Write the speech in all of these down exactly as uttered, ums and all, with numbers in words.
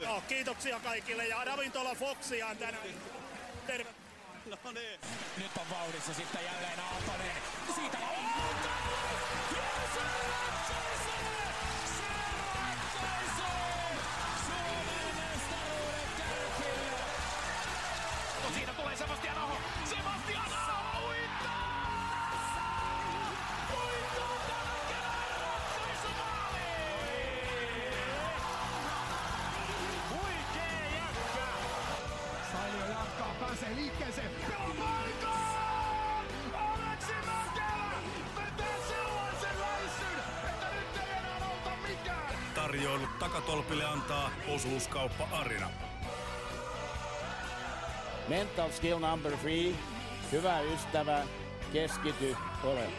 Joo, kiitoksia kaikille ja ravintola Foxiaan tänään. Terve. No niin. Nyt on vauhdissa sitten jälleen Aaltonen. Siitä Sebastian Aho! Sebastian Aho uittaa! Uittaa tällä kevään ratkaisumaaliin! Huikee jätkä! Sailio jatkaa, pääsee liikkeeseen. Pelon paikaan! Aleksi Mäkelä vetää sellaisen läissyn, että nyt ei enää auta mikään! Tarjoilut takatolpille antaa osuuskauppa Arina. Mental skill number three. Hyvä ystävä, keskity, ole.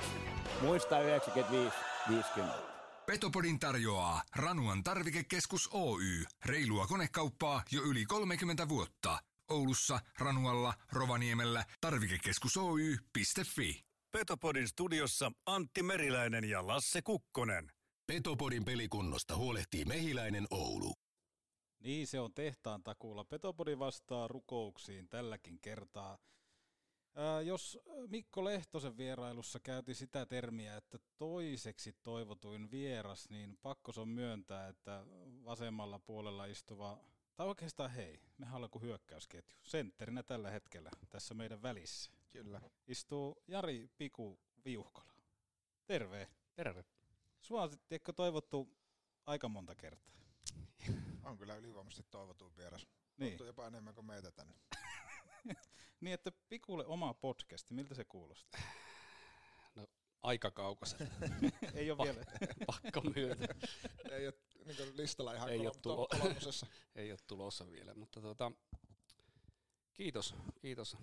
Muista yhdeksänkymmentäviisi viisikymmentä. Petopodin tarjoaa Ranuan tarvikekeskus Oy. Reilua konekauppaa jo yli kolmekymmentä vuotta. Oulussa, Ranualla, Rovaniemellä, tarvikekeskus Oy piste fi. Petopodin studiossa Antti Meriläinen ja Lasse Kukkonen. Petopodin pelikunnosta huolehtii Mehiläinen Oulu. Niin, se on tehtaan takuulla. Petopodi vastaa rukouksiin tälläkin kertaa. Ää, jos Mikko Lehtosen vierailussa käytiin sitä termiä, että toiseksi toivotuin vieras, niin pakko se on myöntää, että vasemmalla puolella istuva, tai oikeastaan hei, mehän ollaan kuin hyökkäysketju, sentterinä tällä hetkellä tässä meidän välissä. Kyllä. Istuu Jari Piku Viuhkola. Terve. Terve. Sua on toivottu aika monta kertaa. On kyllä ylivoimaisesti toivotuin vieras. Niin. Tuntuu jopa enemmän kuin meitä tänne. Niin, että Pikulle oma podcasti, miltä se kuulostaa? No, aika kaukaiselta. Ei ole pa- vielä. Pakko myötä. Ei ole niin listalla ihan kolmosessa. Ei ole tulossa vielä, mutta tuota, kiitos, kiitos.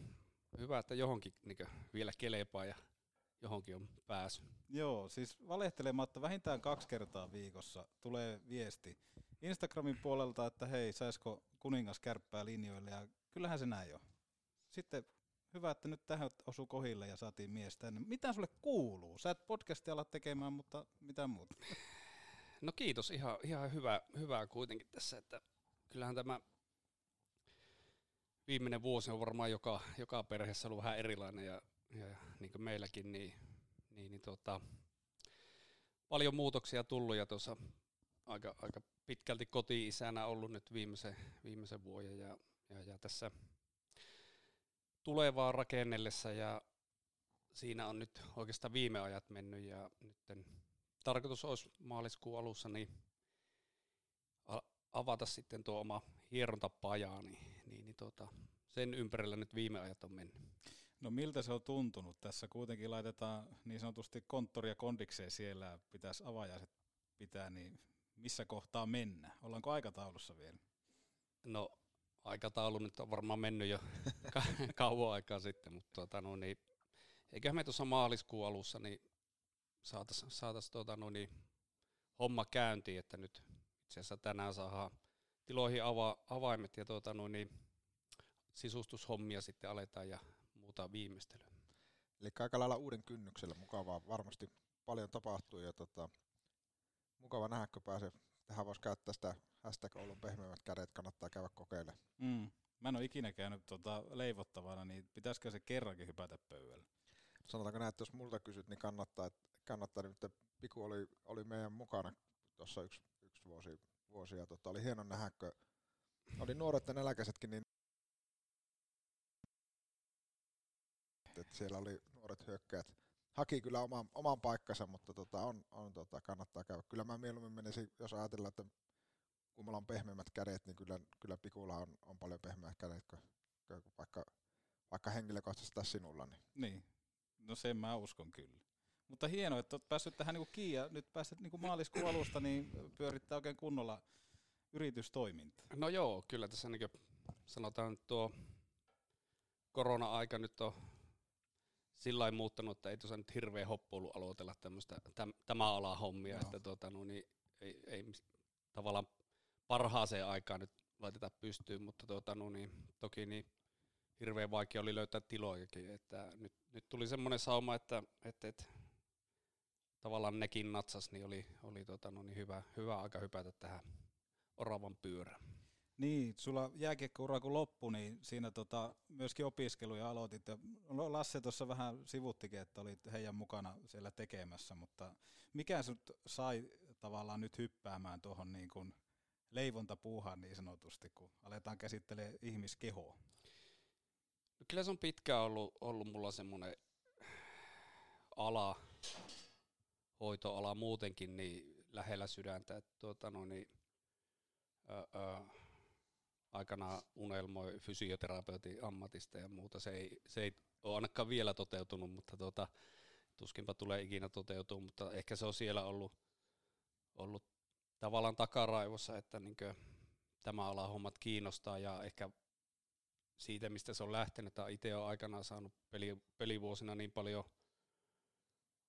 Hyvä, että johonkin niin vielä kelepaa ja johonkin on päässyt. Joo, siis valehtelematta vähintään kaksi kertaa viikossa tulee viesti Instagramin puolelta, että hei, saisiko kuningas kärppää linjoille, ja kyllähän se näin on. Sitten hyvä, että nyt tähän osui kohille ja saatiin mies tänne. Mitä sulle kuuluu? Sä et podcastia ala tekemään, mutta mitä muuta? No kiitos, ihan, ihan hyvää, hyvää kuitenkin tässä, että kyllähän tämä viimeinen vuosi on varmaan joka, joka perheessä ollut vähän erilainen, ja, ja niin kuin meilläkin, niin, niin, niin tota, paljon muutoksia tullut, ja tuossa aika, aika pitkälti koti-isänä ollut nyt viimeisen, viimeisen vuoden ja, ja, ja tässä tulevaa rakennellessa, ja siinä on nyt oikeastaan viime ajat mennyt, ja nyt tarkoitus olisi maaliskuun alussa niin avata sitten tuo oma hierontapaja, niin, niin, niin tuota, sen ympärillä nyt viime ajat on mennyt. No miltä se on tuntunut? Tässä kuitenkin laitetaan niin sanotusti konttoria kondikseen siellä, pitäisi avajaiset pitää, niin missä kohtaa mennä? Ollaanko aikataulussa vielä? No, aikataulu nyt on varmaan mennyt jo kauan aikaa sitten, mutta tuota, no, niin, eiköhän me tuossa maaliskuun alussa niin saataisiin saatais, tuota, no, niin, homma käyntiin, että nyt itse asiassa tänään saadaan tiloihin ava, avaimet ja tuota, no, niin, sisustushommia sitten aletaan ja muuta viimeistelyä. Eli aika lailla uuden kynnyksellä, mukavaa, varmasti paljon tapahtuu ja tota mukava nähdä, kun pääsee. Tähän voisi käyttää sitä hashtag Oulun pehmeämmät kädet, kannattaa käydä kokeilemaan. Mm. Mä en ole ikinä käynyt tuota leivottavana, niin pitäisikö se kerrankin hypätä pöydälle? Sanotaanko näin, että jos multa kysyt, niin kannattaa. kannattaa niin nyt Piku oli, oli meidän mukana tuossa yksi, yksi vuosi, vuosi ja tota, oli hieno nähdä, kun oli nuoret ja nälkäisetkin, niin että siellä oli nuoret hyökkäät. Haki kyllä oman, oman paikkansa, mutta tota on, on tota kannattaa käydä. Kyllä mä mieluummin menisin, jos ajatellaan, että kun mulla on pehmeimmät kädet, niin kyllä, kyllä Pikulla on, on paljon pehmeät kädet, kun, kun vaikka, vaikka henkilökohtaisesti tässä sinulla. Niin. niin, no sen mä uskon kyllä. Mutta hienoa, että oot päässyt tähän niinku kiinni ja nyt pääset niinku maaliskuun alusta, niin pyörittää oikein kunnolla yritystoimintaa. No joo, kyllä tässä niin sanotaan, että tuo korona-aika nyt on sillain muuttanut, että ei tuossa nyt hirveä hoppuilu aloitella tämmöistä täm, tämä ala hommia, no. Että tuota, no, niin ei, ei tavallaan parhaaseen aikaan nyt laiteta pystyyn, mutta tuota, no, niin, toki niin hirveän vaikea oli löytää tilojakin, että nyt, nyt tuli semmoinen sauma, että et, et, tavallaan nekin natsas, niin oli, oli tuota, no, niin hyvä, hyvä aika hypätä tähän oravan pyörään. Niin, sulla jääkiekkoura kun loppui, niin siinä tota myöskin opiskeluja aloitit. Ja Lasse tuossa vähän sivuttikin, että olit heidän mukana siellä tekemässä, mutta mikä sut sai tavallaan nyt hyppäämään tuohon niin kuin leivontapuuhaan niin sanotusti, kun aletaan käsittelemään ihmiskehoa? No, kyllä se on pitkään ollut, ollut mulla semmoinen ala, hoitoala muutenkin niin lähellä sydäntä, että tuota no niin, ö, ö, aikanaan unelmoi fysioterapeutin ammatista ja muuta. Se ei, se ei ole ainakaan vielä toteutunut, mutta tuota, tuskinpa tulee ikinä toteutumaan, mutta ehkä se on siellä ollut, ollut tavallaan takaraivossa, että niinkö tämä ala hommat kiinnostaa ja ehkä siitä, mistä se on lähtenyt. Itse olen aikanaan saanut peli, pelivuosina niin paljon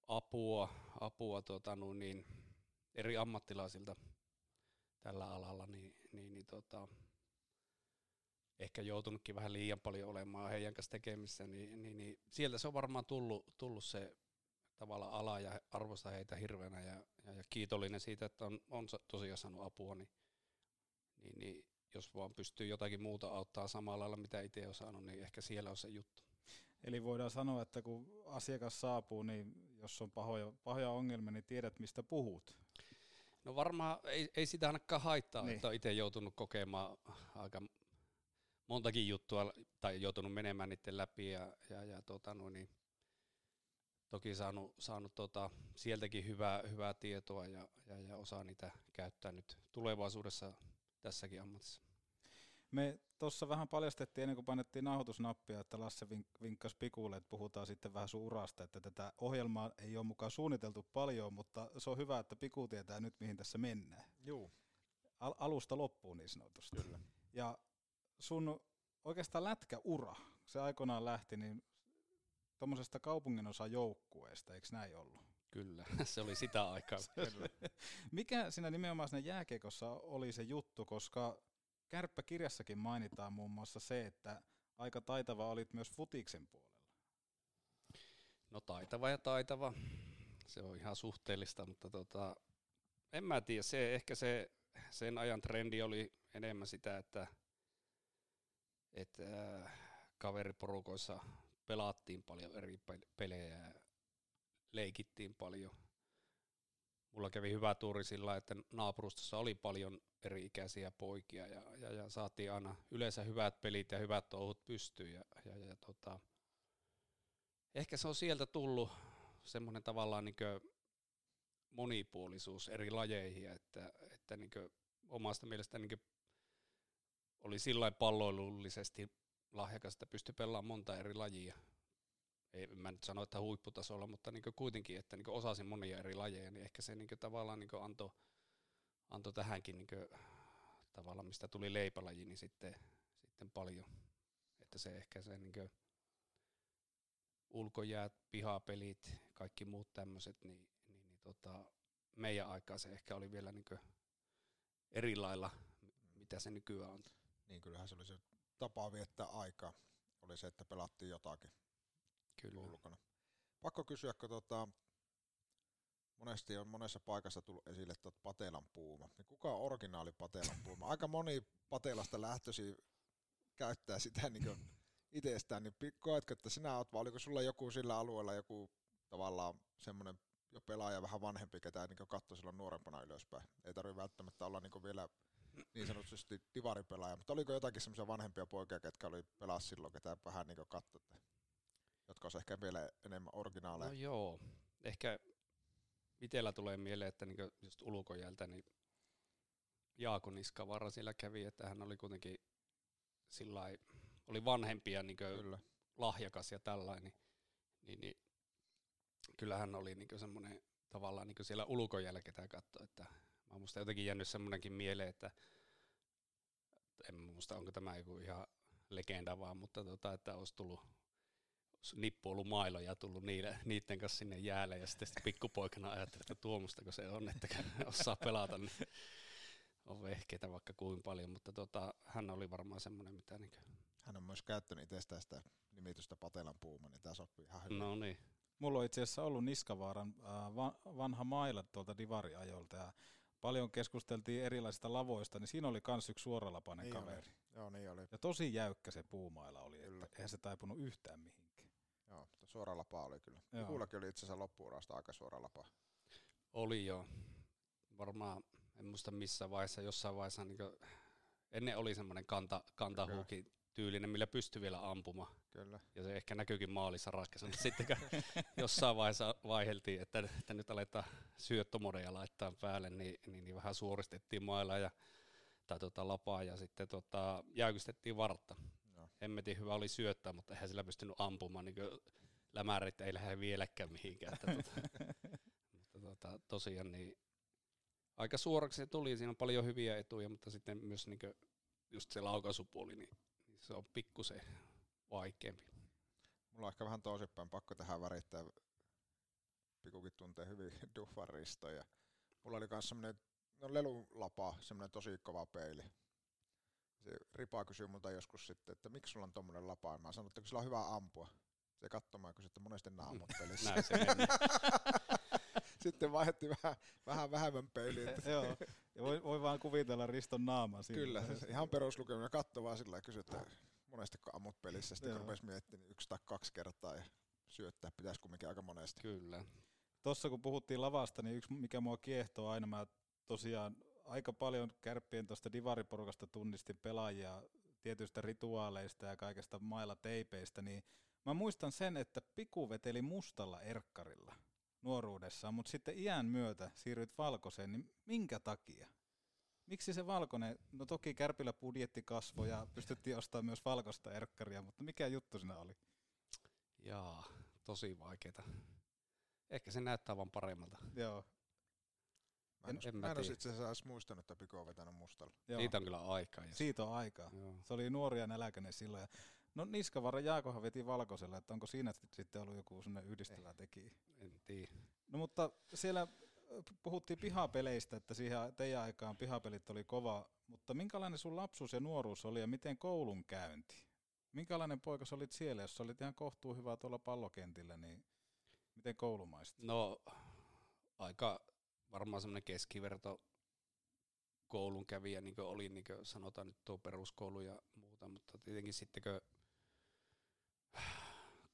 apua, apua tuota, no niin, eri ammattilaisilta tällä alalla, niin, niin, niin tota, ehkä joutunutkin vähän liian paljon olemaan heidän kanssa tekemissä, niin, niin, niin sieltä se on varmaan tullut, tullut se tavallaan ala ja arvostaa heitä hirveänä ja, ja, ja kiitollinen siitä, että on, on tosiaan saanut apua, niin, niin, niin jos vaan pystyy jotakin muuta auttaa samalla lailla, mitä itse on saanut, niin ehkä siellä on se juttu. Eli voidaan sanoa, että kun asiakas saapuu, niin jos on pahoja, pahoja ongelmia, niin tiedät, mistä puhut. No varmaan ei, ei sitä ainakaan haittaa, niin. Että on itse joutunut kokemaan aika montakin juttua tai joutunut menemään niiden läpi ja, ja, ja tota, no niin, toki saanut, saanut tota, sieltäkin hyvää, hyvää tietoa ja, ja, ja osaa niitä käyttää nyt tulevaisuudessa tässäkin ammatissa. Me tuossa vähän paljastettiin ennen kuin painettiin nauhoitusnappia, että Lasse vink- vinkkasi pikulle, että puhutaan sitten vähän sun urasta, että tätä ohjelmaa ei ole mukaan suunniteltu paljon, mutta se on hyvä, että Piku tietää nyt, mihin tässä mennään. Juu. Al- alusta loppuun niin sanotusti. Kyllä. Ja sun oikeastaan lätkäura, se aikoinaan lähti niin tuommoisesta kaupunginosajoukkueesta, eikö näin ollut? Kyllä, se oli sitä aikaa. Mikä siinä nimenomaan siinä jääkiekossa oli se juttu, koska Kärppäkirjassakin mainitaan muun muassa se, että aika taitava olit myös futiksen puolella. No taitava ja taitava, se on ihan suhteellista, mutta tota, en mä tiedä, se, ehkä se, sen ajan trendi oli enemmän sitä, että et, äh, kaveriporukoissa pelattiin paljon eri pelejä ja leikittiin paljon. Mulla kävi hyvä tuuri sillä, että naapurustossa oli paljon eri-ikäisiä poikia ja, ja, ja saatiin aina yleensä hyvät pelit ja hyvät touhut pystyyn. Ja, ja, ja, tota, ehkä se on sieltä tullut semmoinen tavallaan niinkö monipuolisuus eri lajeihin, että, että niinkö omasta mielestä niinkö oli sillain palloilullisesti lahjakas, että pystyi pelaamaan monta eri lajia. Ei, mä nyt sano, että huipputasolla, mutta niinkö kuitenkin, että niinkö osasin monia eri lajeja, niin ehkä se niinkö tavallaan niinkö antoi Antoi tähänkin niinkö, tavallaan, mistä tuli leipälaji, niin sitten, sitten paljon. Että se ehkä se niinkö, ulkojäät, pihapelit, kaikki muut tämmöiset, niin, niin, niin tota, meidän aikaa se ehkä oli vielä niinkö eri lailla, mitä se nykyään on. Niin, kyllähän se oli se tapa viettää aikaa. Oli se, että pelattiin jotakin. Kyllä. Ulkona. Pakko kysyä, kun tota... Monesti on monessa paikassa tullut esille tuota Patelan puuma. Niin kuka on originaali Patelan puuma? Aika moni Patelasta lähtösi käyttää sitä niin kuin itsestään. Niin koetko, että sinä olet, vai oliko sulla joku sillä alueella joku tavallaan semmoinen jo pelaaja vähän vanhempi, ketä niin katsoi silloin nuorempana ylöspäin? Ei tarvitse välttämättä olla niin vielä niin sanotusti divaripelaaja, mutta oliko jotakin semmoisia vanhempia poikia, ketkä oli pelaa silloin, ketä vähän niin katsoi, jotka olisi ehkä vielä enemmän originaaleja? No joo, ehkä... Itsellä tulee mieleen, että niinku just ulkojältä niin Jaakko Niskavaara siellä kävi, että hän oli kuitenkin sillai, oli vanhempi ja niinku lahjakas ja tällainen, niin, niin kyllähän oli niinku semmoinen tavallaan niinku siellä ulkojällä ketä katsoi, että mä musta jotenkin jäänyt semmoinenkin mieleen, että en muista onko tämä joku ihan legenda vaan, mutta tota, että olisi tullut nippu ollut mailoja ja tullut niiden, niiden kanssa sinne jäälle ja sitten pikkupoikana ajattelin, että tuomusta kun se on, että osaa pelata, niin on vehkeitä vaikka kuin paljon, mutta tota, hän oli varmaan semmoinen mitä niin kuin. Hän on myös käyttänyt itsestään sitä nimitystä Patelan puuma, niin tämä sopii ihan hyvin. No niin. Mulla on itse asiassa ollut Niskavaaran äh, vanha maila tuolta divariajolta ja paljon keskusteltiin erilaisista lavoista, niin siinä oli kans yksi suoralapainen niin kaveri. Oli. Joo, niin oli. Ja tosi jäykkä se puumaila oli, kyllä, että eihän se taipunut yhtään mihinkään. Joo, suoralapa oli kyllä. Kuullakin oli itse asiassa loppuurasta aika suoralapa. Oli joo. Varmaan, en muista missä vaiheessa, jossain vaiheessa niin ennen oli semmoinen kanta, kantahuuki tyylinen, millä pystyi vielä ampumaan. Kyllä. Ja se ehkä näkyykin maalissa rakkassa, mutta sitten jossain vaiheessa vaiheltiin, että, että nyt aletaan syöttömodeja laittaa päälle, niin, niin, niin vähän suoristettiin mailla ja, tai tota lapaa ja sitten tota, jäykystettiin vartta. No. Hemmetin hyvä oli syöttää, mutta eihän sillä pystynyt ampumaan, niin kuin lämärit ei lähde vieläkään mihinkään. Että, tota, mutta tota, tosiaan niin aika suoraksi se tuli, siinä on paljon hyviä etuja, mutta sitten myös niin kuin just se laukaisupuoli, niin se on pikkusen vaikeampi. Mulla on ehkä vähän toisinpäin, pakko tähän värittää. Pikukin tuntee hyvin duffaristoja. Mulla oli myös semmoinen no lelulapa, semmoinen tosi kova peili. Se Ripa kysyi multa joskus sitten, että miksi sulla on tommoinen lapa? Mä sanoin, että sillä on hyvä ampua. Se katsomaan kysyi, että monesti nämä ammut pelissä. Näin se meni. Sitten vaihdettiin vähän, vähän vähemmän peiliin. Joo, ja voi, voi vaan kuvitella Riston naamaa siinä. Kyllä, ihan peruslukeminen. Katso vaan sillä lailla ja kysy, että monesti kun ammut pelissä, sitten kun rupesi miettimään yksi tai kaksi kertaa ja syöttää pitäisi kumminkin aika monesti. Kyllä. Tuossa kun puhuttiin lavasta, niin yksi mikä mua kiehtoo aina, mä tosiaan aika paljon Kärppien tuosta divariporukasta tunnistin pelaajia tietyistä rituaaleista ja kaikesta mailateipeistä, niin mä muistan sen, että Piku veteli mustalla erkkarilla nuoruudessaan, mutta sitten iän myötä siirryt valkoiseen, niin minkä takia? Miksi se valkoinen? No toki Kärpillä budjetti kasvoi ja pystyttiin ostamaan myös valkoista erkkaria, mutta mikä juttu siinä oli? Jaa, tosi vaikeeta. Ehkä se näyttää vaan paremmalta. Joo. Mä en, en, en, en olisi itse asiassa muistanut, että Piko on vetänyt mustalla. Joo. Siitä on kyllä aikaa. Jos... Siitä on aikaa. Joo. Se oli nuori ja näläköinen silloin. No Niskavaara Jaakohan veti valkoisella, että onko siinä sitten ollut joku sellainen yhdistävä tekijä? En tiedä. No mutta siellä puhuttiin pihapeleistä, että siihen teidän aikaan pihapelit oli kova, mutta minkälainen sun lapsuus ja nuoruus oli ja miten koulun käynti? Minkälainen poika sä olit siellä, jos sä olit ihan kohtuu hyvä tuolla pallokentillä, niin miten koulu maistui? No aika varmaan semmoinen keskiverto koulun kävijä niin oli, niin sanotaan nyt tuo peruskoulu ja muuta, mutta tietenkin sitten kun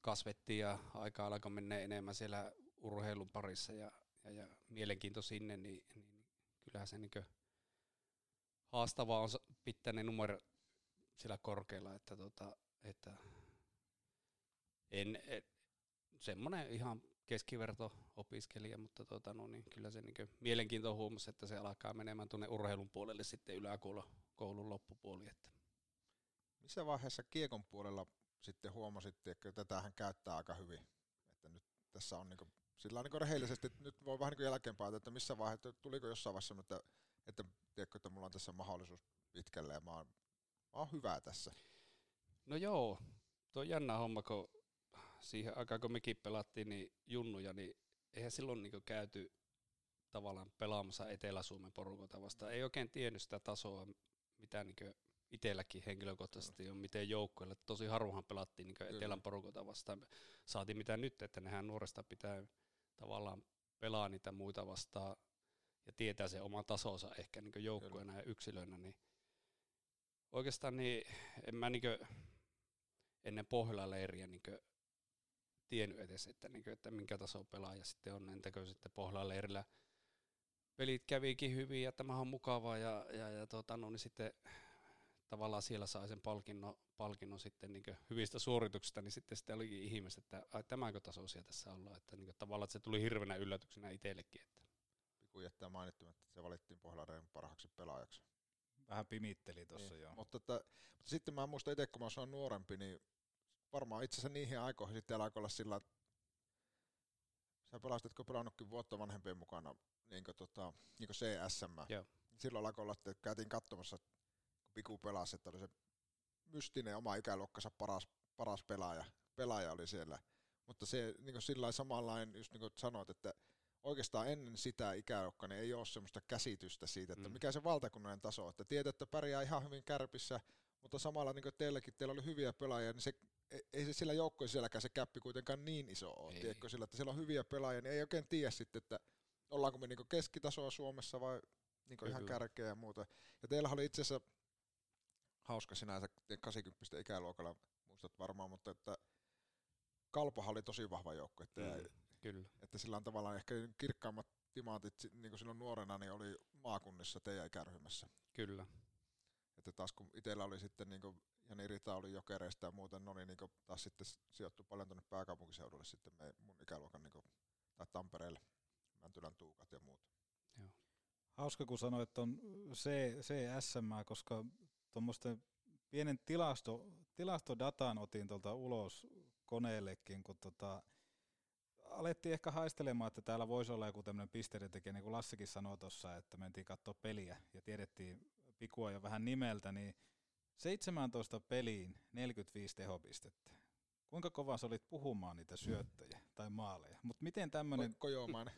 kasvettiin ja aika alkoi mennä enemmän siellä urheilun parissa ja, ja, ja mielenkiinto sinne, niin, niin kyllähän se niin haastavaa on pitää ne numero siellä korkealla, että, tota, että en, et, semmoinen ihan keskiverto-opiskelija, mutta tota, no niin, kyllä se niin mielenkiinto huomasi, että se alkaa menemään tuonne urheilun puolelle sitten yläkoulun loppupuoli. Että. Missä vaiheessa kiekon puolella sitten huomasitte, että tätähän käyttää aika hyvin? Että nyt tässä on niinku, sillä on niinku rehellisesti, nyt voi vähän niinku jälkeen päätä, että missä vaiheessa, tuliko jossain vaiheessa, että, että, tiedätkö, että mulla on tässä mahdollisuus pitkälle ja mä oon, mä oon hyvää tässä. No joo, tuo on jännä homma, kun siihen aikaan, kun mekin pelattiin niin junnuja, niin eihän silloin niin käyty tavallaan pelaamassa Etelä-Suomen porukota vastaan. Ei oikein tiennyt sitä tasoa, mitä niin itselläkin henkilökohtaisesti on, miten joukkoilla. Tosi harvoinhan pelattiin niin Etelän porukota vastaan. Saatiin mitä nyt, että nehän nuoresta pitää tavallaan pelaa niitä muita vastaan ja tietää sen oman tasonsa ehkä niin joukkoina ja yksilöinä. Niin oikeastaan niin en mä niin ennen Pohjola-leiriä niin tiennyt edes, että, niin kuin, että minkä taso pelaaja sitten on, entäkö sitten Pohjola-leirillä pelit kävikin hyvin ja tämähän on mukavaa ja, ja, ja tuota, no, niin sitten tavallaan siellä sai sen palkinnon, palkinnon sitten niin hyvistä suorituksista, niin sitten sitä olikin ihmeessä, että ai, tämäkö taso siellä tässä ollaan, että niin kuin, tavallaan että se tuli hirveänä yllätyksenä itsellekin. Piku jättää mainittumatta, että se valittiin Pohjola-leirin parhaaksi pelaajaksi. Vähän pimitteli tuossa niin, joo. Mutta, että, mutta sitten mä muistan itse, kun mä oon nuorempi, niin varmaan itse asiassa niihin aikoihin sitten alkoi olla sillä, että sä pelastetko pelannutkin vuotta vanhempien mukana niin kuin tota, niin kuin C S M. Joo. Silloin alkoi olla, että käytiin katsomassa, kun Piku pelasi, että oli se mystinen oma ikäluokkansa paras, paras pelaaja. Pelaaja oli siellä. Mutta se niin kuin sillä samanlainen, just niin kuin sanoit, että oikeastaan ennen sitä ikäluokkaa niin ei ole semmoista käsitystä siitä, että mm. mikä se valtakunnallinen taso, että tietää, että pärjää ihan hyvin Kärpissä, mutta samalla niin kuin teilläkin, teillä oli hyviä pelaajia, niin se ei se sillä joukkojen sielläkään se käppi kuitenkaan niin iso ole, tiedätkö sillä, että siellä on hyviä pelaajia, niin ei oikein tiedä sitten, että ollaanko me niinku keskitasoa Suomessa vai niin kuin ihan kärkeä ja muuta. Ja teillä oli itse asiassa hauska sinänsä kahdeksankymmentä ikäluokalla, muistat varmaan, mutta että Kalpohan oli tosi vahva joukko. Että, mm, kyllä. Että sillä on tavallaan ehkä kirkkaammat timaatit, niin kuin silloin nuorena, niin oli maakunnissa teidän ikäryhmässä. Kyllä. Että taas kun itsellä oli sitten, niin kuin Jani Rita oli Jokereista ja muuten, no niin, niin kuin taas sitten sijoittui paljon tuonne pääkaupunkiseudulle sitten me, mun ikäluokan, niin kuin, tai Tampereelle, Mäntylän tuukat ja muut. Joo. Hauska, kun sanoit, että on C S M, koska tuommoisten pienen tilasto, tilastodatan otin tuolta ulos koneellekin, kun tota, alettiin ehkä haistelemaan, että täällä voisi olla joku tämmöinen pisteiden tekijä, niin kuin Lassikin sanoi tuossa, että mentiin katsoa peliä ja tiedettiin pikua jo vähän nimeltä, niin seitsemäntoista peliin neljäkymmentäviisi tehopistettä. Kuinka kovaa sä olit puhumaan niitä syöttöjä mm. tai maaleja, mutta miten tämmöinen Ko- kojomaan,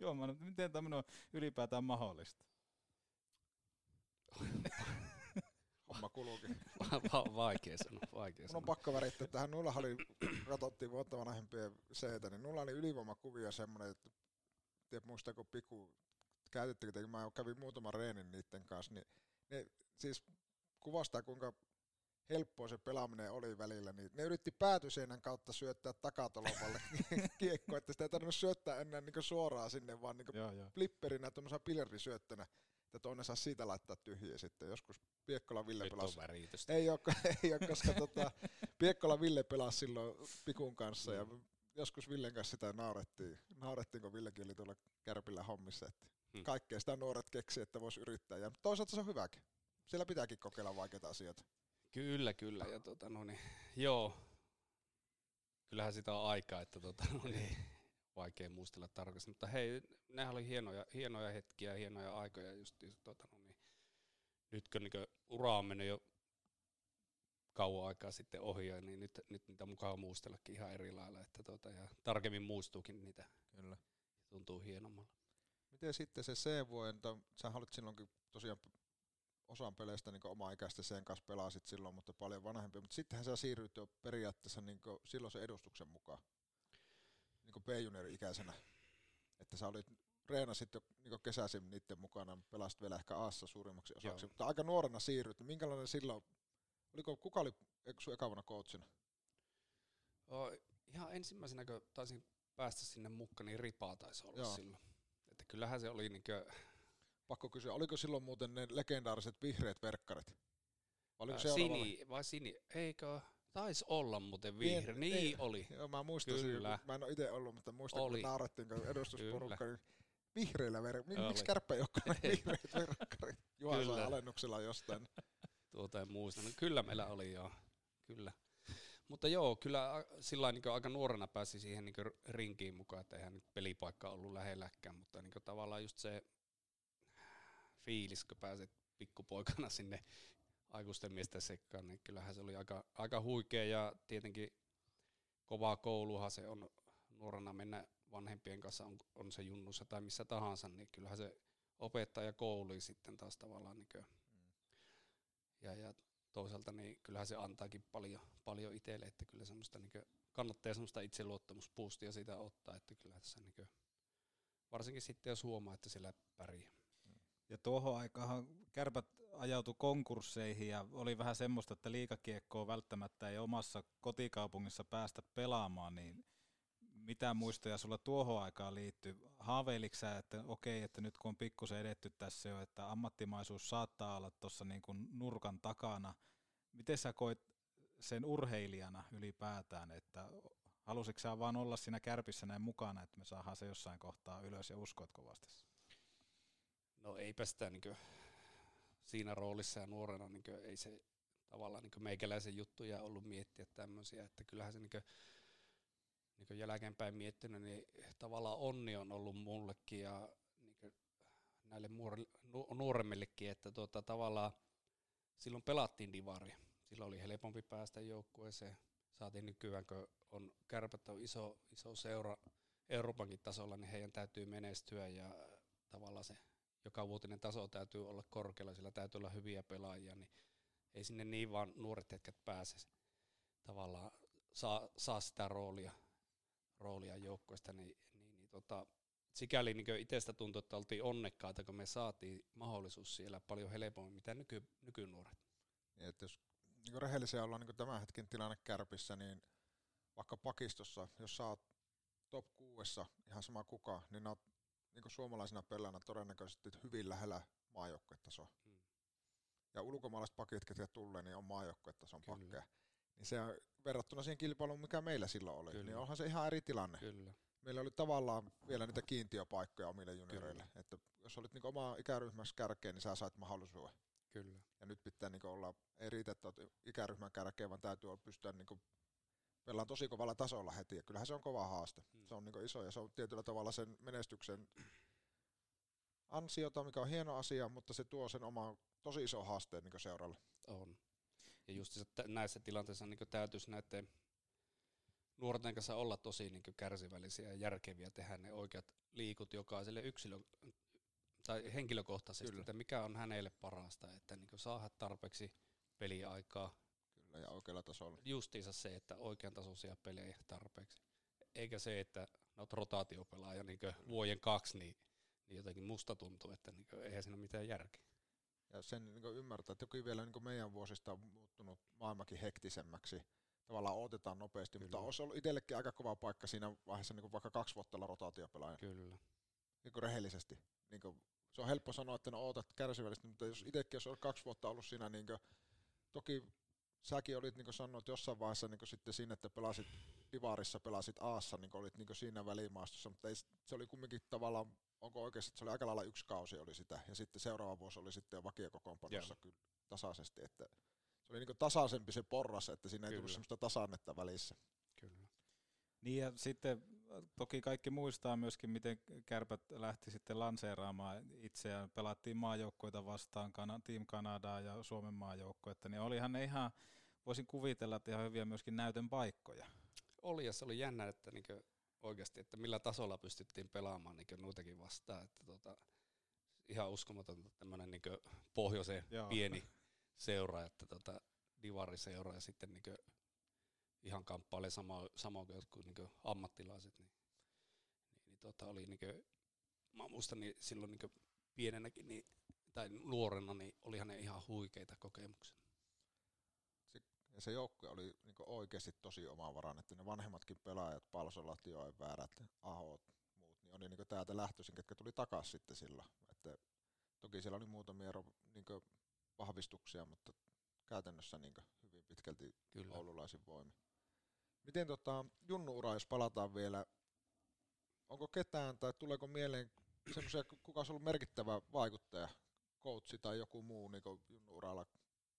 kojomaan, miten tämmöinen on ylipäätään mahdollista? Homma kuluukin. Va- vaikea sanoa, vaikea sanoa. Mun on pakko värittää tähän. Nulla oli, katsottiin vuotta vanhempia seitä, niin nulla oli ylivoimakuvia semmoinen, että tiedät muistaako Piku, käytettekö te, mä kävin muutaman reenin niiden kanssa, niin ne siis kuvastaa kuinka helppoa se pelaaminen oli välillä, niin ne yritti päätyseinän kautta syöttää takatolopalle kiekkoa, että sitä ei tarvinnut syöttää enää niin suoraan sinne, vaan niin flipperinä, tuommoisena biljardisyöttönä, että toinen saa siitä laittaa tyhjiä sitten. Joskus Piekkola Ville pelasi. Ei ole, ei ole koska tota, Piekkola Ville pelasi silloin Pikun kanssa, mm. ja joskus Villen kanssa sitä naurettiin, naurettiin kun Villekin oli tuolla Kärpillä hommissa, että mm. kaikkea sitä nuoret keksii, että voisi yrittää, ja toisaalta se on hyväkin. Siellä pitääkin kokeilla vaikeita asioita. Kyllä, kyllä. Ja tota, no niin, joo. Kyllähän sitä on aikaa, että tota, no niin, vaikea muistella tarkasti. Mutta hei, nämä oli hienoja, hienoja hetkiä, hienoja aikoja. Just, tota, no niin, nyt kun niin ura on mennyt jo kauan aikaa sitten ohi, niin nyt, nyt niitä mukaan muistellakin ihan eri lailla. Että, tota, ja tarkemmin muistuukin niitä. Kyllä. Tuntuu hienommalta. Miten sitten se C-vuoden, sä haluat silloinkin tosiaan... Osan peleistä niin oma-ikäistä sen kanssa pelasit silloin, mutta paljon vanhempia. Mutta sittenhän sä siirryit jo periaatteessa niin silloin sen edustuksen mukaan, niin B-juniori-ikäisenä. Että sä olit, reenasit jo niin kesäisin niiden mukana, pelasit vielä ehkä Aassa suurimmaksi osaksi. Joo. Mutta aika nuorena siirryit. Minkälainen silloin, oliko, kuka oli sun eka vuonna coachina? Oh, ihan ensimmäisenä, kun taisin päästä sinne mukaan, niin Ripaa taisi olla. Joo. Silloin. Että kyllähän se oli... Niin pakko kysyä, oliko silloin muuten ne legendaariset vihreät verkkarit? Oliko se sini, vai sini, eikö? Taisi olla muuten vihreä, niin ei, oli. Joo, mä muistan kyllä. Mä en ole itse ollut, mutta muistan, oli. Kun naurattiin edustusporukka, niin vihreillä verkkarit. Miksi Kärppä ei olekaan vihreät verkkarit? Juha sai alennuksella jostain. Tuota en muista. No, kyllä meillä oli joo, kyllä. Mutta joo, kyllä sillä niin aika nuorena pääsi siihen niin rinkiin mukaan, että eihän niin pelipaikka ollut lähelläkään, mutta niin tavallaan just se... fiilis, kun pääset pikkupoikana sinne aikuisten miesten sekkaan, niin kyllähän se oli aika, aika huikea ja tietenkin kovaa kouluhan se on nuorena mennä vanhempien kanssa, on, on se junnussa tai missä tahansa, niin kyllähän se opettaja koului sitten taas tavallaan niin kuin, ja, ja toisaalta niin kyllähän se antaakin paljon, paljon itselle, että kyllä semmoista niin kuin, kannattaa semmoista itseluottamuspuustia sitä ottaa, että kyllä tässä niin kuin, varsinkin sitten jos huomaa, että siellä pärjää. Ja tuohon aikaan Kärpät ajautui konkursseihin ja oli vähän semmoista, että liikakiekkoa välttämättä ei omassa kotikaupungissa päästä pelaamaan, niin mitä muistoja sulla tuohon aikaan liittyy? Haaveiliksa, että okei, että nyt kun on pikkusen edetty tässä jo, että ammattimaisuus saattaa olla tuossa niin kuin nurkan takana. Miten sä koit sen urheilijana ylipäätään, että halusitko sä vaan olla siinä Kärpissä näin mukana, että me saadaan se jossain kohtaa ylös ja uskot kovasti? No eipä sitä niin siinä roolissa ja nuorena niin ei se tavallaan niin meikäläisen juttuja ollut miettiä tämmöisiä, että kyllähän se niin niin jälkeenpäin miettinyt, niin tavallaan onni on ollut mullekin ja niin näille nuoremmillekin, että tuota, tavallaan silloin pelattiin divaria, silloin oli helpompi päästä joukkueeseen, saatiin nykyään, kun on Kärpät on iso, iso seura Euroopankin tasolla, niin heidän täytyy menestyä ja tavallaan se joka vuotinen taso täytyy olla korkealla, sillä täytyy olla hyviä pelaajia, niin ei sinne niin vaan nuoret jätkät pääse tavallaan, saa, saa sitä roolia, roolia joukkoista, niin, niin, niin tota, sikäli niin itsestä tuntui, että oltiin onnekkaita, kun me saatiin mahdollisuus siellä paljon helpommin, mitä nyky, nykynuoret. Ja että jos niin rehellisiä ollaan niin tämän hetken tilanne Kärpissä, niin vaikka pakistossa, jos sä oot top kuudessa, ihan sama kuka, niin oot niin suomalaisena pelaajana todennäköisesti hyvin lähellä maajoukkuetasoa. Hmm. Ja ulkomaalaiset pakit, ketkä tulee, niin on maajoukkuetason pakkeja. Niin se on, verrattuna siihen kilpailuun, mikä meillä silloin oli, Kyllä. niin onhan se ihan eri tilanne. Kyllä. Meillä oli tavallaan vielä niitä kiintiöpaikkoja omille junioreille. Että jos olit niinku oma ikäryhmässä kärkeen, niin sä sait mahdollisuuden. Kyllä. Ja nyt pitää niinku olla, ei riitä, että olet ikäryhmän kärkeen, vaan täytyy pystyä niinku pelaamaan tosi kovalla tasolla heti. Ja kyllähän se on kova haaste. Hmm. Se on niinku iso ja se on tietyllä tavalla sen menestyksen ansiota, mikä on hieno asia, mutta se tuo sen oman tosi ison haasteen niinku seuralle. On. Ja just näissä tilanteissa niinku täytyisi näiden nuorten kanssa olla tosi niin kuin kärsivällisiä ja järkeviä, tehdä ne oikeat liikut jokaiselle yksilö, tai henkilökohtaisesti, Kyllä. että mikä on hänelle parasta, että niin kuin saada tarpeeksi peliaikaa. Kyllä, ja oikealla tasolla. Justiinsa se, että oikean tasoisia pelejä tarpeeksi. Eikä se, että olet rotaatiopelaaja niin kuin vuoden kaksi, niin, niin jotenkin musta tuntuu, että niin kuin eihän siinä ole mitään järkeä. Ja sen niin kuin ymmärtää, että jokin vielä niin kuin meidän vuosista on muuttunut maailmakin hektisemmäksi. Tavallaan odotetaan nopeasti, Kyllä. mutta olisi ollut itsellekin aika kova paikka siinä vaiheessa, niin kuin vaikka kaksi vuotta olla rotaatiopelaaja. Kyllä. Niin kuin rehellisesti. Niin kuin, se on helppo sanoa, että no odotat kärsivällisesti, mutta jos itsekin olisi kaksi vuotta ollut siinä, niin kuin, toki säkin olit niin kuin sanonut jossain vaiheessa niin kuin sitten siinä, että pelasit divarissa, pelasit Aassa, niin kuin olit niin kuin siinä välimaastossa, mutta ei, se oli kumminkin tavallaan, onko oikeasti, että se oli aika lailla yksi kausi oli sitä, ja sitten seuraava vuosi oli sitten jo vakiokokoonpanossa kyllä tasaisesti, että se oli niin tasaisempi se porras, että siinä ei Kyllä. tullut semmoista tasannetta välissä. Kyllä. Niin ja sitten toki kaikki muistaa myöskin, miten Kärpät lähti sitten lanseeraamaan itseään. Pelattiin maajoukkoita vastaan, Kana- Team Kanadaa ja Suomen maajoukkoita. Niin olihan ne ihan, voisin kuvitella, että ihan hyviä myöskin näytön paikkoja. Oli ja se oli jännä, että niin oikeasti, että millä tasolla pystyttiin pelaamaan niin noitakin vastaan. Että tota, ihan uskomaton tämmöinen niin pohjoisen Joo. pieni seura, että tota, divariseura ja sitten niinku ihan kamppailee samaa samaa kuin niinku ammattilaiset, niin, niin, niin tota oli niinku, mä muistan niin silloin niinku pienenäkin niin, tai nuorena niin olihan ne ihan huikeita kokemuksia. Se, ja se joukkue oli niinku oikeasti tosi omavarainen, että ne vanhemmatkin pelaajat, Palsolat, Joen väärät, Ahot, muut, niin oli niinku täältä lähtöisin, ketkä tuli takas sitten silloin, että toki siellä oli muutamia niinku vahvistuksia, mutta käytännössä niin hyvin pitkälti Kyllä. oululaisin voimin. Miten tota, junnu-ura, jos palataan vielä, onko ketään tai tuleeko mieleen semmoisia, kuka olisi ollut merkittävä vaikuttaja, coachi tai joku muu niin junnu-uralla?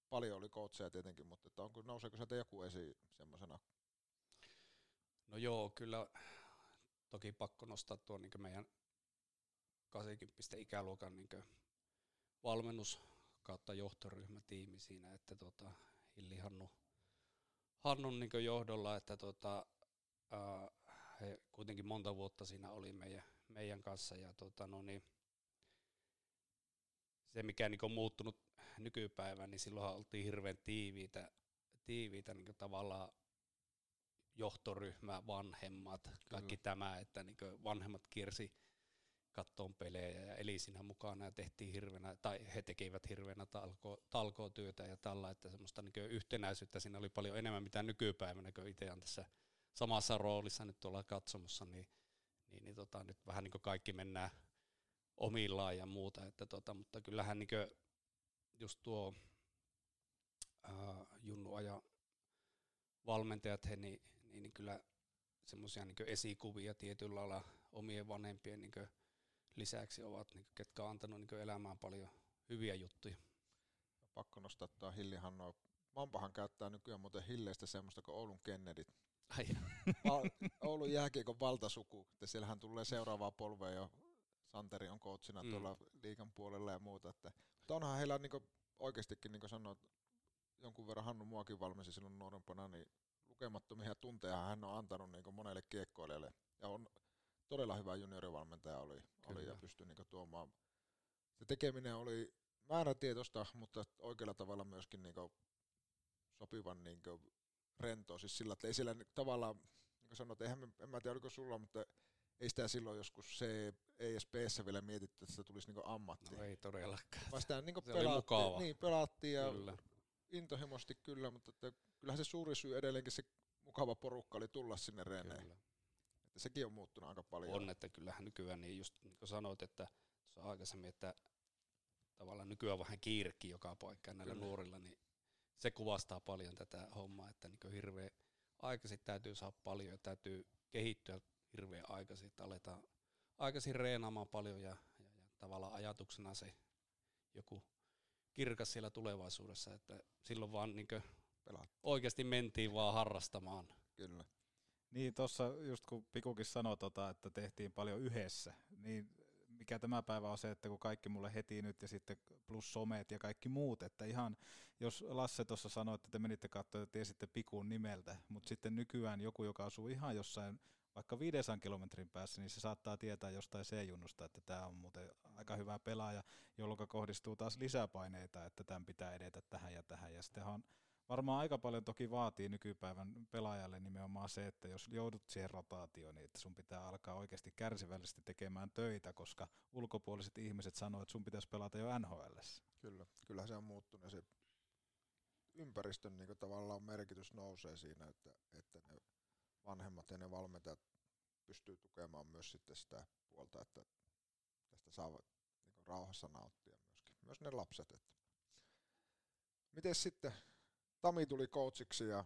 Paljon oli coacheja tietenkin, mutta että onko, nouseeko sieltä joku esiin semmoisena? No joo, kyllä toki pakko nostaa tuo niin meidän kahdeksankymmentä-ikäluokan niin valmennus kautta johtoryhmätiimi siinä, että tota, Hilli Hannu, Hannun niin kuin johdolla, että tota, ää, he kuitenkin monta vuotta siinä oli meidän, meidän kanssa, ja tota, no niin, se mikä niin kuin on muuttunut nykypäivään, niin silloinhan oltiin hirveän tiiviitä, tiiviitä niin kuin tavallaan johtoryhmä, vanhemmat, Kyllä. kaikki tämä, että niin kuin vanhemmat kiersi kattoon pelejä ja eli siinä mukana ja tehtiin hirveänä, tai he tekivät hirveänä talko, talkootyötä ja tällä, että semmoista niin yhtenäisyyttä siinä oli paljon enemmän mitä nykypäivänä, kun itse on tässä samassa roolissa nyt tuolla katsomassa, niin, niin, niin tota, nyt vähän niin kuin kaikki mennään omillaan ja muuta, että tota, mutta kyllähän niin kuin just tuo uh, junnuajan valmentajat, he, niin, niin, niin kyllä semmoisia niin esikuvia tietyllä lailla omien vanhempien niin lisäksi ovat, niin kuin, ketkä on antanut niin kuin elämään paljon hyviä juttuja. Pakko nostaa tuo Hilli Hannua. Mampahan käyttää nykyään muuten Hilleistä semmoista kuin Oulun Kennedit. Ai. Oulun jääkiekon valtasuku. Että siellähän tulee seuraavaa polvea jo. Santeri on coachina mm. tuolla liigan puolella ja muuta. Että, mutta onhan heillä niin kuin oikeastikin, niin kuin sanoit, jonkun verran Hannu muakin valmisi silloin nuorempana, niin lukemattomia tunteja hän on antanut niin kuin monelle kiekkoilijalle. Ja on todella hyvä juniorivalmentaja oli, oli ja pystyi niinku tuomaan. Se tekeminen oli määrätietoista, mutta oikealla tavalla myöskin niinku sopivan niinku rentoa. Siis sillä, että ei siellä tavallaan, niin kuin sanoit, eihän me, en mä tiedä oliko sulla, mutta ei sitä silloin joskus se E S P:ssä vielä mietitty, että sitä tulisi niin ammattiin. No ei todellakaan. Sitä niin pelattiin, niin, pelattiin ja kyllä. Intohimosti kyllä, mutta että kyllähän se suuri syy edelleenkin se mukava porukka oli tulla sinne reeneen. Että sekin on muuttunut aika paljon. On, että kyllähän nykyään, niin just niin kuin sanoit, että tuossa aikaisemmin, että tavallaan nykyään vähän kiirekin joka paikkaan näillä kyllä. nuorilla, niin se kuvastaa paljon tätä hommaa, että niin hirveän aikaisin täytyy saada paljon ja täytyy kehittyä hirveän aikaisin, että aletaan aikaisin reenaamaan paljon ja, ja, ja tavallaan ajatuksena se joku kirkas siellä tulevaisuudessa, että silloin vaan niin oikeasti mentiin vaan harrastamaan. Kyllä. Niin tuossa just kun Pikukin sanoi, tota, että tehtiin paljon yhdessä, niin mikä tämä päivä on se, että kun kaikki mulle heti nyt ja sitten plus somet ja kaikki muut, että ihan jos Lasse tuossa sanoi, että te menitte katsoa ja tiesitte Pikun nimeltä, mutta sitten nykyään joku, joka asuu ihan jossain vaikka viidensadan kilometrin päässä, niin se saattaa tietää jostain C-junnusta, että tämä on muuten aika hyvä pelaaja, jolloin kohdistuu taas lisäpaineita, että tämän pitää edetä tähän ja tähän. Ja sittenhan varmaan aika paljon toki vaatii nykypäivän pelaajalle nimenomaan se, että jos joudut siihen rotaatioon, niin että sun pitää alkaa oikeasti kärsivällisesti tekemään töitä, koska ulkopuoliset ihmiset sanoo, että sun pitäisi pelata jo N H L:ssä. Kyllä, kyllähän se on muuttunut ja se ympäristön niin kuin tavallaan merkitys nousee siinä, että, että ne vanhemmat ja ne valmentajat pystyy tukemaan myös sitten sitä puolta, että tästä saavat niin rauhassa nauttia myöskin, myös ne lapset. Että. Miten sitten Tami tuli coachiksi ja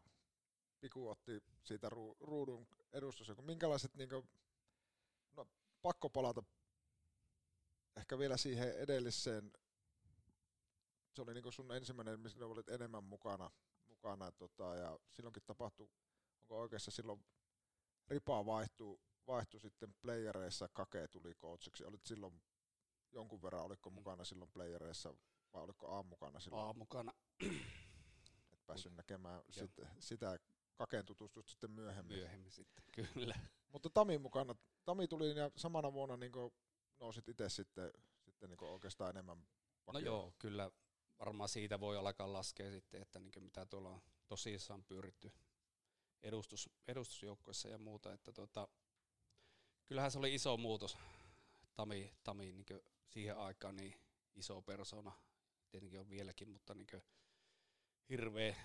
Piku otti siitä ruudun edustus. Minkälaiset, niin kuin, no pakko palata ehkä vielä siihen edelliseen, se oli niin kuin sun ensimmäinen, missä olit enemmän mukana, mukana tota, ja silloinkin tapahtui, onko oikeassa silloin ripaa vaihtui, vaihtui sitten playereissa, Kake tuli coachiksi, olit silloin jonkun verran, oliko mukana silloin playereissa vai oliko A mukana silloin? A mukana. Päässyt näkemään sit, sitä Kakeen tutustusta sitten myöhemmin. Myöhemmin sitten, kyllä. Mutta Tami mukana, Tami tuli ja samana vuonna niin nousit itse sitten, sitten niin oikeastaan enemmän vakioon. No joo, kyllä varmaan siitä voi alkaa laskea sitten, että niin mitä tuolla on tosissaan pyöritty edustus, edustusjoukkoissa ja muuta. Että tuota, kyllähän se oli iso muutos Tami, Tami niin siihen aikaan, niin iso persona tietenkin on vieläkin, mutta niin hirveä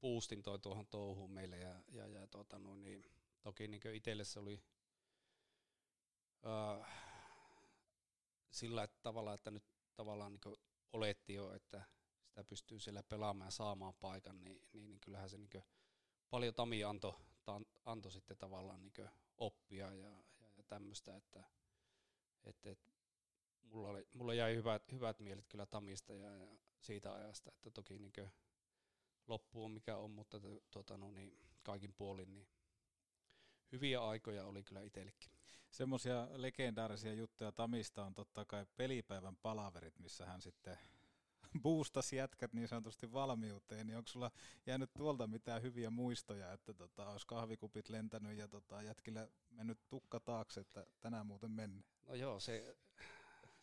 boostin toi tuohon touhuun meille ja, ja, ja tuota, no niin, toki niin itselle se oli äh, sillä tavalla, että nyt tavallaan niin oletti jo, että sitä pystyy siellä pelaamaan ja saamaan paikan, niin, niin, niin kyllähän se niin paljon Tami antoi anto sitten tavallaan niin oppia ja, ja, ja tämmöistä, että et, et, mulla, oli, mulla jäi hyvät, hyvät mielet kyllä Tamista ja, ja siitä ajasta, että toki niin loppu on mikä on, mutta tuota, no niin, kaikin puolin niin hyviä aikoja oli kyllä itsellekin. Semmoisia legendaarisia juttuja Tamista on totta kai pelipäivän palaverit, missä hän sitten boostasi jätkät niin sanotusti valmiuteen. Niin onko sulla jäänyt tuolta mitään hyviä muistoja, että tota, olisi kahvikupit lentänyt ja tota, jätkillä mennyt tukka taakse, että tänään muuten mennään? No joo, se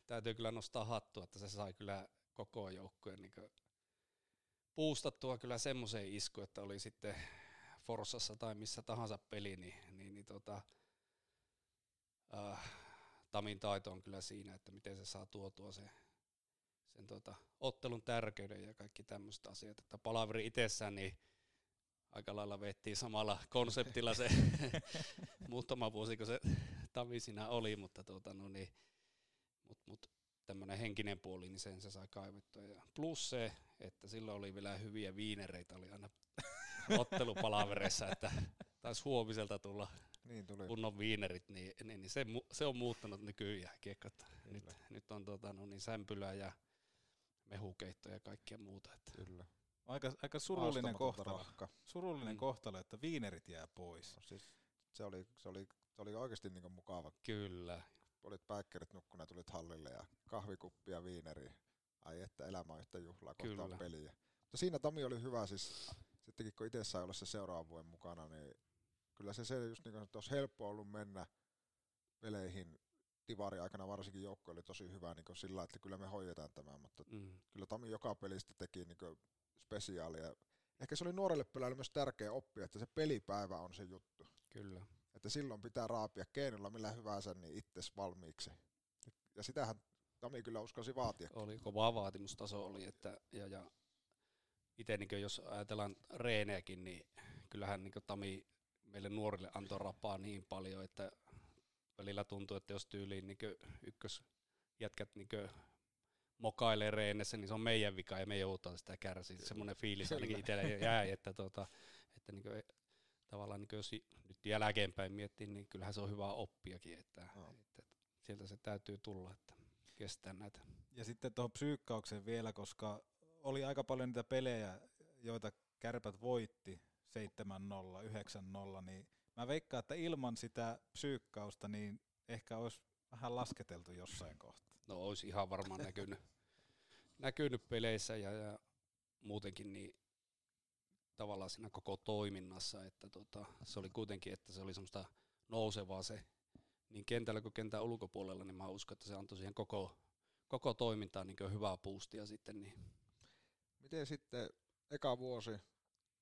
täytyy kyllä nostaa hattua, että se sai kyllä koko joukkueen niin puustattua kyllä semmoiseen isku, että oli sitten Forssassa tai missä tahansa peli, niin, niin, niin tota, äh, Tamin taito on kyllä siinä, että miten se saa tuotua sen, sen tota, ottelun tärkeyden ja kaikki tämmöiset asiat. Että palaveri itsessään niin aika lailla vettiin samalla konseptilla se muutama vuosi, kun se Tami siinä oli, mutta tota, no niin, mut, mut, tämmöinen henkinen puoli, niin sen se sai kaivettua. Ja plus se, että silloin oli vielä hyviä viinereitä, oli aina ottelupalavereissa, että taisi huomiselta tulla niin kunnon viinerit, niin, niin, niin se, se on muuttanut nykyään kiekkot. Nyt, nyt on tota, no niin, sämpylää ja mehukeittoja ja kaikkea muuta. Että kyllä. Aika, aika surullinen kohtalo, surullinen mm. kohtalo, että viinerit jää pois. No, siis se, oli, se, oli, se oli oikeasti niinku mukava. Kyllä. Olit päikkerit nukkuna, tulit hallille ja kahvikuppi ja viineri. Ai että elämä on yhtä juhlaa, kohta on peliä. Mutta siinä Tami oli hyvä, siis sittenkin kun itse sai olla se seuraavan vuoden mukana, niin kyllä se, se just niin kuin, että olisi helppo ollut mennä peleihin divarin aikana, varsinkin joukko oli tosi hyvä niin kuin sillä, että kyllä me hoidetaan tämän, mutta mm. kyllä Tami joka pelistä teki niin kuin spesiaalia. Ehkä se oli nuorelle pelaajalle myös tärkeä oppia, että se pelipäivä on se juttu. Kyllä. Että silloin pitää raapia keinolla millä hyvänsä niin itses valmiiksi. Ja sitähän Tami kyllä uskalsi vaatia. Oli kova vaatimustaso oli, että ja, ja itse niin jos ajatellaan reenejäkin, niin kyllähän niin Tami meille nuorille antoi rapaa niin paljon, että välillä tuntuu, että jos tyyliin niin ykkösjätkät niin mokailee reenessä, niin se on meidän vika ja me joudutaan sitä kärsiä. Semmoinen fiilis ainakin itselle jäi, että, tuota, että niin kuin, tavallaan niin jos nyt jälkeenpäin miettii, niin kyllähän se on hyvä oppiakin, että, no. että sieltä se täytyy tulla, että kestää näitä. Ja sitten tuohon psyykkaukseen vielä, koska oli aika paljon niitä pelejä, joita Kärpät voitti seitsemän nolla, yhdeksän nolla, niin mä veikkaan, että ilman sitä psyykkausta niin ehkä olisi vähän lasketeltu jossain kohtaa. No olisi ihan varmaan näkynyt, näkynyt peleissä ja, ja muutenkin niin tavallaan siinä koko toiminnassa, että tota, se oli kuitenkin, että se oli semmoista nousevaa se niin kentällä kuin kentän ulkopuolella, niin mä uskon, että se antoi siihen koko, koko toimintaan niin hyvää boostia sitten. Niin. Miten sitten eka vuosi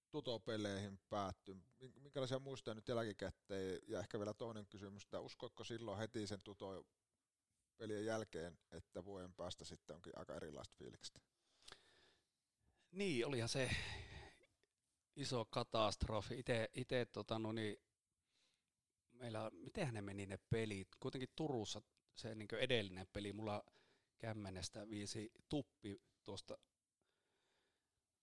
tutopeleihin päättyi? Minkälaisia muistoja nyt jälkikäteen? Ja ehkä vielä toinen kysymys, että uskoitko silloin heti sen tutopelien jälkeen, että vuoden päästä sitten onkin aika erilaista fiiliksestä? Niin, olihan se iso katastrofi. Ite, ite tota, no niin, meillä, mitenhän ne meni ne pelit? Kuitenkin Turussa se niin kuin edellinen peli, mulla kämmenestä viisi tuppi tuosta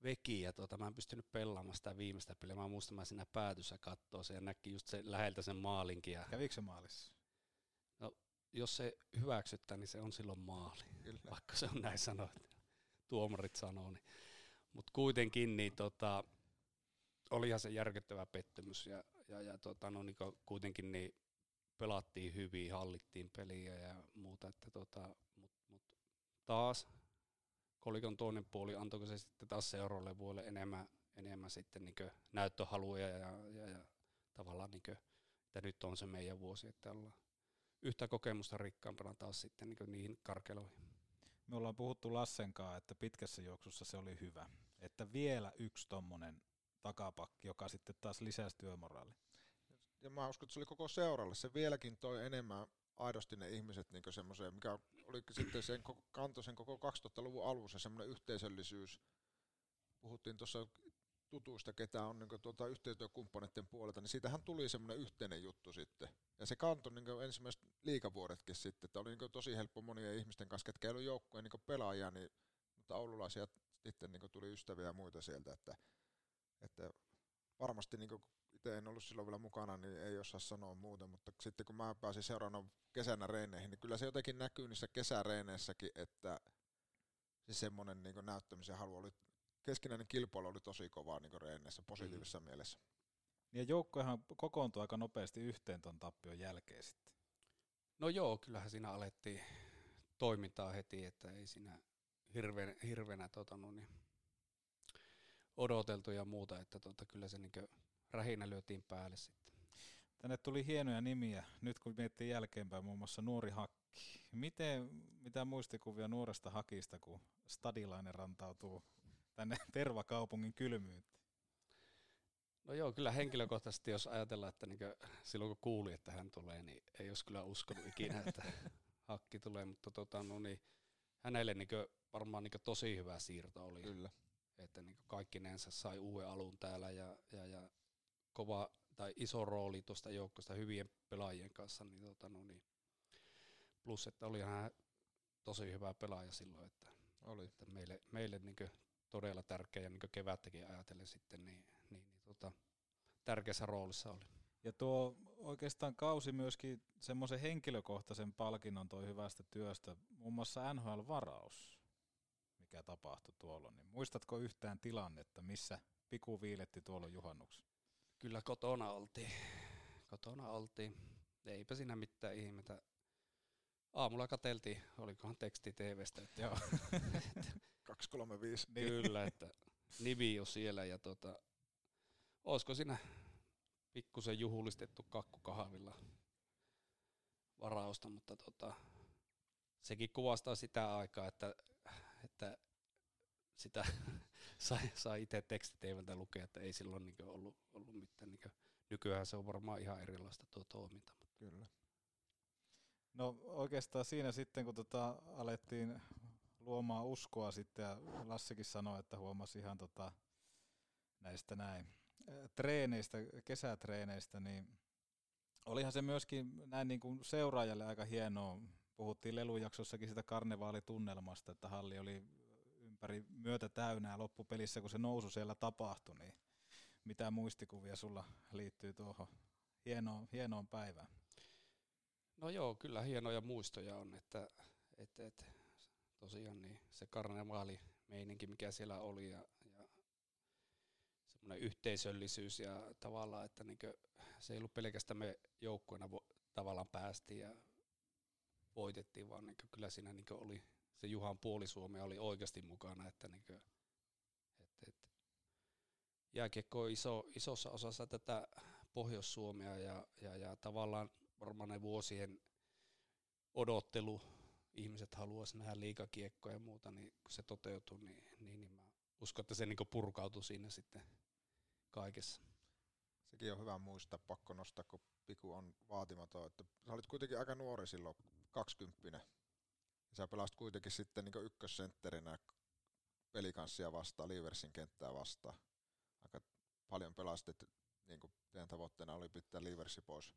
vekiä. Tuota, mä en pystynyt pelaamaan sitä viimeistä peliä. Mä muistan, mä siinä päätyssä katsoin sen ja näki just se, läheltä sen maalinkin. Ja kävikö se maalissa? No, jos se hyväksyttää, niin se on silloin maali. Kyllä. Vaikka se on näin sanoo, tuomarit sanoo. Niin. Mutta kuitenkin, niin tota... Olihan se järkyttävä pettymys ja, ja, ja tota, no, niin kuitenkin niin pelattiin hyvin, hallittiin peliä ja muuta. Että, tota, mut, mut taas kolikon toinen puoli, antoiko se sitten taas seuraavalle vuodelle enemmän, enemmän sitten niin näyttöhaluja ja, ja, ja tavallaan, niin kuin, että nyt on se meidän vuosi, että ollaan yhtä kokemusta rikkaampana taas sitten niin niihin karkeloihin. Me ollaan puhuttu Lassen kanssa, että pitkässä juoksussa se oli hyvä, että vielä yksi tommonen takapakki, joka sitten taas lisäsi työmoraali. Ja mä uskon, että se oli koko seuralle. Se vieläkin toi enemmän aidosti ne ihmiset niin semmoiseen, mikä oli sitten sen koko, kantoi sen koko kaksituhattaluvun alussa, semmoinen yhteisöllisyys. Puhuttiin tuossa tutuista, ketä on niin tuota, yhteistyökumppaneiden puolelta, niin siitähän tuli semmoinen yhteinen juttu sitten. Ja se kantoi niin ensimmäiset liikavuodetkin sitten. Tämä oli niin tosi helppo monien ihmisten kanssa, ketkä ei ollut joukkojen niin pelaajia, niin, mutta oululaisia sitten niin tuli ystäviä ja muita sieltä, että Että varmasti niin itse en ollut silloin vielä mukana, niin ei osaa sanoa muuta, mutta sitten kun mä pääsin seuraavan kesänä reeneihin, niin kyllä se jotenkin näkyy niissä kesäreeneissäkin, että siis semmoinen niin näyttämisen halu oli, keskinäinen kilpailu oli tosi kovaa niin reeneissä positiivisessa mm. mielessä. Ja joukkohan kokoontui aika nopeasti yhteen ton tappion jälkeen sitten. No joo, kyllähän siinä alettiin toimintaa heti, että ei siinä hirveän, hirveänä tota no niin odoteltu ja muuta, että tuota, kyllä se niinkö rähinä lyötiin päälle sitten. Tänne tuli hienoja nimiä, nyt kun miettii jälkeenpäin, muun muassa nuori Hakki. Miten, mitä muistikuvia nuoresta Hakista, kun stadilainen rantautuu tänne Tervakaupungin kylmyyteen? No joo, kyllä henkilökohtaisesti, jos ajatellaan, että niinkö, silloin kun kuuli, että hän tulee, niin ei olisi kyllä uskonut ikinä, että Hakki tulee, mutta tota, no niin, hänelle niinkö, varmaan niinkö tosi hyvä siirto oli. Kyllä. Että niin kaikkinensa sai uuden alun täällä ja, ja, ja kova tai iso rooli tuosta joukkosta hyvien pelaajien kanssa. Niin tota, no niin. Plus, että oli hän tosi hyvä pelaaja silloin, että, oli. Että meille, meille niin todella tärkeä ja niin kevättäkin ajatellen sitten, niin, niin, niin tota, tärkeässä roolissa oli. Ja tuo oikeastaan kausi myöskin semmoisen henkilökohtaisen palkinnon toi hyvästä työstä, muun muassa N H L-varaus. Mikä tapahtui tuolloin, niin muistatko yhtään tilannetta, missä piku viiletti tuolloin juhannuksi? Kyllä kotona oltiin. Kotona oltiin. Eipä siinä mitään ihmetä. Aamulla katseltiin, olikohan teksti T V:stä. Joo. kaksi kolme viisi. Kyllä, että nimi jo siellä. Ja tota, olisiko siinä pikkusen juhlistettu kakkukahvilla varausta, mutta tota, sekin kuvastaa sitä aikaa, että että sitä sai, sai itse tekstiteivältä lukea, että ei silloin niin ollut, ollut mitään niin nykyään se on varmaan ihan erilaista tuo toiminta. Kyllä. No oikeastaan siinä sitten, kun tota alettiin luomaan uskoa sitten, ja Lassikin sanoi, että huomasi ihan tota näistä näin treeneistä, kesätreeneistä, niin olihan se myöskin näin niin kuin seuraajalle aika hienoa. Puhuttiin lelujaksossakin sitä karnevaalitunnelmasta, että halli oli ympäri myötä täynnä loppupelissä, kun se nousu siellä tapahtui, niin mitä muistikuvia sulla liittyy tuohon hienoon, hienoon päivään? No joo, kyllä hienoja muistoja on, että et, et, tosiaan niin se karnevaalimeininki, mikä siellä oli, ja, ja semmoinen yhteisöllisyys ja tavallaan, että niin se ei ollut pelkästään me joukkoina vo, tavallaan päästiin ja voitettiin, vaan niin kyllä siinä niin oli se Juhan puoli Suomea oli oikeasti mukana, että niin kuin, et, et, jääkiekko on iso, isossa osassa tätä Pohjois-Suomea ja, ja, ja tavallaan varmaan ne vuosien odottelu, ihmiset haluaisi nähdä liigakiekkoa ja muuta, niin kun se toteutui, niin, niin, niin mä uskon, että se niin kuin purkautui siinä sitten kaikessa. Sekin on hyvä muistaa, pakko nostaa, kun Piku on vaatimaton, että sä olit kuitenkin aika nuori silloin, kaksikymppinen. Sä pelasit kuitenkin sitten niin kuin ykkössentterinä pelikanssia vastaan, Liiversin kenttää vastaan. Aika paljon pelasit, että niin kuin teidän tavoitteena oli pitää Liiversi pois.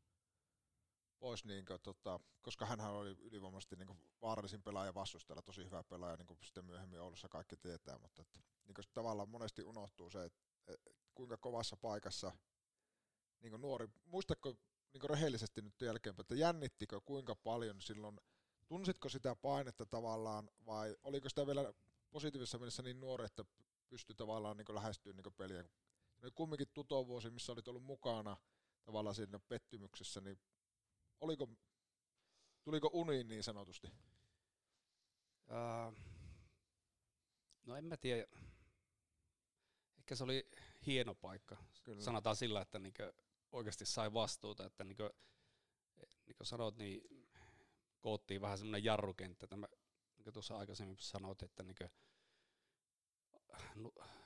pois niin kuin, tota, koska hänhän oli ylivoimaisesti niin kuin vaarallisin pelaaja vastustajalla, tosi hyvä pelaaja, niin kuin sitten myöhemmin Oulussa kaikki tietää. Mutta että, niin kuin tavallaan monesti unohtuu se, että, että kuinka kovassa paikassa niin kuin nuori, muistatko niin kuin rehellisesti nyt jälkeenpäin, että jännittikö kuinka paljon silloin. Tunsitko sitä painetta tavallaan, vai oliko sitä vielä positiivisessa mielessä niin nuori, että pystyi tavallaan niin lähestyä niin peliä? No kumminkin tutovuosi, missä olit ollut mukana tavallaan siinä pettymyksessä, niin oliko, tuliko uniin niin sanotusti? Uh, no en mä tiedä. Ehkä se oli hieno paikka. Kyllä. Sanotaan sillä, että niinkö oikeasti sai vastuuta, että niinkö, niinkö sanot, niin koottiin vähän semmoinen jarrukenttä, tämä, niin tuossa aikaisemmin sanoit, että niin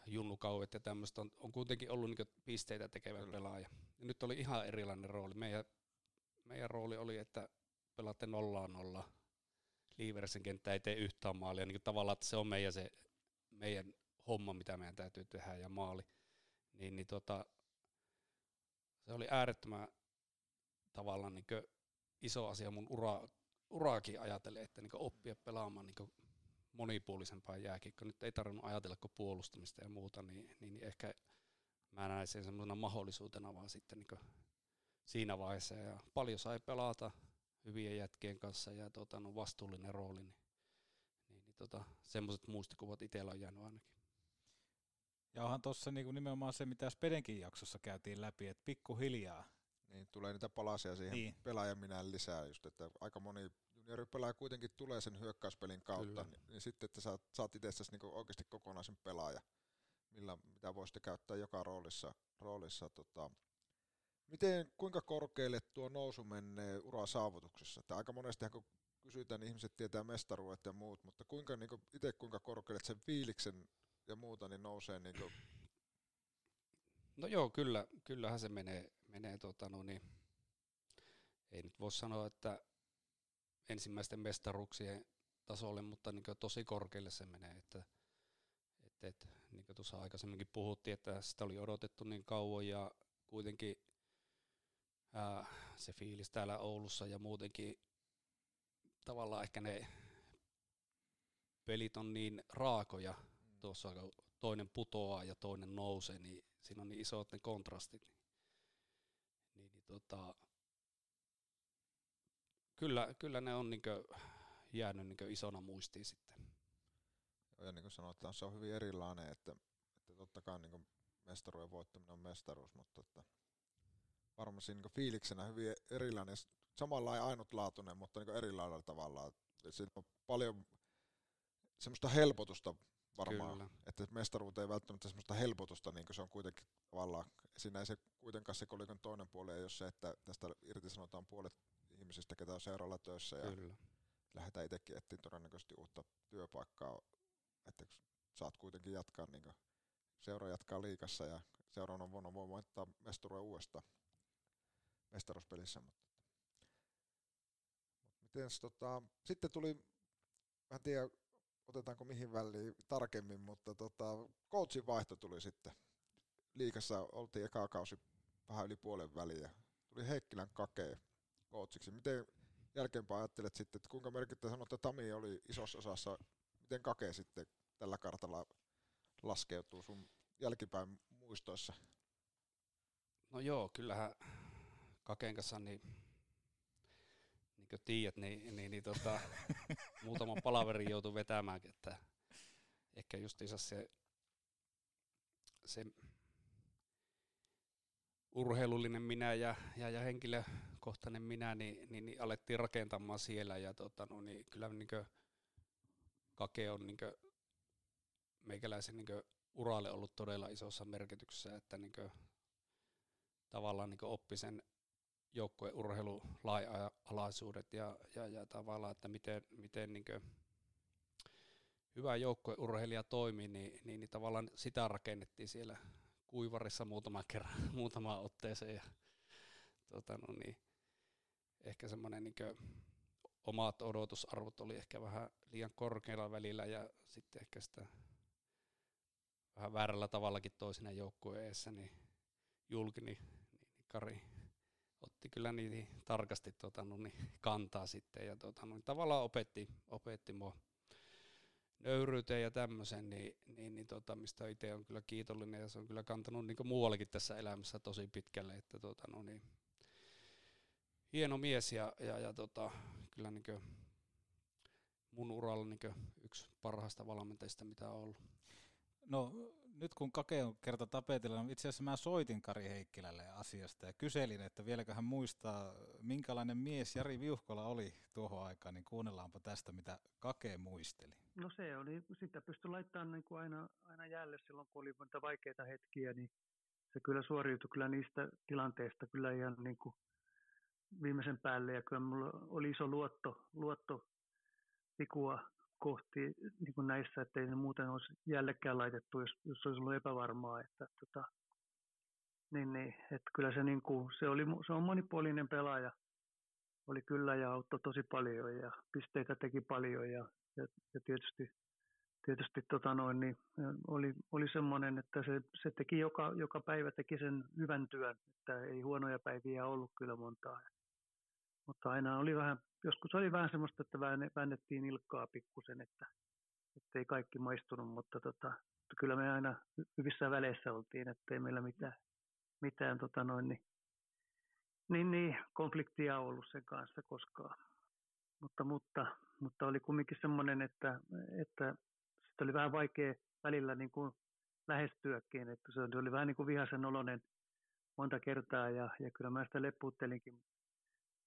junnukauvet ja tämmöistä on, on kuitenkin ollut niin pisteitä tekevä Kyllä. pelaaja. Ja nyt oli ihan erilainen rooli. Meidän, meidän rooli oli, että pelaatte nollaan nolla. Liiversen kenttä ei tee yhtään maalia. Niin tavallaan se on meidän, se, meidän homma, mitä meidän täytyy tehdä, ja maali. Niin, niin tota, se oli äärettömän tavallaan niin iso asia mun uraa. Uraakin ajatellen, että niin oppia pelaamaan niin monipuolisempaa jääkiekkoa. Nyt ei tarvinnut ajatella kuin puolustamista ja muuta, niin, niin ehkä mä näin sen semmoisena mahdollisuutena vaan sitten niin siinä vaiheessa. Ja paljon sai pelata hyvien jätkien kanssa ja tuota, no vastuullinen rooli. Niin, niin, niin tota, semmoiset muistikuvat itsellä on jäänyt ainakin. Ja onhan tuossa niinku nimenomaan se, mitä Spedenkin jaksossa käytiin läpi, että pikkuhiljaa. Niin, tulee niitä palasia siihen niin. pelaajaminään lisää just, että aika moni junioripelaaja kuitenkin tulee sen hyökkäyspelin kautta, niin, niin sitten, että saat, saat itsestäsi niinku oikeasti kokonaisen pelaaja, millä, mitä voisitte käyttää joka roolissa. roolissa tota. Miten, kuinka korkealle tuo nousu menee uraa saavutuksessa? Että aika monestihan kun kysytään, niin ihmiset tietää mestaruudet ja muut, mutta kuinka niinku, itse kuinka korkealle sen fiiliksen ja muuta niin nousee? Niinku no joo, kyllä, kyllähän se menee. Menee, tota, no niin, ei nyt voi sanoa, että ensimmäisten mestaruuksien tasolle, mutta niin tosi korkealle se menee. Että, et, et, niin kuin tuossa aikaisemminkin puhuttiin, että sitä oli odotettu niin kauan ja kuitenkin ää, se fiilis täällä Oulussa ja muutenkin tavallaan ehkä ne pelit on niin raakoja, tuossa toinen putoaa ja toinen nousee, niin siinä on niin isot ne kontrastit. Niin, niin tota, kyllä, kyllä ne on niinkö jäänyt niinkö isona muistiin sitten. Ja niin kuin sanotaan, se on hyvin erilainen, että, että totta kai niinku mestaruuden voittaminen on mestaruus, mutta että varmasti niinku fiiliksenä hyvin erilainen, samalla ei ainutlaatuinen, mutta niinku erilaisella tavalla. Siinä on paljon semmoista helpotusta varmaan, kyllä. Että mestaruuteen ei välttämättä semmoista helpotusta, niin kuin se on kuitenkin tavallaan, siinä ei se kuitenkaan se kolikon toinen puoli ei ole se, että tästä irtisanotaan puolet ihmisistä, ketä on seuralla töissä ja kyllä. Lähdetään itsekin etsiä todennäköisesti uutta työpaikkaa, että saat kuitenkin jatkaa, niin seura jatkaa liigassa ja seuraavana vuonna voi voittaa mestaruuden uudestaan. mestaruuspelissä. Mutta. Mut miten's, tota, sitten tuli, mä en tiedä otetaanko mihin väliin tarkemmin, mutta tota, coachin vaihto tuli sitten. Liigassa oltiin eka kausi vähän yli puolen väliin ja tuli Heikkilän Kake coachiksi. Miten jälkeenpäin ajattelet sitten, että kuinka merkittävä sanoa, että Tami oli isossa osassa, miten Kake sitten tällä kartalla laskeutuu sun jälkipäin muistoissa? No joo, kyllähän Kaken kanssa, niin, niin kuin tiedät, niin, niin, niin tota, muutaman palaverin joutui vetämään, että ehkä justiinsa se, se urheilullinen minä ja, ja, ja henkilökohtainen minä, niin, niin, niin alettiin rakentamaan siellä, ja tota, no, niin kyllä niin kuin Kake on niin kuin meikäläisen niin kuin uralle ollut todella isossa merkityksessä, että niin kuin tavallaan niin oppi sen joukkueen urheilun laaja-alaisuudet ja, ja, ja tavallaan, että miten, miten niin hyvä joukkueurheilija toimii, niin, niin, niin tavallaan sitä rakennettiin siellä Kuivarissa muutaman kerran, muutamaan otteeseen. Ja, tuota, no niin, ehkä semmoinen niin omat odotusarvot oli ehkä vähän liian korkealla välillä ja sitten ehkä sitä vähän väärällä tavallakin toisinaan joukkueen eessä, niin julki, niin, niin, niin Kari otti kyllä niihin tarkasti tuota, no, niin kantaa sitten ja tuota, no, niin tavallaan opetti, opetti mua nöyryyteen ja tämmöisen, niin, niin, niin, tota, mistä itse on kyllä kiitollinen ja se on kyllä kantanut niin kuin muuallakin tässä elämässä tosi pitkälle, että tuota, no, niin, hieno mies ja, ja, ja tota, kyllä niin kuin mun uralla niin kuin yksi parhaista valmentajista mitä on ollut. No nyt kun Kake on kerta tapetilla, niin itse asiassa mä soitin Kari Heikkilälle asiasta ja kyselin, että vieläkö hän muistaa, minkälainen mies Jari Viuhkola oli tuohon aikaan, niin kuunnellaanpa tästä, mitä Kake muisteli. No se oli, sitä pystyi laittamaan niin kuin aina, aina jälle silloin, kun oli monta vaikeita hetkiä, niin se kyllä suoriutui kyllä niistä tilanteista kyllä ihan niin kuin viimeisen päälle ja kyllä mulla oli iso luotto, luotto pikua kohti niin kuin näissä, ettei ne muuten olisi jällekään laitettu, jos, jos olisi ollut epävarmaa. Että, tota, niin, niin, että kyllä se, niin kuin, se, oli, se on monipuolinen pelaaja, oli kyllä ja auttoi tosi paljon ja pisteitä teki paljon ja, ja, ja tietysti, tietysti tota noin, niin oli, oli semmoinen, että se, se teki joka, joka päivä teki sen hyvän työn, että ei huonoja päiviä ollut kyllä montaa. Mutta aina oli vähän, joskus oli vähän semmoista, että väännettiin ilkkaa pikkusen, että, että ei kaikki maistunut, mutta tota, kyllä me aina hyvissä väleissä oltiin, ettei meillä mitään, mitään tota noin, niin, niin, niin, konfliktia ollut sen kanssa koskaan. Mutta, mutta, mutta oli kumminkin semmoinen, että, että sitä oli vähän vaikea välillä niin kuin lähestyäkin, että se oli vähän niin kuin vihaisen oloinen monta kertaa ja, ja kyllä mä sitä leppuuttelinkin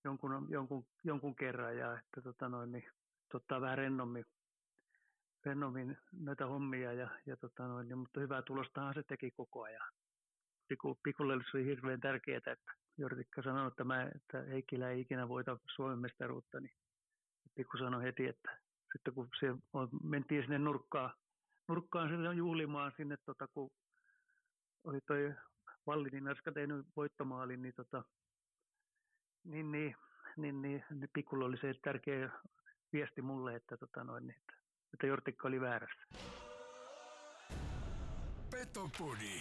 Jonkun, jonkun, jonkun kerran ja että tota noin, niin, ottaa vähän rennommin, rennommin näitä hommia, ja, ja tota noin, niin, mutta hyvää tulostahan se teki koko ajan. Piku, Pikulle oli hirveän tärkeää, että Jortikka sanoi, että, mä, että Heikkilä ei ikinä voita Suomen mestaruutta, niin Pikku sanoi heti, että sitten kun se on, mentiin sinne nurkkaan, nurkkaan sinne juhlimaan sinne, tota, kun oli toi Vallinin Narska tehnyt voittomaalin, niin tota, Niin, niin, niin, niin, niin Pikulla oli se tärkeä viesti mulle, että, tota noin, että, että Jortikka oli väärässä. Petopodi.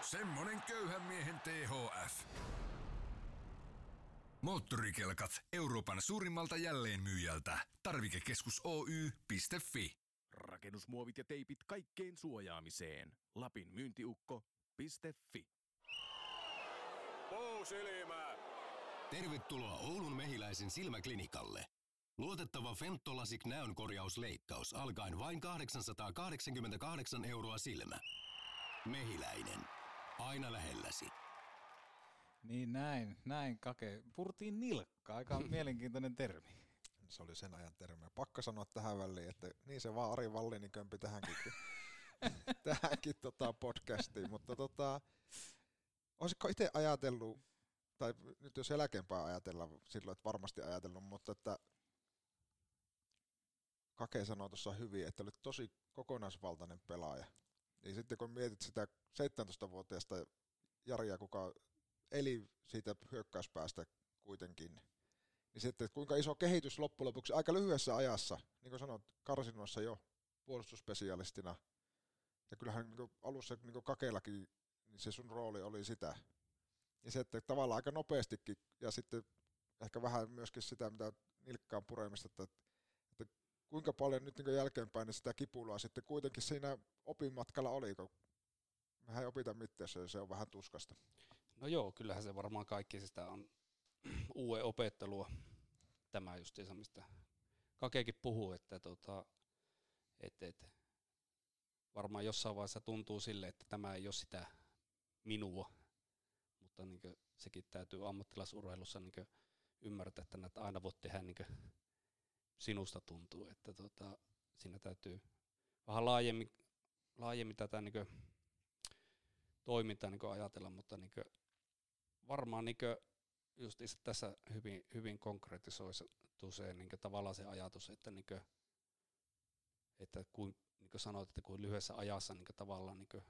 Semmonen köyhän miehen T H F. Moottorikelkat Euroopan suurimmalta jälleenmyyjältä. Tarvikekeskus O Y piste F I. Rakennusmuovit ja teipit kaikkeen suojaamiseen. Lapinmyyntiukko piste F I. Puusilmä! Tervetuloa Oulun Mehiläisen silmäklinikalle. Luotettava Fentolasik näön korjausleikkaus alkaen vain kahdeksansataakahdeksankymmentäkahdeksan euroa silmä. Mehiläinen. Aina lähelläsi. Niin näin, näin Kake. Purtiin nilkka. Aika mielenkiintoinen termi. Se oli sen ajan termi. Pakko sanoa tähän väliin, että niin se vaan Ari Valli niin kömpi tähänkin, tähänkin tota podcastiin. Mutta tota, olisitko itse ajatellut, tai nyt jos jälkeenpäin ajatellaan, silloin et varmasti ajatellut, mutta että Kake sanoi tuossa hyvin, että olet tosi kokonaisvaltainen pelaaja. Ja sitten kun mietit sitä seitsemäntoistavuotiaista Jaria, kuka eli siitä hyökkäyspäästä kuitenkin, niin sitten kuinka iso kehitys loppujen lopuksi aika lyhyessä ajassa, niin kuin sanoit, karsinnoissa jo puolustusspesialistina, ja kyllähän niin kuin alussa niin kuin Kakellakin niin se sun rooli oli sitä, ja se, että tavallaan aika nopeastikin, ja sitten ehkä vähän myöskin sitä, mitä nilkkaan puremista, että, että kuinka paljon nyt niin kuin jälkeenpäin niin sitä kipulua sitten kuitenkin siinä opinmatkalla oli, kun mehän ei opita mitään, jos se on vähän tuskasta. No joo, kyllähän se varmaan kaikki sitä on uuden opettelua, tämä justiinsa, mistä Kakekin puhuu, että tota, et, et, varmaan jossain vaiheessa tuntuu sille, että tämä ei ole sitä minua, mutta niin kuin sekin täytyy ammattilaisurheilussa niin kuin ymmärtää, että näitä aina voit tehdä niin kuin sinusta tuntuu, että tota, siinä täytyy vähän laajemmin, laajemmin tätä niin kuin toimintaa niin kuin ajatella, mutta niin kuin varmaan niin kuin just itse tässä hyvin, hyvin konkretisoituu se niin kuin tavallaan se ajatus, että, niin kuin, että kun niin kuin sanoit, että kun lyhyessä ajassa niin kuin tavallaan niin kuin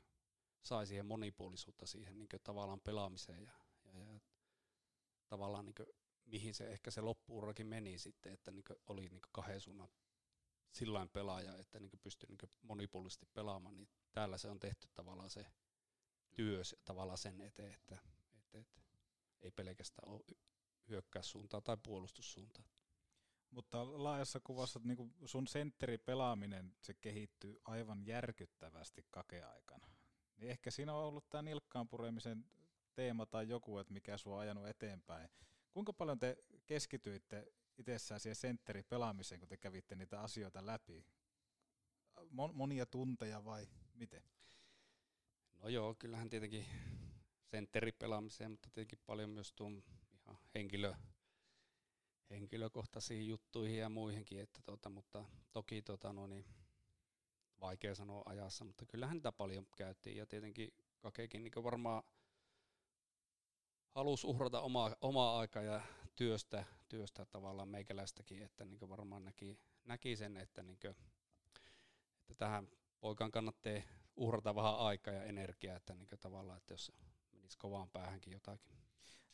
sai siihen monipuolisuutta siihen niin kuin tavallaan pelaamiseen ja, ja, ja tavallaan niin kuin mihin se ehkä se loppu-urakin meni sitten, että niin kuin oli niin kuin kahden suunnan sillain pelaaja, että niin kuin pystyi niin kuin monipuolisesti pelaamaan, niin täällä se on tehty tavallaan se työ tavallaan sen eteen, että, että, että ei pelkästään ole hyökkäyssuuntaa tai puolustussuuntaa. Mutta laajassa kuvassa niin sun sentteripelaaminen, se kehittyy aivan järkyttävästi Kake-aikana. Niin ehkä siinä on ollut tämä nilkkaan puremisen teema tai joku, että mikä sua on ajanut eteenpäin. Kuinka paljon te keskityitte itsessään siihen sentteripelaamiseen, kun te kävitte niitä asioita läpi? Mon- monia tunteja vai miten? No joo, kyllähän tietenkin sentteripelaamiseen, mutta tietenkin paljon myös tuon ihan henkilö, henkilökohtaisiin juttuihin ja muihinkin, että tota, mutta toki tota, no niin, vaikea sanoa ajassa, mutta kyllähän niitä paljon käytiin ja tietenkin Kakekin niin varmaan halusi uhrata omaa, omaa aikaa ja työstä, työstä tavallaan meikäläistäkin, että niin varmaan näki, näki sen, että, niin kuin, että tähän poikaan kannattaa uhrata vähän aikaa ja energiaa, että niin tavallaan, että jos menisi kovaan päähänkin jotakin.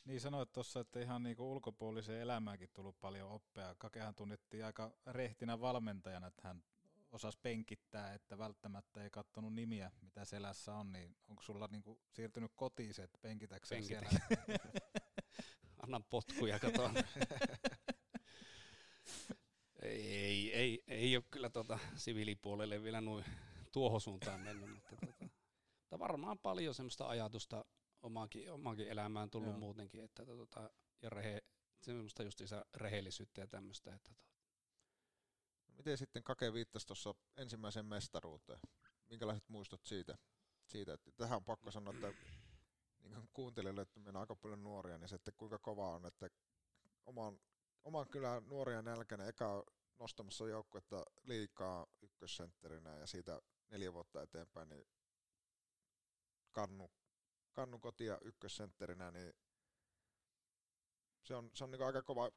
Niin sanoit tuossa, että ihan niinku ulkopuoliseen elämäänkin tullut paljon oppia. Kakehan tunnettiin aika rehtinä valmentajana, että hän osasi penkittää, että välttämättä ei katsonut nimiä, mitä selässä on, niin onko sulla niinku siirtynyt kotiin se, että penkitäkseen Penkitä. siellä? Annan potkuja, katon. ei, ei, ei, ei ole kyllä tuota siviilipuolelle vielä noin tuohon suuntaan mennyt, mutta tuota, mutta varmaan paljon semmoista ajatusta omaakin, omaakin elämään tullut Joo. muutenkin, että tuota, ja rehe, semmoista justiinsa rehellisyyttä ja tämmöistä. Että tuota. Miten sitten Kake viittasi tuossa ensimmäiseen mestaruuteen? Minkälaiset muistot siitä? siitä että tähän on pakko sanoa, että niin kuuntelijoille, että meillä on aika paljon nuoria, niin se, että kuinka kova on, että oman, oman kylän nuoria nälkänä eka nostamassa joukkuetta liikaa ykkössentterinä ja siitä neljä vuotta eteenpäin, niin kannu, kannu kotia ykkössentterinä, niin se on, se on niin aika kova.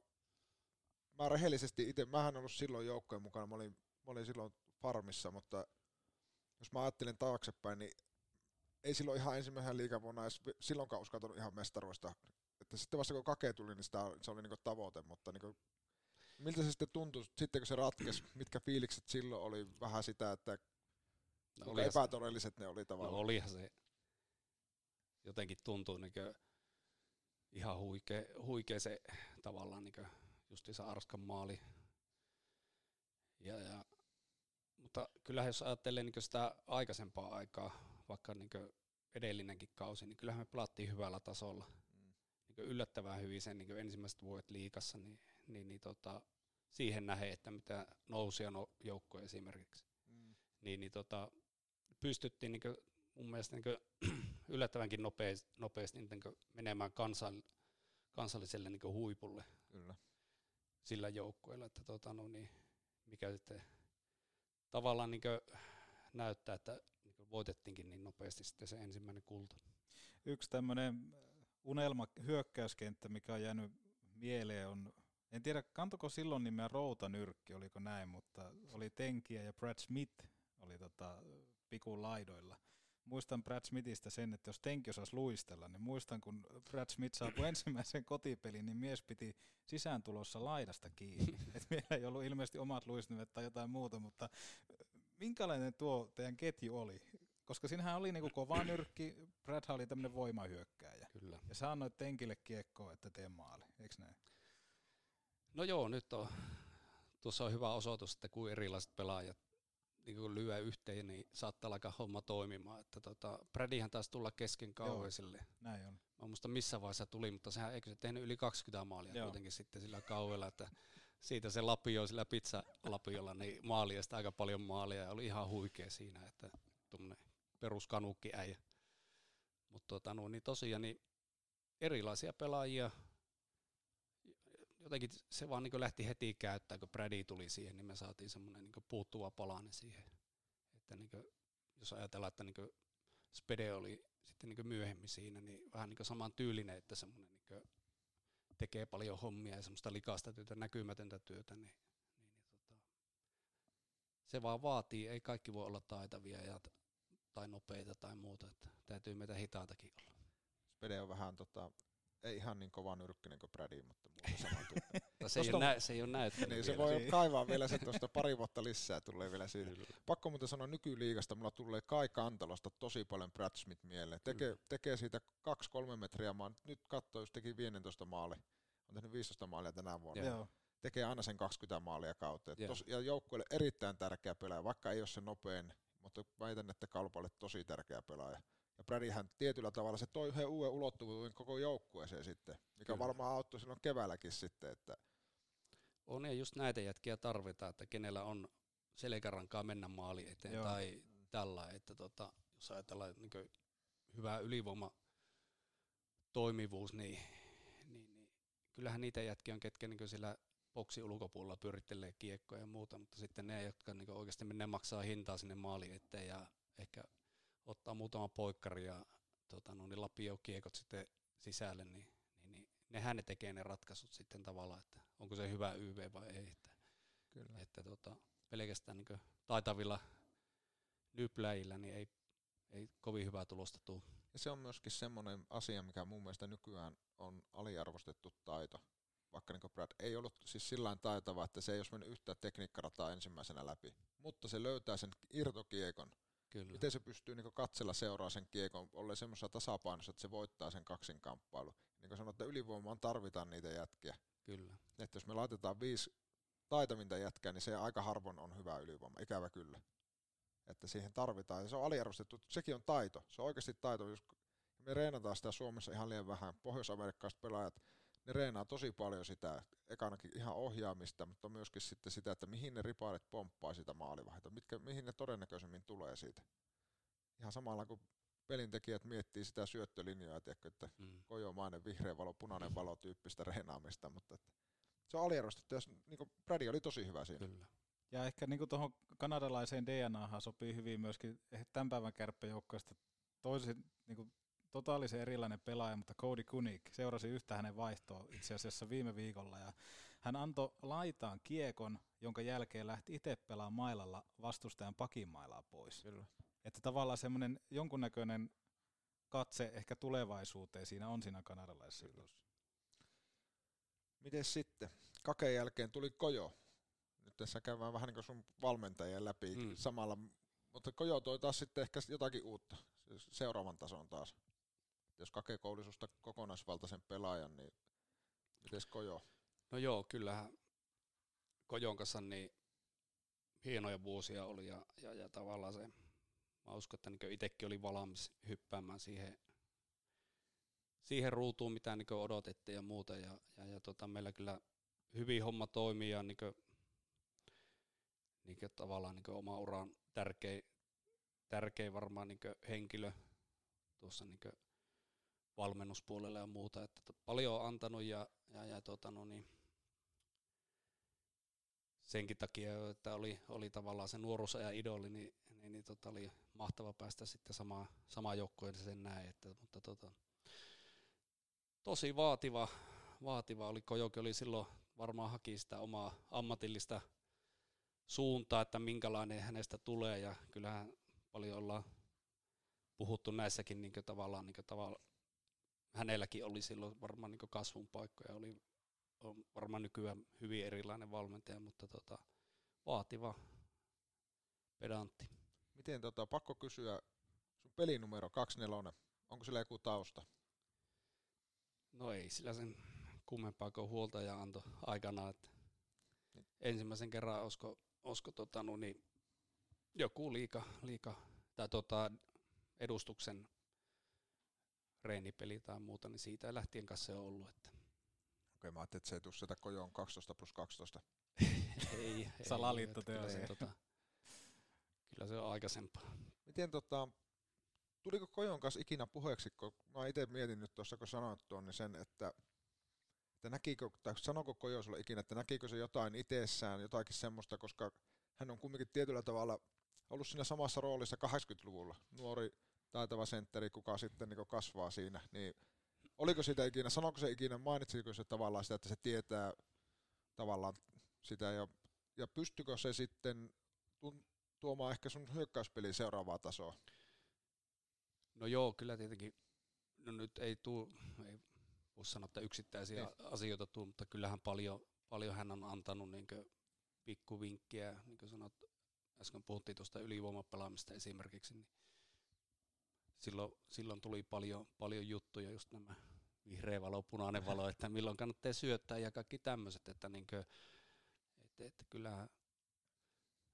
Mä rehellisesti itse, mähän ollut silloin joukkojen mukana, mä olin, mä olin silloin farmissa, mutta jos mä ajattelin taaksepäin, niin ei silloin ihan ensimmäisenä liigavuonna edes silloinkaan uskaltanut ihan mestaruista. Että sitten vasta kun Kake tuli, niin sitä, se oli niin tavoite, mutta niin miltä se sitten tuntui, sitten kun se ratkesi, mitkä fiilikset silloin oli vähän sitä, että no kuinka epätodelliset ne oli tavallaan. No olihan se. Jotenkin tuntuu niin ihan huikea, huikea se tavallaan niin justiinsa Arskan maali. Ja, ja, mutta kyllähän jos ajattelee niin sitä aikaisempaa aikaa, vaikka niin edellinenkin kausi, niin kyllähän me pelattiin hyvällä tasolla. Mm. Niin yllättävän hyvin sen niin ensimmäiset vuodet liigassa, niin, niin, niin tota, siihen nähden, että mitä nousia no, joukkoja esimerkiksi. Mm. Niin, niin tota, pystyttiin niin kuin, mun mielestä niin yllättävänkin nopeasti, nopeasti niin kuin menemään kansan, kansalliselle niin huipulle. Kyllä. Sillä joukkueella, että tota, no niin, mikä sitten tavallaan niin näyttää, että niin voitettiinkin niin nopeasti sitten se ensimmäinen kulta. Yksi tämmöinen unelmahyökkäyskenttä, mikä on jäänyt mieleen, on, en tiedä kantoiko silloin nimeä Routanyrkki, oliko näin, mutta oli Tenkiä ja Brad Smith oli tota, pikun laidoilla. muistan Brad Smithistä sen, että jos Tenki osasi luistella, niin muistan, kun Brad Smith saapui ensimmäisen kotipelin, niin mies piti sisääntulossa laidasta kiinni. Et meillä ei ollut ilmeisesti omat luistimet tai jotain muuta, mutta minkälainen tuo teidän ketju oli? Koska siinähän oli niinku kova nyrkki, Bradhan oli tämmöinen voimahyökkääjä. Kyllä. Ja sä annoit Tenkille kiekkoa, että tee maali, eikö näin? No joo, nyt on. Tuossa on hyvä osoitus, että kun erilaiset pelaajat niin kun lyö yhteen, niin saattaa alkaa homma toimimaan. Että tota, Bradihan taisi tulla kesken kauheisille. Näin on. Mä muistan missä vaiheessa tuli, mutta sehän eikö se tehnyt yli kaksikymmentä maalia joo. Kuitenkin sitten sillä kauheella, että siitä se lapio, sillä pizzalapiolla, niin maalia sitä aika paljon maalia ja oli ihan huikea siinä, että tuommoinen peruskanukki äijä. Mutta tota, no, niin tosiaan niin erilaisia pelaajia. Jotenkin se vaan niin lähti heti käyttämään, kun Brady tuli siihen, niin me saatiin semmoinen niin puuttuva palanen siihen. Että niin kuin, jos ajatellaan, että niin Spede oli sitten niin myöhemmin siinä, niin vähän niin saman tyylinen, että semmoinen niin tekee paljon hommia ja semmoista likaista työtä, näkymätöntä työtä. Niin, niin, niin, tota, se vaan vaatii, ei kaikki voi olla taitavia ja, tai nopeita tai muuta, että täytyy meitä hitaatakin olla. Spede on vähän... Tota ei ihan niin kova nyrkkinen kuin Brady, mutta muuta samaa tyyppiä. Se, nä- se ei ole näyttänyt niin, se voi kaivaa vielä se tuosta pari vuotta lisää, tulee vielä siitä. Pakko muuten sanoa nykyliigasta, mulla tulee Kai Kantalosta tosi paljon Brad Smith mieleen. Tekee, tekee siitä kaksi kolme metriä, mä nyt katsoin, jos teki viisitoista maalia, on tehnyt viisitoista maalia tänä vuonna. Joo. Tekee aina sen kaksikymmentä maalia kautta. Tos, ja joukkueelle erittäin tärkeä pelaaja, vaikka ei ole se nopein, mutta väitän, että Kalpalle tosi tärkeä pelaaja. Ja Bradyhän tietyllä tavalla se toi yhden uuden ulottuvuuden koko joukkueeseen sitten, mikä kyllä. Varmaan auttoi silloin keväälläkin sitten. Että. On ja just näitä jätkiä tarvitaan, että kenellä on selkärankaa mennä maali eteen joo. Tai tällä, että tota, jos ajatellaan niin hyvää ylivoimatoimivuus, niin, niin, niin kyllähän niitä jätkiä on, ketkä niin sillä boksin ulkopuolella pyörittelee kiekkoja ja muuta, mutta sitten ne, jotka niin oikeasti menee maksaa hintaa sinne maali eteen ja ehkä ottaa muutama poikkari ja tota, no, niin lapiokiekot sitten sisälle, niin, niin, niin nehän ne tekee ne ratkaisut sitten tavallaan, että onko se hyvä Y V vai ei. Että, kyllä. Että tota, pelkästään niin taitavilla nypläjillä niin ei, ei kovin hyvää tulosta tule. Ja se on myöskin semmoinen asia, mikä mun mielestä nykyään on aliarvostettu taito. Vaikka niin Brad ei ollut siis sillain taitava, että se ei olisi mennyt yhtään tekniikkarataa ensimmäisenä läpi, mutta se löytää sen irtokiekon. Kyllä. Miten se pystyy niin katsella seuraa sen kiekon, olleen semmoisessa tasapainossa, että se voittaa sen kaksinkamppailun. Niin kuin sanoin, että ylivoimaan tarvitaan niitä jätkiä. Kyllä. Että jos me laitetaan viisi taitavinta jätkää, niin se aika harvoin on hyvä ylivoima, ikävä kyllä. Että siihen tarvitaan, ja se on aliarvostettu, sekin on taito, se on oikeasti taito. Jos me reenataan sitä Suomessa ihan liian vähän, pohjois-amerikkalaiset pelaajat, ne reenaa tosi paljon sitä, ekanakin ihan ohjaamista, mutta myöskin sitten sitä, että mihin ne ripaarit pomppaa sitä maalivahdetta, mitkä, mihin ne todennäköisemmin tulee siitä. Ihan samalla kun pelintekijät miettii sitä syöttölinjaa, tiedätkö, että mm. kojomainen, vihreä valo, punainen valo tyyppistä reenaamista, mutta että se on aliarvostettu, niin Brady oli tosi hyvä siinä. Kyllä. Ja ehkä niin tuohon kanadalaiseen D N A:han sopii hyvin myöskin tämän päivän kärppäjoukkoista toisin, niin totaalisen erilainen pelaaja, mutta Cody Kunyk seurasi yhtä hänen vaihtoa itse asiassa viime viikolla. Ja hän antoi laitaan kiekon, jonka jälkeen lähti itse pelaamaan mailalla vastustajan pakimailaa pois. Kyllä. Että tavallaan semmoinen jonkunnäköinen katse ehkä tulevaisuuteen siinä on siinä kanadalaisessa jutussa. Miten sitten? Kaken jälkeen tuli Kojo. Nyt tässä käydään vähän niin kuin sun valmentajien läpi mm. samalla. Mutta Kojo toi taas sitten ehkä jotakin uutta seuraavan tason taas. Jos Kake kouli susta kokonaisvaltaisen pelaajan, niin mites Kojo? No joo, kyllähän Kojon kanssa niin hienoja vuosia oli ja, ja, ja tavallaan se, mä uskon, että niin itsekin oli valmis hyppäämään siihen, siihen ruutuun, mitä niin odotettiin ja muuta. Ja, ja, ja tota, meillä kyllä hyvin homma toimii ja niin kuin, niin kuin tavallaan niin oma uran tärkein, tärkein varmaan niin henkilö tuossa niin valmennuspuolella ja muuta, että paljon on antanut ja, ja, ja tota, no niin, senkin takia, että oli, oli tavallaan se nuoruusajan idoli, niin, niin, niin tota, oli mahtava päästä sitten samaan sama joukkoon sen näin, että, mutta tota, tosi vaativa, vaativa oli Kojoki, oli silloin varmaan haki sitä omaa ammatillista suuntaa, että minkälainen hänestä tulee ja kyllähän paljon ollaan puhuttu näissäkin niin kuin tavallaan, niin kuin tavalla, hänelläkin oli silloin varmaan niin kuin kasvun paikkoja, oli on varmaan nykyään hyvin erilainen valmentaja, mutta tota, vaativa pedantti. Miten tota, pakko kysyä, sun pelinumero kaksikymmentäneljä, onko sillä joku tausta? No ei sillä sen kummempaa kuin huoltaja antoi aikanaan, että niin. Ensimmäisen kerran osko, osko tota, no, niin joku liika, liika tai tota, edustuksen reenipeli tai muuta, niin siitä lähtien kanssa se on ollut. Että. Okei, mä ajattelin, että se ei tule sieltä Kojoon kaksitoista plus kaksitoista. Ei, salaliittoteoria. Kyllä, tota, kyllä se on aikaisempaa. Miten tota, tuliko Kojon kanssa ikinä puheeksi, kun mä itse mietin nyt tuossa, kun sanoit tuon, niin sen, että, että näkikö, tai sanoko Kojo sulle ikinä, että näkikö se jotain itsessään, jotakin semmoista, koska hän on kumminkin tietyllä tavalla ollut siinä samassa roolissa kahdeksankymmentäluvulla. Nuori taitava sentteri, kuka sitten niin kasvaa siinä, niin oliko sitä ikinä, sanoiko se ikinä, mainitsiko se tavallaan sitä, että se tietää tavallaan sitä, ja, ja pystykö se sitten tuomaan ehkä sun hyökkäyspeliin seuraavaa tasoa? No joo, kyllä tietenkin, no nyt ei tule, ei voi sanoa, että yksittäisiä ei. Asioita tule, mutta kyllähän paljon, paljon hän on antanut niin kuin pikkuvinkkiä, niin kuin sanot, äsken puhuttiin tuosta ylivoimapelaamista esimerkiksi, niin Silloin, silloin tuli paljon, paljon juttuja, just nämä vihreä valo, punainen valo, että milloin kannattaa syöttää ja kaikki tämmöiset, että, niinkö, että, että kyllähän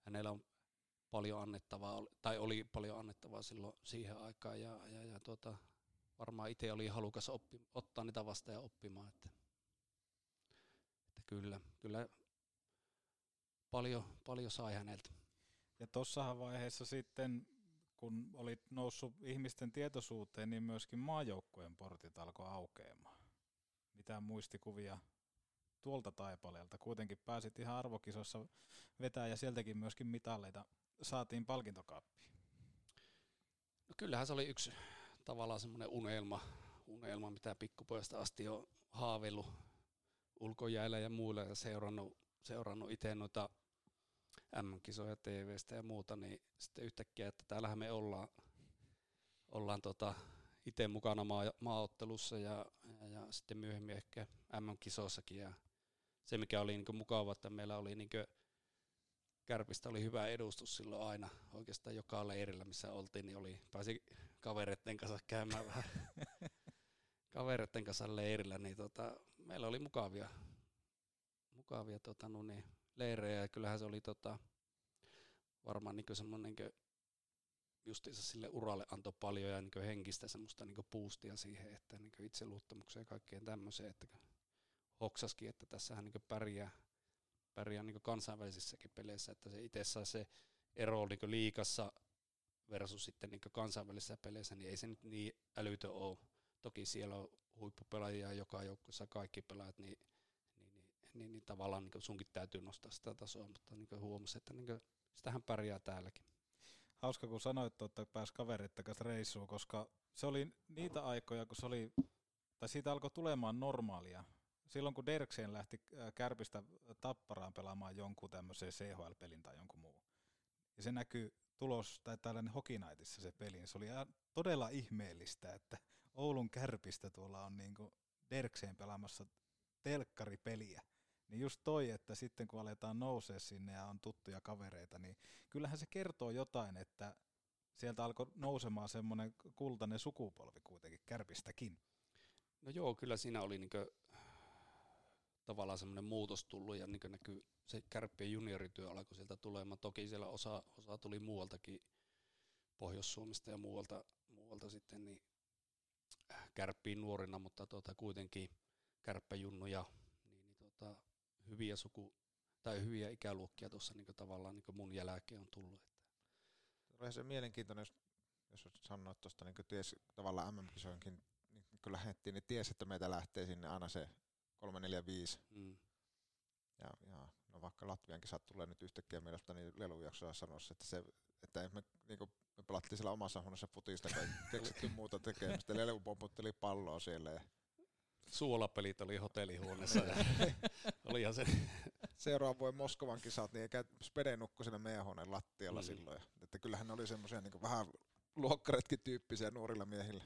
hänellä on paljon annettavaa, tai oli paljon annettavaa silloin siihen aikaan, ja, ja, ja tuota, varmaan itse oli halukas oppi, ottaa niitä vastaan ja oppimaan, että, että kyllä, kyllä paljon, paljon sai häneltä. Ja tossahan vaiheessa sitten kun olit noussut ihmisten tietoisuuteen, niin myöskin maajoukkueen portit alkoi aukeamaan. Mitä muistikuvia tuolta taipaleelta? Kuitenkin pääsit ihan arvokisossa vetää ja sieltäkin myöskin mitalleita saatiin palkintokaappiin. No kyllähän se oli yksi tavallaan semmoinen unelma, unelma, mitä pikkupojasta asti on haaveillut ulkojäällä ja muilla ja seurannut, seurannut itse noita M-kisoja T V:stä ja muuta, niin sitten yhtäkkiä, että täällähän me ollaan, ollaan tota itse mukana maa- maaottelussa ja, ja, ja sitten myöhemmin ehkä M-kisossakin. Ja se, mikä oli niinku mukava, että meillä oli niinku, Kärpistä oli hyvä edustus silloin aina, oikeastaan joka leirillä, missä oltiin, niin oli, pääsi kavereiden kanssa käymään vähän kavereiden kanssa leirillä, niin tota, meillä oli mukavia, mukavia tota, no niin, leirejä, ja kyllähän se oli tota, varmaan niinku semmoinen niinku, justiinsa sille uralle antoi paljon ja niinku henkistä semmoista niinku boostia siihen, että niinku itseluottamukseen ja kaikkeen tämmöiseen, että hoksaskin, että tässähän niinku pärjää, pärjää niinku kansainvälisissäkin peleissä, että se itse saa se ero niinku liigassa versus sitten niinku kansainvälisissä peleissä, niin ei se nyt niin älytön ole. Toki siellä on huippupelaajia joka joukkueessa, kaikki pelaajat, niin Niin, niin tavallaan niin sunkin täytyy nostaa sitä tasoa, mutta niin huomasi, että niin sitähän pärjää täälläkin. Hauska, kun sanoit, että pääsi kavereiden kanssa reissuun, koska se oli niitä aikoja, kun se oli, tai siitä alkoi tulemaan normaalia. Silloin, kun Derksen lähti Kärpistä Tapparaan pelaamaan jonkun tämmöisen C H L-pelin tai jonkun muun. Ja se näkyy tulos, tai tällainen Hockey Nightissa se peli. Se oli todella ihmeellistä, että Oulun Kärpistä tuolla on niin Derksen pelaamassa telkkaripeliä. Niin just toi, että sitten kun aletaan nousee sinne ja on tuttuja kavereita, niin kyllähän se kertoo jotain, että sieltä alkoi nousemaan semmoinen kultainen sukupolvi kuitenkin Kärpistäkin. No joo, kyllä siinä oli niinku tavallaan semmoinen muutos tullut ja niinku näkyy se Kärppien juniorityö alkoi sieltä tulemaan. Toki siellä osa, osa tuli muualtakin Pohjois-Suomesta ja muualta, muualta sitten niin Kärppiin nuorina, mutta tuota, kuitenkin Kärppäjunnuja, niin, niin tuota, hyviä suku tai hyviä ikäluokkia tuossa niin tavallaan niin mun jälkeen on tullut. Olihan se mielenkiintoinen, jos, jos sanoit tuosta niin ties tavallaan M M-kisoinkin, niin kun lähdettiin, niin tiesi, että meitä lähtee sinne aina se kolme neljä viisi. Mm. Ja, ja no vaikka Latvian kisat tulee nyt yhtäkkiä mielestä, niin lelujaksoa sanoisi, että se, että me, niin me pelattiin siellä omassa huoneessa futista, kun ei keksitty muuta tekemistä, lelu pomputteli palloa siellä. Ja suolapelit oli hotellihuoneessa. Olihan se. Seuraan voi Moskovan kisat, niin eikä Spede nukkui siinä meidän huoneen lattialla mm. silloin. Että kyllähän ne oli semmoisia niin vähän luokkaretki-tyyppisiä nuorilla miehillä.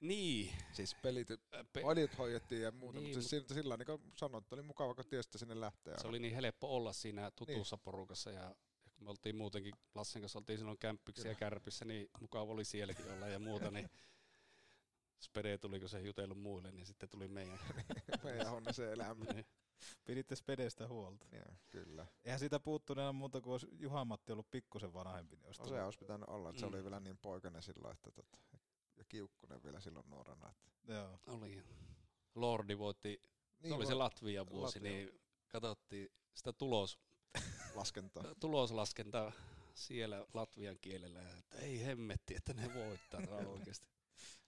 Niin. Siis pelit, Pe- olit hoidettiin ja muuta, niin, mutta siis mutta sillä tavalla niin sanoit, oli mukava, kun tiesi, että sinne lähtee. Se oli niin helppo olla siinä tutussa niin. porukassa ja kun me oltiin muutenkin, Lassen kanssa oltiin silloin kämppyksiä ja kärpissä, niin mukava oli sielläkin olla ja muuta, niin Spede tuli, kun se jutellut muille, niin sitten tuli meidän. meidän on se elämä. Niin. Piditte Spedestä huolta. Ja, kyllä. Eihän siitä puuttuneena muuta kuin olisi Juha-Matti ollut pikkusen vanhempi. Niin olisi no, se olisi pitänyt olla, että se mm. oli vielä niin poikainen silloin, että tota, ja Kiukkunen vielä silloin nuorena. Että. Joo. Oli. Lordi voitti, niin, oli se Latvia vuosi, Latvia. Niin katsottiin sitä tulos. Laskentaa. Tuloslaskentaa siellä latvian kielellä, että ei hemmetti, että ne voittaa oikeasti.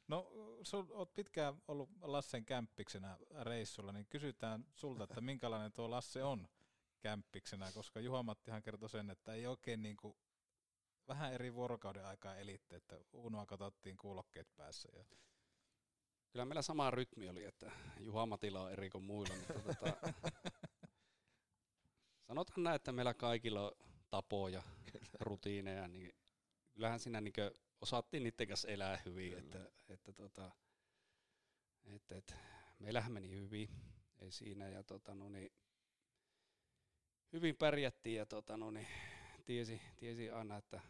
No, sun oot pitkään ollut Lassen kämppiksenä reissulla, niin kysytään sulta, että minkälainen tuo Lasse on kämppiksenä, koska Juha-Mattihan kertoi sen, että ei oikein niin kuin vähän eri vuorokauden aikaa elitte, että Unoa katsottiin kuulokkeet päässä. Ja. Kyllä meillä sama rytmi oli, että Juha-Matilla on eri kuin muilla, mutta tota, sanotaan näin, että meillä kaikilla on tapoja, rutiineja, niin kyllähän siinä niinkö osattiin niiden kanssa elää hyvin, että, että, tota, että, että meillähän meni hyvin, ei siinä, ja tota, no niin, hyvin pärjättiin ja tota, no niin, tiesi, tiesi aina, että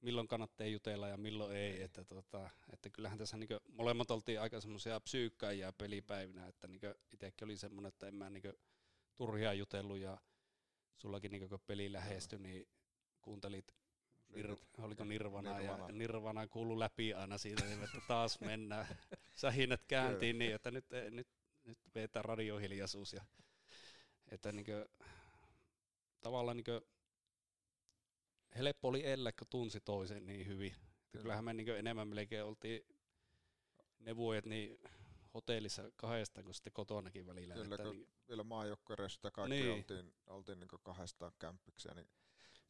milloin kannattaa jutella ja milloin ei, että, tota, että kyllähän tässä niinkö molemmat oltiin aika semmoisia psyykkäjiä pelipäivinä, että niinkö itsekin oli semmoinen, että en mä niinkö turhia jutellut ja sullakin niinkö kun peli lähestyi, niin kuuntelit Nir, oliko Nirvana ja Nirvana kuului läpi aina siitä, että taas mennään. Sähinät kääntiin niin, että nyt, nyt, nyt vetää radiohiljaisuus. Ja, että niinkö, tavallaan niinkö, helppo oli elää, kun tunsi toisen niin hyvin. Että kyllähän me niinkö enemmän melkein oltiin ne vuodet niin hotellissa kahdestaan kuin sitten kotonakin välillä. Kyllä, että kun niin, vielä maajoukkuereissa kaikki niin. oltiin, oltiin niinkö kahdestaan kämppiksiä. Niin.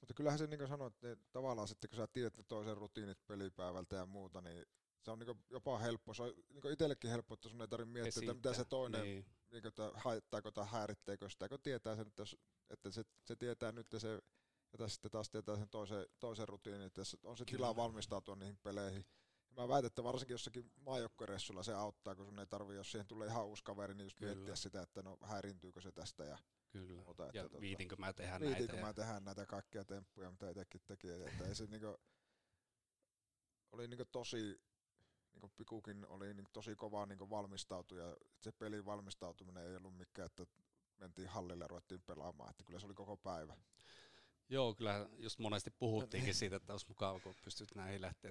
Mutta kyllähän se niin kuin sanoit, niin tavallaan sitten kun sä tiedät toisen rutiinit pelipäivältä ja muuta, niin se on niin kuin jopa helppo. Se on niin kuin itsellekin helppo, että sun ei tarvitse miettiä, Esittää. että mitä se toinen, niin. Niin kuin, että haittaako tai häiritteekö sitä, kun tietää sen, että, että se, se tietää nyt ja se, ja sitten taas tietää sen toisen, toisen rutiinin, että on se tila valmistautua niihin peleihin. Ja mä väitän, että varsinkin jossakin maajoukkuereissulla se auttaa, kun sun ei tarvitse, jos siihen tulee ihan uusi kaveri, niin just Kyllä. miettiä sitä, että no häiriintyykö se tästä ja Kyllä, Ota, että ja tuota, viitinkö mä tehdään näitä. Viitinkö mä tehdään näitä kaikkia temppuja, mitä itsekin teki. Että ei se niinku, oli niinku tosi, niinku Pikukin oli niinku tosi kovaa niinku valmistautuja. Se pelin valmistautuminen ei ollut mikään, että mentiin hallille ja ruvettiin pelaamaan. Että kyllä se oli koko päivä. Joo, kyllä just monesti puhuttiinkin siitä, että olisi mukava, kun pystyt näihin lähteä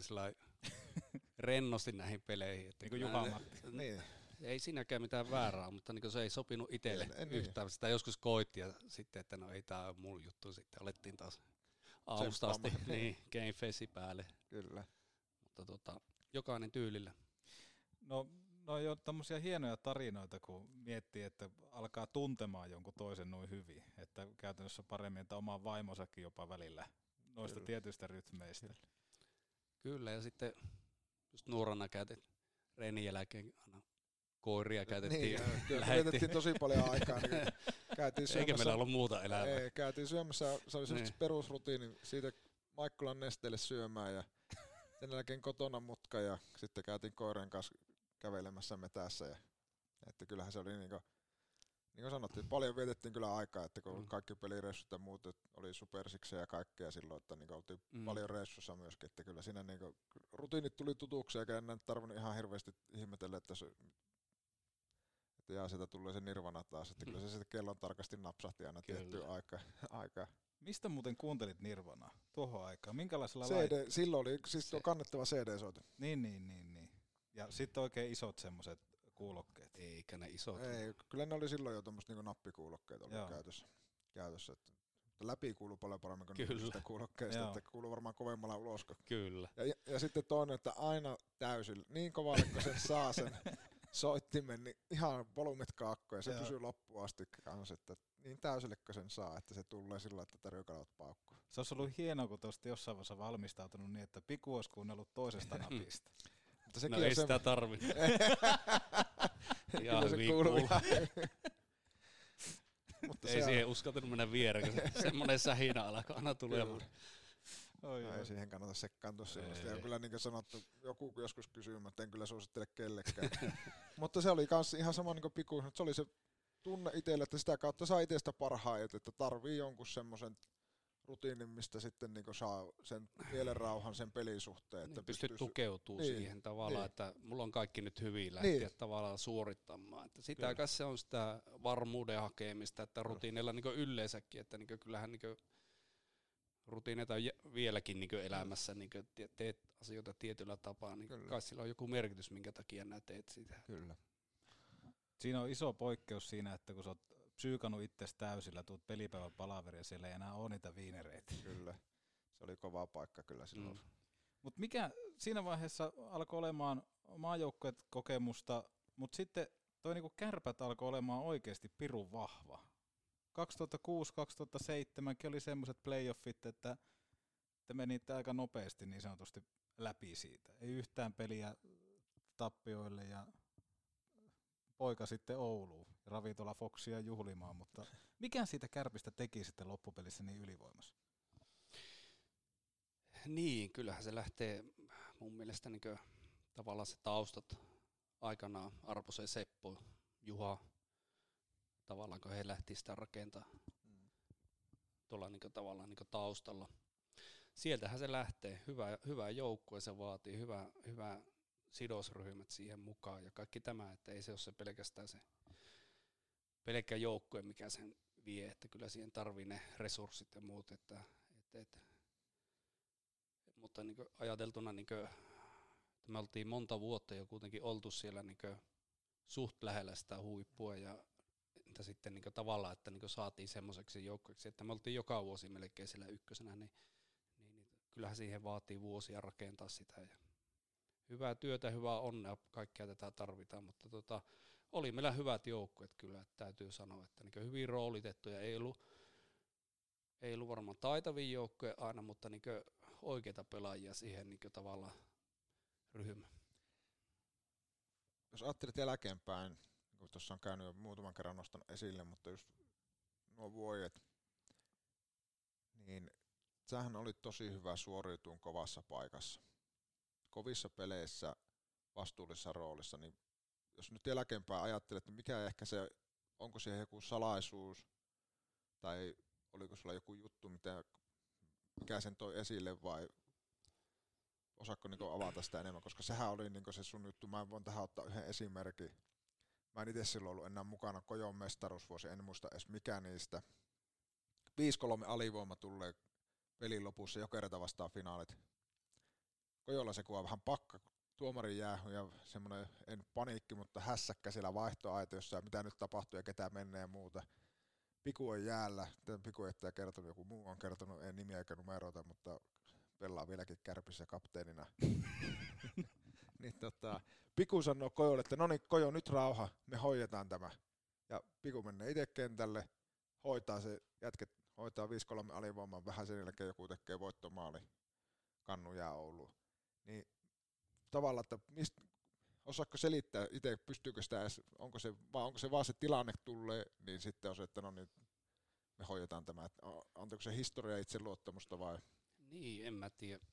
rennosti näihin peleihin. Että niin kuin Niin. Ei siinäkään mitään väärää, mutta niin se ei sopinut itselle en, en yhtään. Niin. Sitä joskus koitti ja sitten, että no ei tää ole mun juttu. Sitten alettiin taas aamusta asti niin, game face päälle. Kyllä. Mutta tota, jokainen tyylillä. No, no ei ole tämmöisiä hienoja tarinoita, kun miettii, että alkaa tuntemaan jonkun toisen noin hyvin. Että käytännössä paremmin, että oma vaimonsakin jopa välillä noista Kyllä. tietyistä rytmeistä. Kyllä. Kyllä, ja sitten just nuorana käytin reenin jälkeen aina. Koiria käytettiin. Niin, käytettiin tosi paljon aikaa. Niin käytiin syömässä, eikä meillä ollut muuta elämää. Ei, käytiin syömässä, se oli semmoinen perusrutiini, siitä Maikkulan nesteelle syömään ja sen jälkeen kotona mutka ja sitten käytiin koiran kanssa kävelemässä metässä. Ja, että kyllähän se oli niin kuin, niin kuin sanottiin, paljon vietettiin kyllä aikaa, että kun mm. kaikki pelireissut ja muut oli supersiksejä ja kaikkea silloin, että niin oltiin mm. paljon reissussa myöskin, että kyllä siinä niin kuin, rutiinit tuli tutuksi eikä enää tarvinnut ihan hirveästi ihmetellä, että se, ja sieltä tulee se Nirvana taas, että kyllä se sitten kellon tarkasti napsahti aina tiettyä aikaa. Aika. Mistä muuten kuuntelit Nirvanaa tuohon aikaan? Minkälaisella laitteella? Silloin oli siis tuo kannettava C D-soitin. Niin, niin, niin, niin. Ja sitten oikein isot semmoiset kuulokkeet. Eikä ne isot. Ei, kyllä ne oli silloin jo tuommoiset niinku nappikuulokkeet oli käytössä. käytössä että läpi kuuluu paljon paremmin kuin niistä kuulokkeista, Joo. että kuuluu varmaan kovemmalla ulos. Kyllä. Ja, ja, ja sitten toinen, että aina täysillä, niin kovalle kun sen saa sen. Soittimen, niin ihan volumit kaakkoja, se Joo. pysyy loppuun asti kanssa, että niin täysillekö sen saa, että se tulee sillä, että tarjokalat paukkuu. Se olisi ollut hienoa, kun tuosta jossain vaiheessa valmistautunut niin, että Piku olisi kuunnellut toisesta napista. Mutta sekin no ei sitä tarvitse. Ihan viikulla. Ei siihen uskaltanut mennä viereen, kun semmoinen sähinä alkaa, aina tulee. Ei siihen kannata sekkaantua sellaista. Ja kyllä niin kuin sanottu, joku joskus kysyy, mutta en kyllä suosittele kellekään. Mutta se oli kans ihan sama niin pikku, se oli se tunne itselle, että sitä kautta saa itsestä parhaan, että tarvii jonkun semmoisen rutiinin, mistä sitten niin saa sen mielenrauhan sen pelin suhteen. Että niin, pystyy tukeutumaan niin, siihen tavallaan, niin, että mulla on kaikki nyt hyvin lähteä niin tavallaan suorittamaan. Että sitä kanssa se on sitä varmuuden hakemista, että rutiineilla niin yleensäkin, että niin kyllähän niin rutiineita on vieläkin niin elämässä, niin teet asioita tietyllä tapaa, niin kai sillä on joku merkitys, minkä takia nää teet sitä. Kyllä. Siinä on iso poikkeus siinä, että kun sä oot psyykannut itsesi täysillä, tuut pelipäivän palaveriin ja siellä ei enää ole niitä viinereitä. Kyllä, se oli kova paikka kyllä silloin. Mm. Mutta mikä siinä vaiheessa alkoi olemaan maajoukkueet kokemusta, mutta sitten toi niinku Kärpät alkoi olemaan oikeasti pirun vahva. kaksituhattakuusi kaksituhattaseitsemän oli semmoiset playoffit, että te menitte aika nopeasti niin sanotusti läpi siitä. Ei yhtään peliä tappioille ja poika sitten Ouluun, ravintola Foxia juhlimaan, mutta mikä siitä Kärpistä teki sitten loppupelissä niin ylivoimassa? Niin, kyllähän se lähtee mun mielestä niin kuin, tavallaan se taustat aikanaan Arposen Seppo, Juha, tavallaan kun he lähtivät sitä rakentaa mm. tuolla niin kuin, tavallaan niin kuin taustalla. Sieltähän se lähtee, hyvä, hyvä joukkue se vaatii, hyvä, hyvä sidosryhmät siihen mukaan ja kaikki tämä, että ei se ole se pelkästään se pelkkä joukkue, mikä sen vie, että kyllä siihen tarvii ne resurssit ja muut, että, että, että. Mutta niin kuin ajateltuna niin kuin, että me oltiin monta vuotta jo kuitenkin oltu siellä niin kuin suht lähellä sitä huippua ja että sitten niin kuin tavallaan, että niin kuin saatiin semmoiseksi joukkueeksi, että me oltiin joka vuosi melkein siellä ykkösenä, niin, niin, niin kyllähän siihen vaatii vuosia rakentaa sitä ja hyvää työtä, hyvää onnea, kaikkea tätä tarvitaan, mutta tota, oli meillä hyvät joukkueet kyllä, että täytyy sanoa, että niin hyvin roolitettuja, ei ollut, ei ollut varmaan taitavia joukkueja aina, mutta niin oikeita pelaajia siihen niin tavallaan ryhmä. Jos ajattelet jälkeenpäin, kun tuossa on käynyt jo muutaman kerran nostanut esille, mutta just nuo vuodet, niin sähän oli tosi hyvä suoriutuun kovassa paikassa. Kovissa peleissä, vastuullisessa roolissa, niin jos nyt jälkeenpäin ajattelet, että mikä ehkä se, onko siihen joku salaisuus, tai oliko sulla joku juttu, mitä, mikä sen toi esille, vai osaatko niinku avata sitä enemmän, koska sehän oli niinku se sun juttu, mä voin tähän ottaa yhden esimerkin. Mä en itse silloin ollut enää mukana, Kojon mestaruusvuosi, en muista edes mikä niistä. viisi kolme alivoima tulee pelin lopussa, Jokerta vastaan finaalit. Kojolla se kuvaa vähän pakka, tuomari jäähy ja semmoinen, en paniikki, mutta hässäkkä siellä vaihtoaitoissa ja mitä nyt tapahtuu ja ketä menee ja muuta. Piku on jäällä, Piku ei ole kertonut, joku muu on kertonut, en nimiä eikä numeroita, mutta pelaa vieläkin Kärpissä kapteenina. Niin, tota, Piku sanoo Kojolle, että no niin Kojo, nyt rauha, me hoidetaan tämä. Ja Piku menee itse kentälle, hoitaa se jätket, hoitaa viisi kolme alivoiman, vähän sen jälkeen joku tekee voittomaali, kannu jää Ouluun. Niin tavallaan, että mist, osaatko selittää itse, pystyykö sitä edes, onko se, vai onko se vaan se tilanne tulee, niin sitten on se, että no niin, me hoidetaan tämä, että antaako se historia itse luottamusta vai? Niin, en mä tiedä.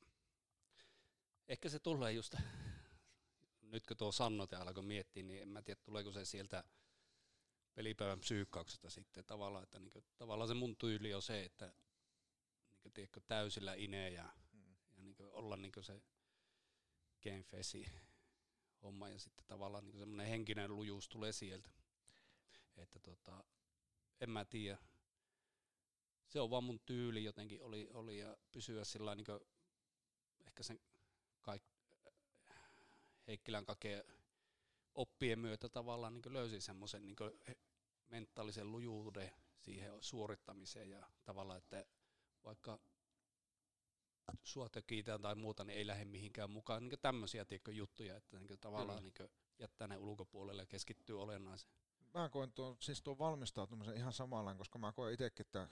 Ehkä se tulee just, nyt kun tuo sannote alkoi miettiä, niin en mä tiedä, tuleeko se sieltä pelipäivän psyykkauksesta sitten tavallaan, että niinku, tavallaan se mun tyyli on se, että niinku, tiedätkö, täysillä inee ja, hmm. ja niinku, olla niinku se Genfesi homma ja sitten tavallaan niin semmoinen henkinen lujuus tulee sieltä, että tota, en mä tiedä, se on vaan mun tyyli jotenkin oli, oli ja pysyä sillä niin ehkä sen kaik- Heikkilän Kake oppien myötä tavallaan niin löysin semmoisen niin mentaalisen lujuuden siihen suorittamiseen ja tavallaan, että vaikka suote kiitään tai muuta, niin ei lähde mihinkään mukaan. Niin tämmöisiä tiedätkö, juttuja, että niin tavallaan niin jättää ne ulkopuolelle ja keskittyy olennaiseen. Mä koen tuon, siis tuon valmistautumisen ihan samallaan, koska mä koen itsekin, että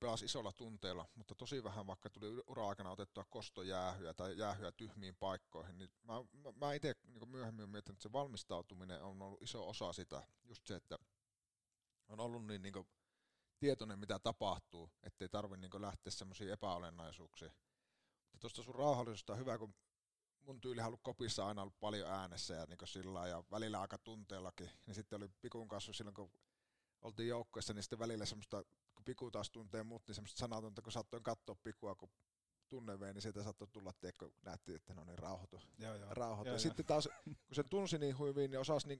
pelasi isolla tunteilla, mutta tosi vähän vaikka tuli ura-aikana otettua kostojäähyä tai jäähyä tyhmiin paikkoihin. Niin mä mä, mä itse niin myöhemmin olen miettinyt, että se valmistautuminen on ollut iso osa sitä, just se, että on ollut niin, niin kuin tietoinen mitä tapahtuu, ettei tarvitse niin lähteä semmoisiin epäolennaisuuksiin. tuosta sun rauhallisuudesta on hyvä, kun mun tyyli on ollut kopissa aina ollut paljon äänessä ja niin sillä ja välillä aika tunteellakin. Niin sitten oli Pikun kasvu silloin, kun oltiin joukkueessa, niin sitten välillä semmoista, kun Piku taas tuntee mut, niin semmoista sanatonta, kun saattoin katsoa Pikua, kun tunne vei, niin sieltä saattoi tulla, tiedätkö, nähtiin, että no niin, rauhoitu. Joo, joo. Rauhoitu. Joo, ja joo. Sitten taas, kun sen tunsi niin hyvin, niin osasi niin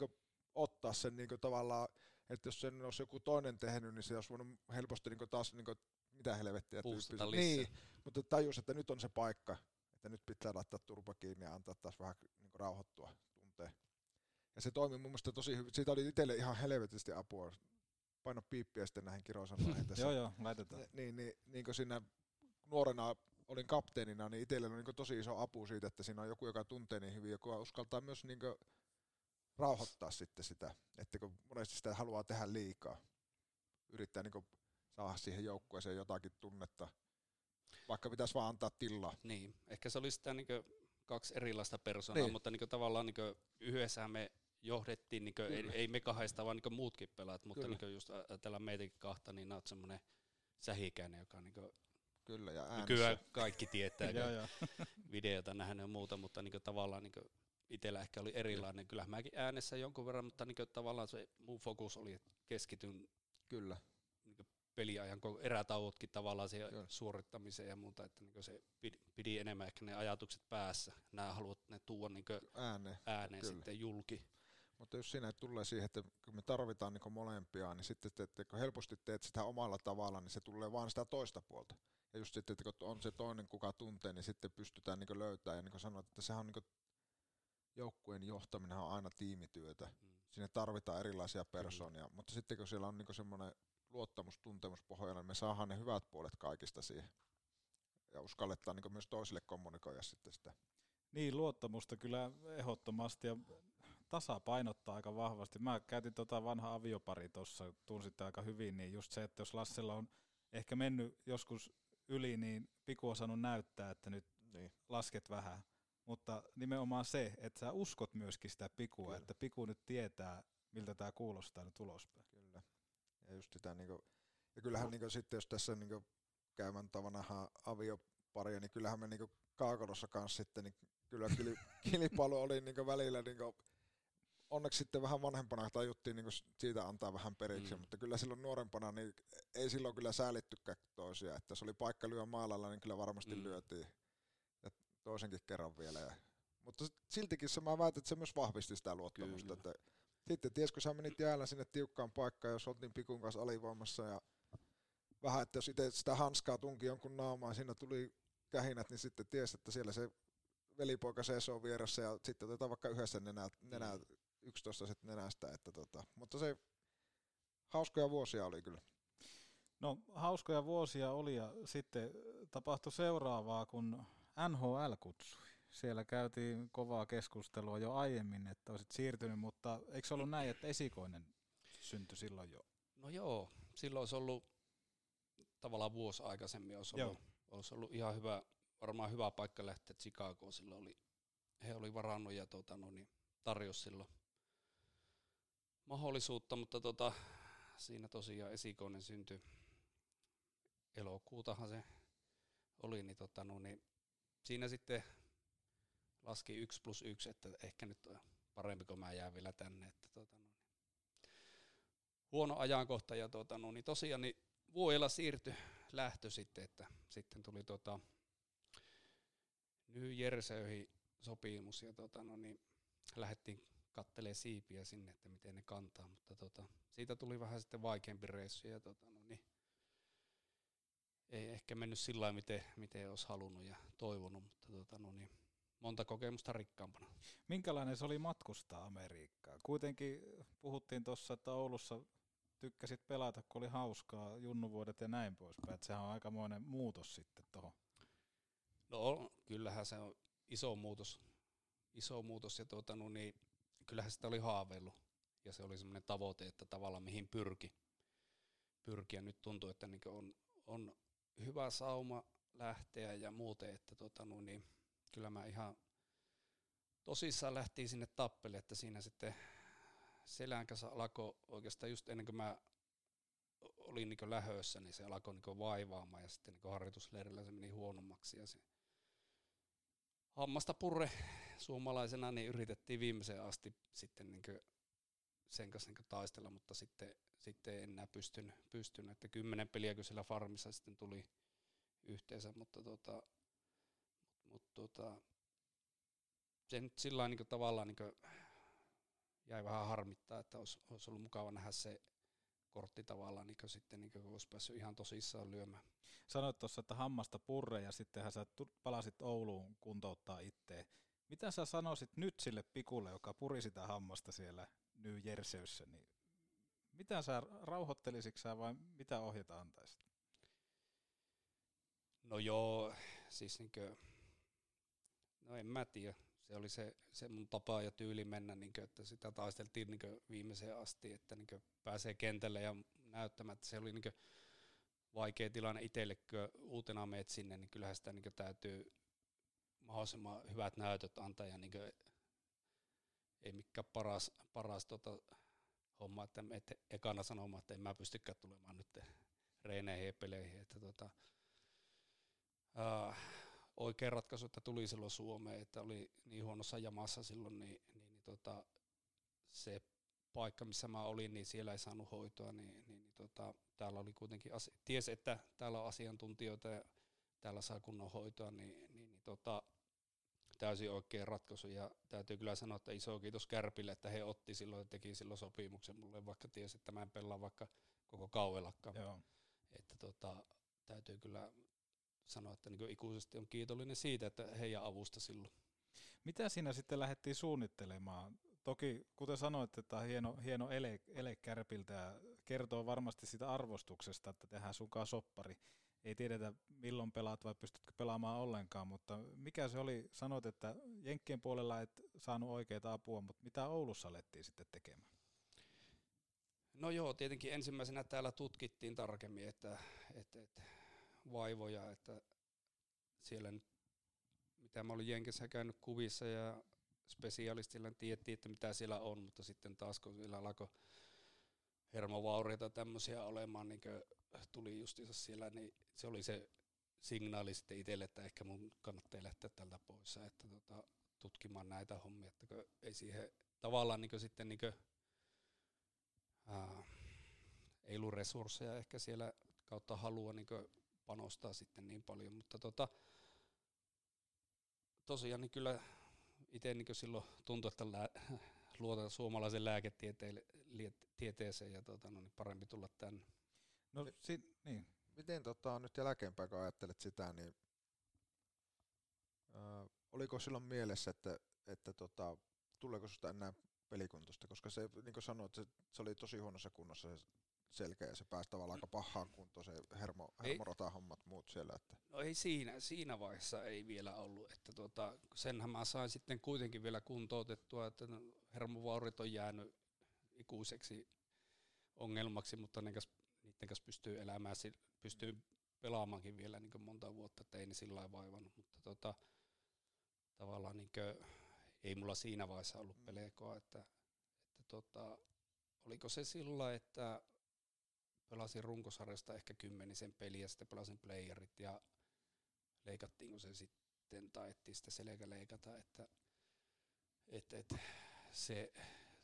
ottaa sen niin tavallaan, että jos sen olisi joku toinen tehnyt, niin se olisi voinut helposti niin taas, niin kuin, mitä helvettiä. Puustata lisää. Niin, mutta tajus, että nyt on se paikka, että nyt pitää laittaa turpa kiinni ja antaa taas vähän niin rauhoittua tunteen. Ja se toimi mun mielestä tosi hyvin. Siitä oli itselle ihan helvetisti apua. Paino piippiä sitten näihin kirosanoihin tässä. Joo, joo, laitetaan. Niin, niin, niin kuin siinä nuorena olin kapteenina, niin itselleni on niin kuin tosi iso apu siitä, että siinä on joku, joka tuntee niin hyvin, joka uskaltaa myös niin kuin rauhoittaa sitten sitä, että kun monesti sitä haluaa tehdä liikaa, yrittää niin kuin saada siihen joukkueeseen jotakin tunnetta, vaikka pitäisi vaan antaa tilaa. Niin, ehkä se oli sitä niin kuin kaksi erilaista persoonaa, niin. Mutta niin kuin tavallaan niin kuin yhdessä me johdettiin, niin kuin, ei, ei me kahdesta, vaan niin kuin muutkin pelaat, mutta niin kuin just ajatellaan meitäkin kahta, niin olet semmoinen sähikäinen, joka on niin kuin kyllä, ja äänessä. Kyllä kaikki tietää, videota nähnyt ja muuta, mutta niinku tavallaan niinku itsellä ehkä oli erilainen. Kyllähän mäkin äänessä jonkun verran, mutta niinku tavallaan se mun fokus oli, että keskityn kyllä. Niinku peliajan erätauotkin tavallaan siihen kyllä. Suorittamiseen ja muuta, että niinku se pidi, pidi enemmän ehkä ne ajatukset päässä. Nämä haluat ne tuoda niinku ääneen, ääneen sitten julki. Mutta jos siinä tulee siihen, että kun me tarvitaan niinku molempia, niin sitten että kun helposti teet sitä omalla tavalla, niin se tulee vaan sitä toista puolta. Ja just sitten, että kun on se toinen, kuka tuntee, niin sitten pystytään niin löytämään. Ja niin sanoa, että sehän on niin joukkueen johtaminen on aina tiimityötä. Mm. Sinne tarvitaan erilaisia persoonia. Mm. Mutta sitten kun siellä on niin semmoinen luottamus, tuntemus pohjalla, niin me saadaan ne hyvät puolet kaikista siihen. Ja uskalletaan niin myös toisille kommunikoida sitten sitä. Niin, luottamusta kyllä ehdottomasti. Ja tasapainottaa aika vahvasti. Mä käytin tota vanhaa aviopari tuossa, tunsitte aika hyvin. Niin just se, että jos Lassella on ehkä mennyt joskus yli, niin Piku on saanut näyttää, että nyt niin. Lasket vähän. Mutta nimenomaan se, että sä uskot myöskin sitä Pikua, kyllä. Että Piku nyt tietää, miltä tämä kuulostaa nyt ulospäin. Kyllä. Ja, just sitä, niin kuin, ja kyllähän no. niin kuin, sitten, jos tässä niin kuin, käymän tavanahan avioparia, niin kyllähän me niin Kaakolossa kanssa sitten, niin kyllä kilpailu oli niin kuin, välillä, niin kuin, onneksi sitten vähän vanhempana tajuttiin, niin kuin, siitä antaa vähän periksi, mm. mutta kyllä silloin nuorempana niin ei silloin kyllä säälittykään toisia, että jos oli paikka lyö maalalla, niin kyllä varmasti mm. lyötiin ja toisenkin kerran vielä. Ja, mutta siltikin se, mä väitän, että se myös vahvisti sitä luottamusta. Että, sitten tiesikö sä menit jäällä sinne tiukkaan paikkaan, jos oltiin Pikun kanssa alivoimassa ja vähän, että jos itse sitä hanskaa tunki jonkun naamaan, siinä tuli kähinät, niin sitten tiesi, että siellä se velipoika seisoo vieressä ja sitten otetaan vaikka yhdessä nenää, nenää yksitoista sitten nenästä, että tota, mutta se hauskoja vuosia oli kyllä. No hauskoja vuosia oli ja sitten tapahtui seuraavaa, kun N H L kutsui. Siellä käytiin kovaa keskustelua jo aiemmin, että olisit siirtynyt, mutta eikö se ollut näin, että esikoinen syntyi silloin jo? No joo, silloin olisi ollut tavallaan vuosi aikaisemmin, olisi ollut, olisi ollut ihan hyvä, varmaan hyvä paikka lähteä Chicagoon, silloin oli, he oli varannut ja tuota, no niin, tarjosi silloin mahdollisuutta, mutta tota, siinä tosiaan esikoinen syntyi elokuutahan se oli, niin, tota, no, niin siinä sitten laski yksi plus yksi, että ehkä nyt on parempi, kun mä jään vielä tänne. Että, tota, no, niin. Huono ajankohta ja tota, no, niin tosiaan niin vuodella siirtyi lähtö sitten, että sitten tuli tota, New Jerseyhin sopimus ja tota, no, niin, lähdettiin kattelee siipiä sinne, että miten ne kantaa, mutta tota, siitä tuli vähän sitten vaikeampi reissu ja tota, no niin, ei ehkä mennyt sillä lailla, miten, miten olisi halunnut ja toivonut, mutta tota, no niin, monta kokemusta rikkaampana. Minkälainen se oli matkustaa Amerikkaan? Kuitenkin puhuttiin tuossa, että Oulussa tykkäsit pelata, kun oli hauskaa, junnuvuodet ja näin poispäin, että sehän on aikamoinen muutos sitten tuohon. No kyllähän se on iso muutos, iso muutos ja tuota, no niin, kyllähän sitä oli haaveillut ja se oli semmoinen tavoite, että tavallaan mihin pyrki. Pyrki ja nyt tuntuu, että niin on, on hyvä sauma lähteä ja muuten, että tota, no niin, kyllä mä ihan tosissaan lähtiin sinne tappelle, että siinä sitten selän kanssa alkoi oikeastaan just ennen kuin mä olin niin lähössä, niin se alkoi niin vaivaamaan ja sitten niin harjoitusleirillä se meni huonommaksi ja se hammasta purre suomalaisena, niin yritettiin viimeiseen asti sitten niin kuin sen kanssa niin kuin taistella, mutta sitten, sitten en enää pystynyt, pystynyt. Että kymmenen peliä kyllä siellä farmissa sitten tuli yhteensä, mutta tota, mut, tota, se nyt sillä niin tavallaan niin jäi vähän harmittaa, että olisi, olisi ollut mukava nähdä se kortti tavallaan, niin sitten niin olisi päässyt ihan tosissaan lyömään. Sanoit tuossa, että hammasta purre ja sittenhän sä palasit Ouluun kuntouttaa itteen. Mitä sä sanoisit nyt sille pikulle, joka puri sitä hammasta siellä New Jerseyssä, niin mitä sä rauhoittelisitko sä vai mitä ohjeita antaisit? No joo, siis niinkö, no en mä tiedä. Se oli se, se mun tapa ja tyyli mennä, niinkö, että sitä taisteltiin niinkö viimeiseen asti, että niinkö pääsee kentälle ja näyttämättä. Se oli niinkö vaikea tilanne itselle, kun uutena meet sinne, niin kyllähän sitä niinkö täytyy mahdollisimman hyvät näytöt antaa ja niinkö ei mikään paras, paras tota homma, että et ekana sanomaan, että en mä pystykään tulemaan nyt reineihin ja peleihin. Että tota, äh, oikea ratkaisu, että tuli silloin Suomeen, että oli niin huonossa jamassa silloin, niin, niin, niin tota, se paikka, missä mä olin, niin siellä ei saanut hoitoa, niin, niin, niin tota, täällä oli kuitenkin, asi- ties, että täällä on asiantuntijoita ja täällä saa kunnon hoitoa, niin, niin, niin tota, täysin oikea ratkaisu ja täytyy kyllä sanoa, että iso kiitos Kärpille, että he otti silloin ja teki silloin sopimuksen mulle, vaikka tiesi, että mä en pelaa vaikka koko kauellakaan. Että tota, täytyy kyllä sanoa, että niin kuin ikuisesti on kiitollinen siitä, että heidän avusta silloin. Mitä siinä sitten lähdettiin suunnittelemaan? Toki, kuten sanoit, että hieno, hieno ele, ele Kärpiltä ja kertoo varmasti sitä arvostuksesta, että tehdään sunkaan soppari. Ei tiedetä milloin pelaat vai pystytkö pelaamaan ollenkaan, mutta mikä se oli, sanoit, että Jenkkien puolella et saanut oikeaa apua, mutta mitä Oulussa alettiin sitten tekemään? No joo, tietenkin ensimmäisenä täällä tutkittiin tarkemmin, että, että, että vaivoja, että siellä nyt, mitä mä olin Jenkissä käynyt kuvissa ja spesialistilla tiettiin, että mitä siellä on, mutta sitten taas kun siellä alkoi hermovaurioita tämmöisiä olemaan, niin tuli justiinsa siellä, niin se oli se signaali sitten itselle, että ehkä mun kannattaa lähteä tältä pois, että tota, tutkimaan näitä hommia, että ei siihen tavallaan niin sitten niin kuin, ää, ei ollut resursseja ehkä siellä kautta halua niin panostaa sitten niin paljon, mutta tota, tosiaan niin kyllä itse niin silloin tuntui, että lä- luotan suomalaisen lääketieteeseen ja tota, no niin parempi tulla tänne. No, si- niin. Miten tota, nyt jälkeenpäin, kun ajattelet sitä, niin äh, oliko silloin mielessä, että, että tota, tuleeko sinusta enää pelikuntoista, koska se, niin kuin sanoit, se, se oli tosi huonossa kunnossa se selkeä ja se pääsi tavallaan aika pahaan kuntoon, se hermo, hermorata-hommat muut siellä. Että. No ei siinä, siinä vaiheessa ei vielä ollut, että tota, senhän mä sain sitten kuitenkin vielä kuntoutettua, että no, hermovaurit on jäänyt ikuiseksi ongelmaksi, mutta ne niiden kanssa pystyy elämään, pystyy pelaamaankin vielä niin monta vuotta, että ei ne sillä lailla vaivannut, mutta tota, tavallaan niin ei mulla siinä vaiheessa ollut pelekoa, että, että tota, oliko se sillä, että pelasin runkosarjasta ehkä kymmenisen peliä, sitten pelasin playerit ja leikattiinko se sitten, tai ettiin sitä selkä leikata, että et, et, se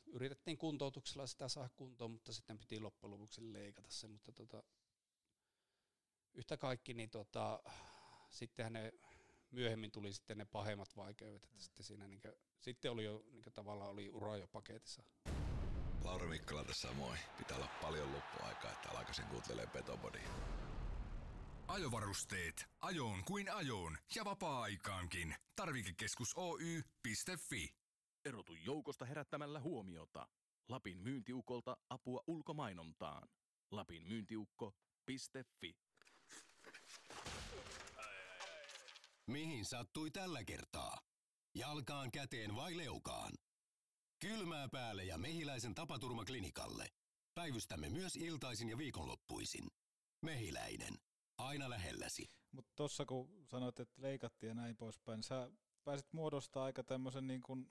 yritettiin kuntoutuksella sitä saada kuntoon, mutta sitten piti loppujen lopuksi leikata se, mutta tota, yhtä kaikki, niin tota, sittenhän ne myöhemmin tuli sitten ne pahemmat vaikeudet, että mm. sitten siinä niin kuin, sitten oli jo niin kuin, tavallaan oli ura jo paketissa. Lauri Mikkola tässä moi. Pitää olla paljon loppuaikaa, että alkaisin kuuntelemaan Petopodia. Ajovarusteet. Ajoon kuin ajoon. Ja vapaa-aikaankin. Tarvikekeskus Oy piste fi. Erotu joukosta herättämällä huomiota. Lapin myyntiukolta apua ulkomainontaan. Lapinmyyntiukko piste fi. Mihin sattui tällä kertaa? Jalkaan, käteen vai leukaan? Kylmää päälle ja Mehiläisen tapaturmaklinikalle. Päivystämme myös iltaisin ja viikonloppuisin. Mehiläinen. Aina lähelläsi. Mutta tuossa kun sanoit, että leikattiin ja näin poispäin, sä pääsit muodostamaan aika tämmöisen niin kuin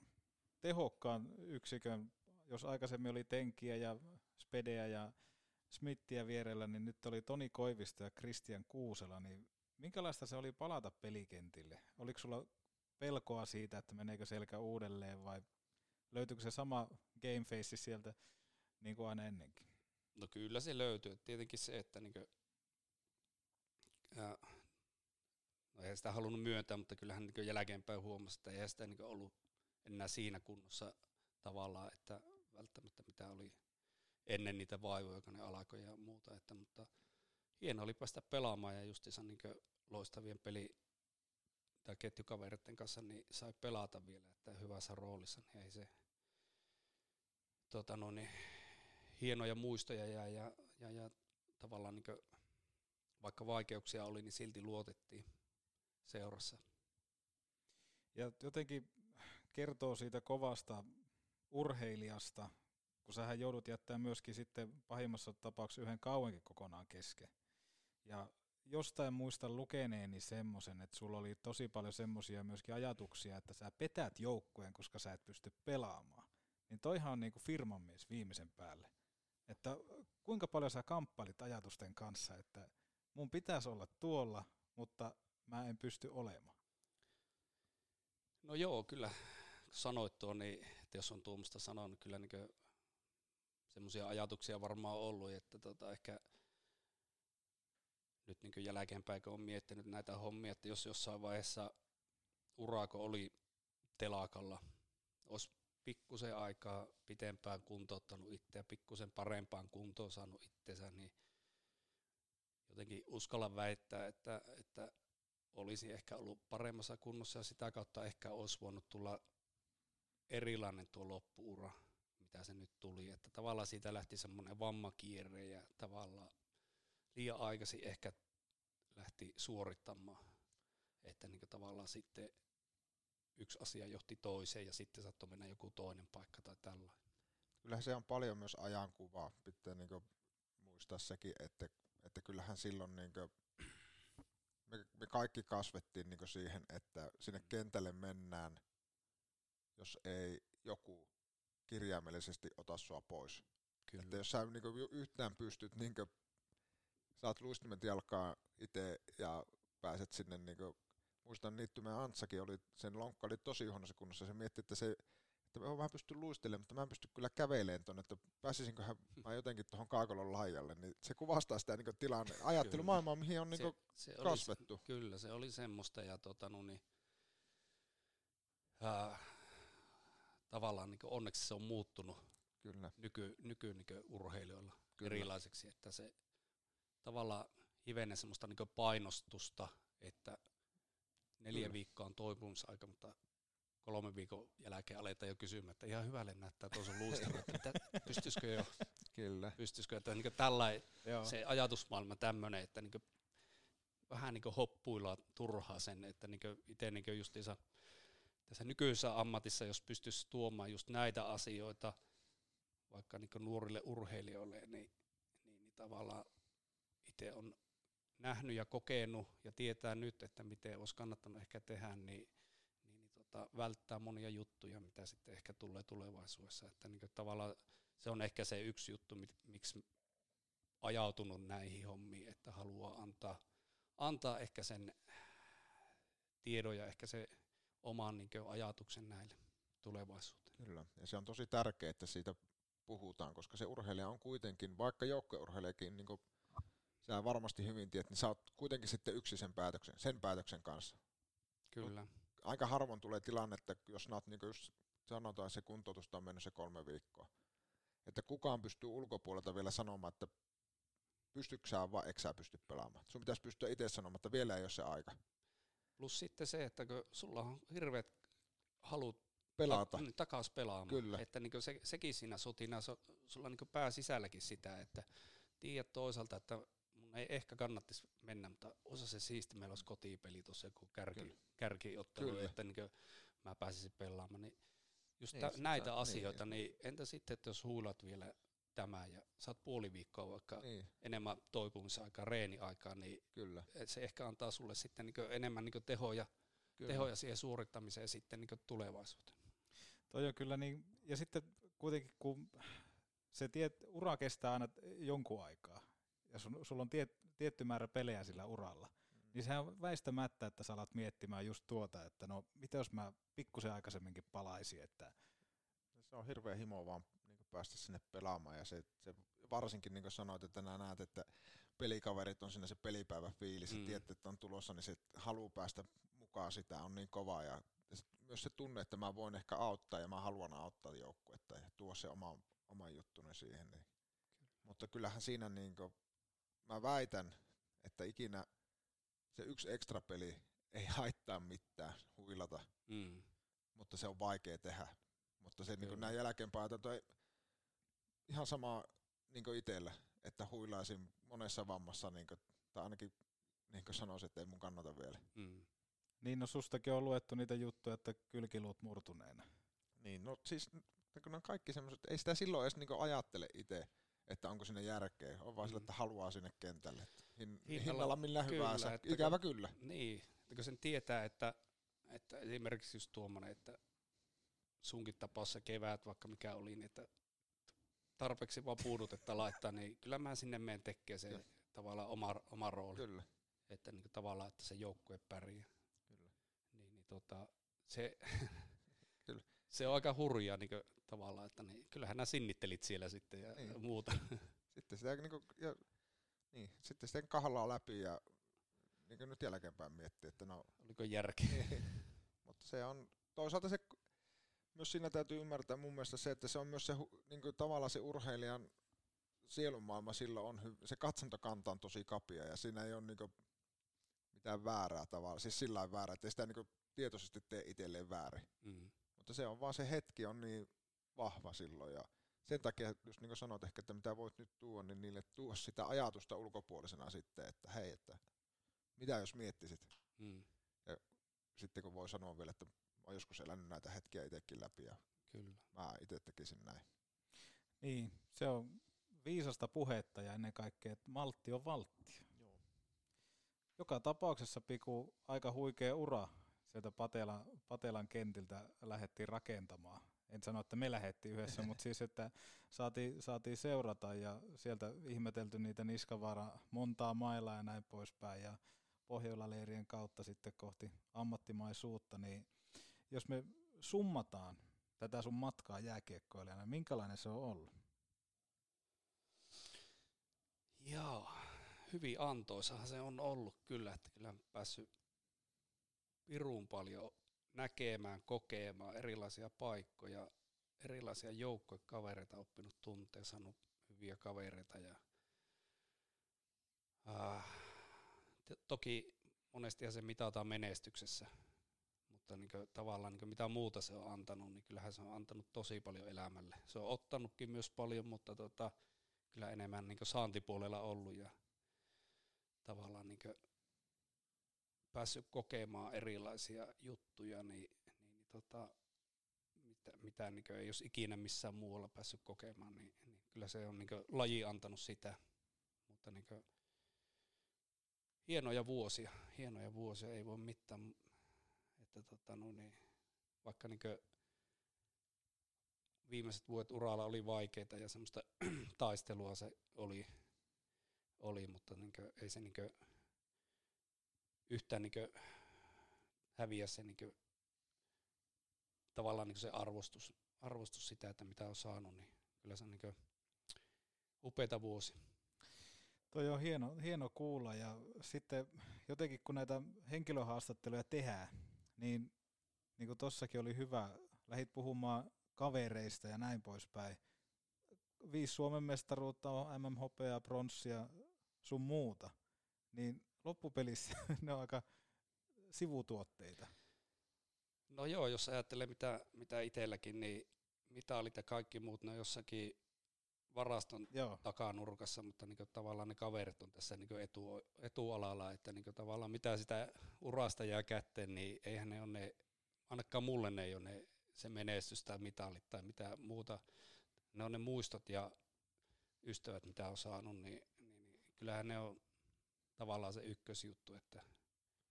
tehokkaan yksikön. Jos aikaisemmin oli Tenkiä ja Spedeä ja Smithiä vierellä, niin nyt oli Toni Koivisto ja Christian Kuusela. Niin minkälaista se oli palata pelikentille? Oliko sulla pelkoa siitä, että meneekö selkä uudelleen vai löytyykö se sama game face sieltä niin kuin aina ennenkin? No kyllä se löytyy. Tietenkin se, että niin kuin, ää, no eihän sitä halunnut myöntää, mutta kyllähän niin kuin jälkeenpäin huomasi, että eihän sitä niin kuin ollut enää siinä kunnossa tavallaan, että välttämättä mitä oli ennen niitä vaivoja, joka ne alkoi ja muuta. Että, mutta hieno oli päästä pelaamaan ja justiinsa niin kuin loistavien peli- tai ketjukavereiden kanssa niin sai pelata vielä, että hyvässä roolissa, niin ei se tota no, niin, hienoja muistoja ja, ja, ja, ja tavallaan niin kuin, vaikka vaikeuksia oli, niin silti luotettiin seurassa. Ja jotenkin kertoo siitä kovasta urheilijasta, kun sähän joudut jättämään myöskin sitten pahimmassa tapauksessa yhden kauankin kokonaan kesken. Ja jostain muistan lukeneeni semmoisen, että sulla oli tosi paljon semmoisia myöskin ajatuksia, että sä petät joukkueen, koska sä et pysty pelaamaan. Niin toihan on niinku firman mies viimeisen päälle. Että kuinka paljon sä kamppailit ajatusten kanssa, että mun pitäisi olla tuolla, mutta mä en pysty olemaan. No joo, kyllä sanoit tuo, niin, että jos on tuommoista sanonut, niin kyllä niinku semmoisia ajatuksia varmaan ollut, että tota ehkä nyt niin jälkeenpäin, kun on miettinyt näitä hommia, että jos jossain vaiheessa uraako oli telakalla, olisi pikkusen aikaa pitempään kuntouttanut itseä, pikkusen parempaan kuntoon saanut itsensä, niin jotenkin uskalla väittää, että, että olisi ehkä ollut paremmassa kunnossa ja sitä kautta ehkä olisi voinut tulla erilainen tuo loppuura, mitä se nyt tuli. Että tavallaan siitä lähti semmoinen vammakierre ja tavallaan liian aikaisin ehkä lähti suorittamaan, että niin tavallaan sitten yksi asia johti toiseen ja sitten saattoi mennä joku toinen paikka tai tällainen. Kyllähän se on paljon myös ajankuvaa, pitää niin muistaa sekin, että, että kyllähän silloin niin me, me kaikki kasvettiin niin siihen, että sinne kentälle mennään, jos ei joku kirjaimellisesti ota sua pois. Kyllä. Että jos sä niin yhtään pystyt niin saat luistimet jalkaa itse ja pääset sinne, niin kuin, muistan niittymään Antsakin, oli, sen lonkka oli tosi huonossa kunnossa, se mietti, että, se, että mä vähän pystyn luistelemaan, mutta mä en pysty kyllä kävelemään tuonne, että pääsisinköhän mä jotenkin tuohon kaakolon laijalle, niin se kuvastaa sitä niin tilanne, ajattelu maailmaa, mihin on se, niin se kasvettu. Oli, kyllä, se oli semmoista ja tota, no niin, äh, tavallaan niin onneksi se on muuttunut kyllä. nyky, nyky niin urheilijoilla kyllä. erilaiseksi, että se tavallaan hivenen semmoista niin painostusta, että neljä mm. viikkoa on toipumisaika, mutta kolmen viikon jälkeen aletaan jo kysymään, että ihan hyvälle näyttää tuossa luistelu, että pystyisikö jo, Kyllä. pystyisikö, että niin tällainen se ajatusmaailma tämmöinen, että niin vähän niin hoppuillaan turhaa sen, että niin itse niin justiinsa tässä nykyisessä ammatissa, jos pystyisi tuomaan just näitä asioita vaikka niin nuorille urheilijoille, niin, niin, niin tavallaan itse on nähnyt ja kokenut ja tietää nyt, että miten olisi kannattanut ehkä tehdä, niin, niin tota, välttää monia juttuja, mitä sitten ehkä tulee tulevaisuudessa. Että niin tavallaan se on ehkä se yksi juttu, miksi ajautunut näihin hommiin, että haluaa antaa, antaa ehkä sen tiedon ja ehkä se oman niin ajatuksen näille tulevaisuuteen. Kyllä, ja se on tosi tärkeää, että siitä puhutaan, koska se urheilija on kuitenkin, vaikka joukkueurheilijakin, niin sä varmasti hyvin tiedät, niin sä oot kuitenkin sitten yksi sen päätöksen, sen päätöksen kanssa. Kyllä. Aika harvoin tulee tilanne, että jos oot, niin just sanotaan, se kuntoutusta on mennyt se kolme viikkoa. Että kukaan pystyy ulkopuolelta vielä sanomaan, että pystytkö sä vai eikö sä pysty pelaamaan. Sun pitäisi pystyä itse sanomaan, että vielä ei ole se aika. Plus sitten se, että kun sulla on hirveät halut pelata. Ta- takas pelaamaan. Kyllä. Että niin se, sekin siinä sotina, sulla on niin pääsisälläkin sitä, että tiedät toisaalta, että mun ei ehkä kannattaisi mennä, mutta osa se siisti, meillä olisi kotipeli tuossa joku kärki, kärkiottelu, että niin mä pääsisin pelaamaan. Niin just niin, tä, näitä sitä, asioita, niin, niin entä sitten, että jos huilat vielä tämä ja saat puoli viikkoa vaikka niin. enemmän toipumisaikaa, reeniaikaa, niin kyllä. se ehkä antaa sulle sitten niin enemmän niin tehoja, tehoja siihen suorittamiseen sitten niin tulevaisuuteen. Toi on kyllä niin, ja sitten kuitenkin kun se tiet, ura kestää aina jonkun aikaa. Ja sun, sulla on tiet, tietty määrä pelejä sillä uralla. Mm. Niin sehän on väistämättä, että sä alat miettimään just tuota, että no mitä jos mä pikkusen aikaisemminkin palaisin, että... Se on hirveä himo vaan niin päästä sinne pelaamaan ja se, se varsinkin niin kuin sanoit, että nää näet, että pelikaverit on siinä se pelipäivän fiilis, mm. tiedät, että on tulossa, niin se haluaa päästä mukaan sitä, on niin kovaa ja myös se tunne, että mä voin ehkä auttaa ja mä haluan auttaa joukkuetta ja tuo se oma, oma juttuni siihen. Niin. Kyllä. Mutta kyllähän siinä niin kuin, mä väitän, että ikinä se yksi ekstra peli ei haittaa mitään huilata, mm. mutta se on vaikea tehdä. Mutta se niin näin jälkeenpäin ajateltu, ihan sama niin itsellä, että huilaisin monessa vammassa, niin kuin, tai ainakin niin sanoisin, että ei mun kannata vielä. Mm. Niin, no sustakin on luettu niitä juttuja, että kylkiluut murtuneena. Niin, no siis kun on kaikki semmoiset, ei sitä silloin edes niin ajattele itse, että onko sinne järkeä, on vaan mm. sillä, että haluaa sinne kentälle. Hin, hinnalla millä hyvänsä, ikävä kun, kyllä. Niin, että kun sen tietää, että, että esimerkiksi just tuommoinen, että sunkin tapaus se kevät, vaikka mikä oli, niin että tarpeeksi vaan puudutetta laittaa, niin kyllä mä sinne menen tekemään se kyllä. tavallaan oma, oma rooli. Kyllä. Että niin kuin tavallaan, että se joukkue pärjää. Kyllä. Niin, niin tota, se, kyllä. se on aika hurjaa niin kuin tavallaan, että niin, kyllähän nämä sinnittelit siellä sitten ja niin. muuta. Sitten sitä, niin kuin, ja, niin, sitten sitä kahlaa läpi ja niin kuin nyt jälkeenpäin miettii, että no... Oliko järkeä? Niin, mutta se on, toisaalta se... Myös siinä täytyy ymmärtää mun mielestä se, että se on myös se, niin kuin tavallaan se urheilijan sielunmaailma silloin on hyvä. Se katsantokanta on tosi kapia ja siinä ei ole niin kuin mitään väärää tavalla. Siis sillä lailla väärää, ettei sitä niin kuin tietoisesti tee itselleen väärin. Mm-hmm. Mutta se on vaan se hetki on niin vahva silloin ja sen takia, jos niin kuin sanot ehkä, että mitä voit nyt tuoda, niin niille tuo sitä ajatusta ulkopuolisena sitten, että hei, että mitä jos miettisit. Mm. Ja sitten kun voi sanoa vielä, että olen joskus elänyt näitä hetkiä itsekin läpi ja kyllä. mä itse tekisin näin. Niin, se on viisasta puhetta ja ennen kaikkea, että maltti on valttia. Joo. Joka tapauksessa Piku, aika huikea ura sieltä Patela, Patelan kentiltä lähdettiin rakentamaan. En sano, että me lähdettiin yhdessä, mutta siis, että saatiin, saatiin seurata ja sieltä ihmetelty niitä Niskavaara montaa mailaa ja näin poispäin. Ja Pohjola-leirien kautta sitten kohti ammattimaisuutta, niin jos me summataan tätä sun matkaa jääkiekkoilijana, minkälainen se on ollut? Joo, hyvin antoisahan se on ollut kyllä, että kyllä on päässyt pirun paljon näkemään, kokemaan erilaisia paikkoja, erilaisia joukkoja, kavereita oppinut tuntea, saanut hyviä kavereita. Ja, äh, toki monestihan se mitataan menestyksessä. Mutta niin kuin, tavallaan niin kuin, mitä muuta se on antanut, niin kyllähän se on antanut tosi paljon elämälle. Se on ottanutkin myös paljon, mutta tota, kyllä enemmän niin kuin saantipuolella ollut ja tavallaan niin kuin, päässyt kokemaan erilaisia juttuja, niin, niin, tota, mitä, mitä niin kuin, ei olisi ikinä missään muualla päässyt kokemaan, niin, niin kyllä se on niin kuin, laji antanut sitä. Mutta niin kuin, hienoja vuosia, hienoja vuosia ei voi mittaan. Että tota, no niin, vaikka niinkö viimeiset vuodet uralla oli vaikeita ja semmoista taistelua se oli, oli mutta niinkö, ei se niinkö yhtään niinkö häviä se niinkö, tavallaan niinkö se arvostus, arvostus sitä, että mitä on saanut, niin kyllä se on niinkö upeita vuosi. Toi on hieno, hieno kuulla ja sitten jotenkin kun näitä henkilöhaastatteluja tehdään, Niin, niin kuin tossakin oli hyvä, lähdit puhumaan kavereista ja näin poispäin. Viisi Suomen mestaruutta on M M-hopeaa, pronssia, sun muuta. Niin loppupelissä ne on aika sivutuotteita. No joo, jos ajattelee mitä, mitä itselläkin, niin mitalit ja kaikki muut, ne on jossakin varaston joo. takanurkassa, mutta niin kuin tavallaan ne kaverit on tässä niin kuin etu, etualalla, että niin kuin tavallaan mitä sitä urasta jää kätteen, niin eihän ne ole ne, ainakaan mulle ne ei ole ne, se menestys tai mitalit tai mitä muuta, ne on ne muistot ja ystävät mitä on saanut, niin, niin, niin kyllähän ne on tavallaan se ykkösjuttu, että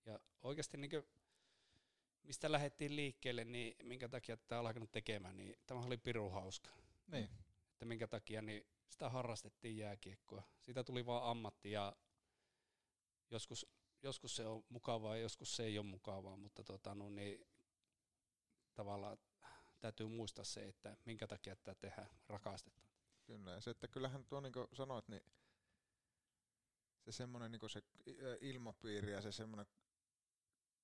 ja oikeasti niin kuin mistä lähdettiin liikkeelle, niin minkä takia tämä on alkanut tekemään, niin tämä oli pirun hauska. Niin. Että minkä takia, niin sitä harrastettiin jääkiekkoa. Siitä tuli vaan ammatti ja joskus joskus se on mukavaa ja joskus se ei ole mukavaa, mutta tota, no, niin, tavallaan täytyy muistaa se, että minkä takia tämä tehdään, rakastetaan. Kyllä, ja se, että kyllähän tuo niin kuin sanoit, niin se semmoinen niin se ilmapiiri ja se semmoinen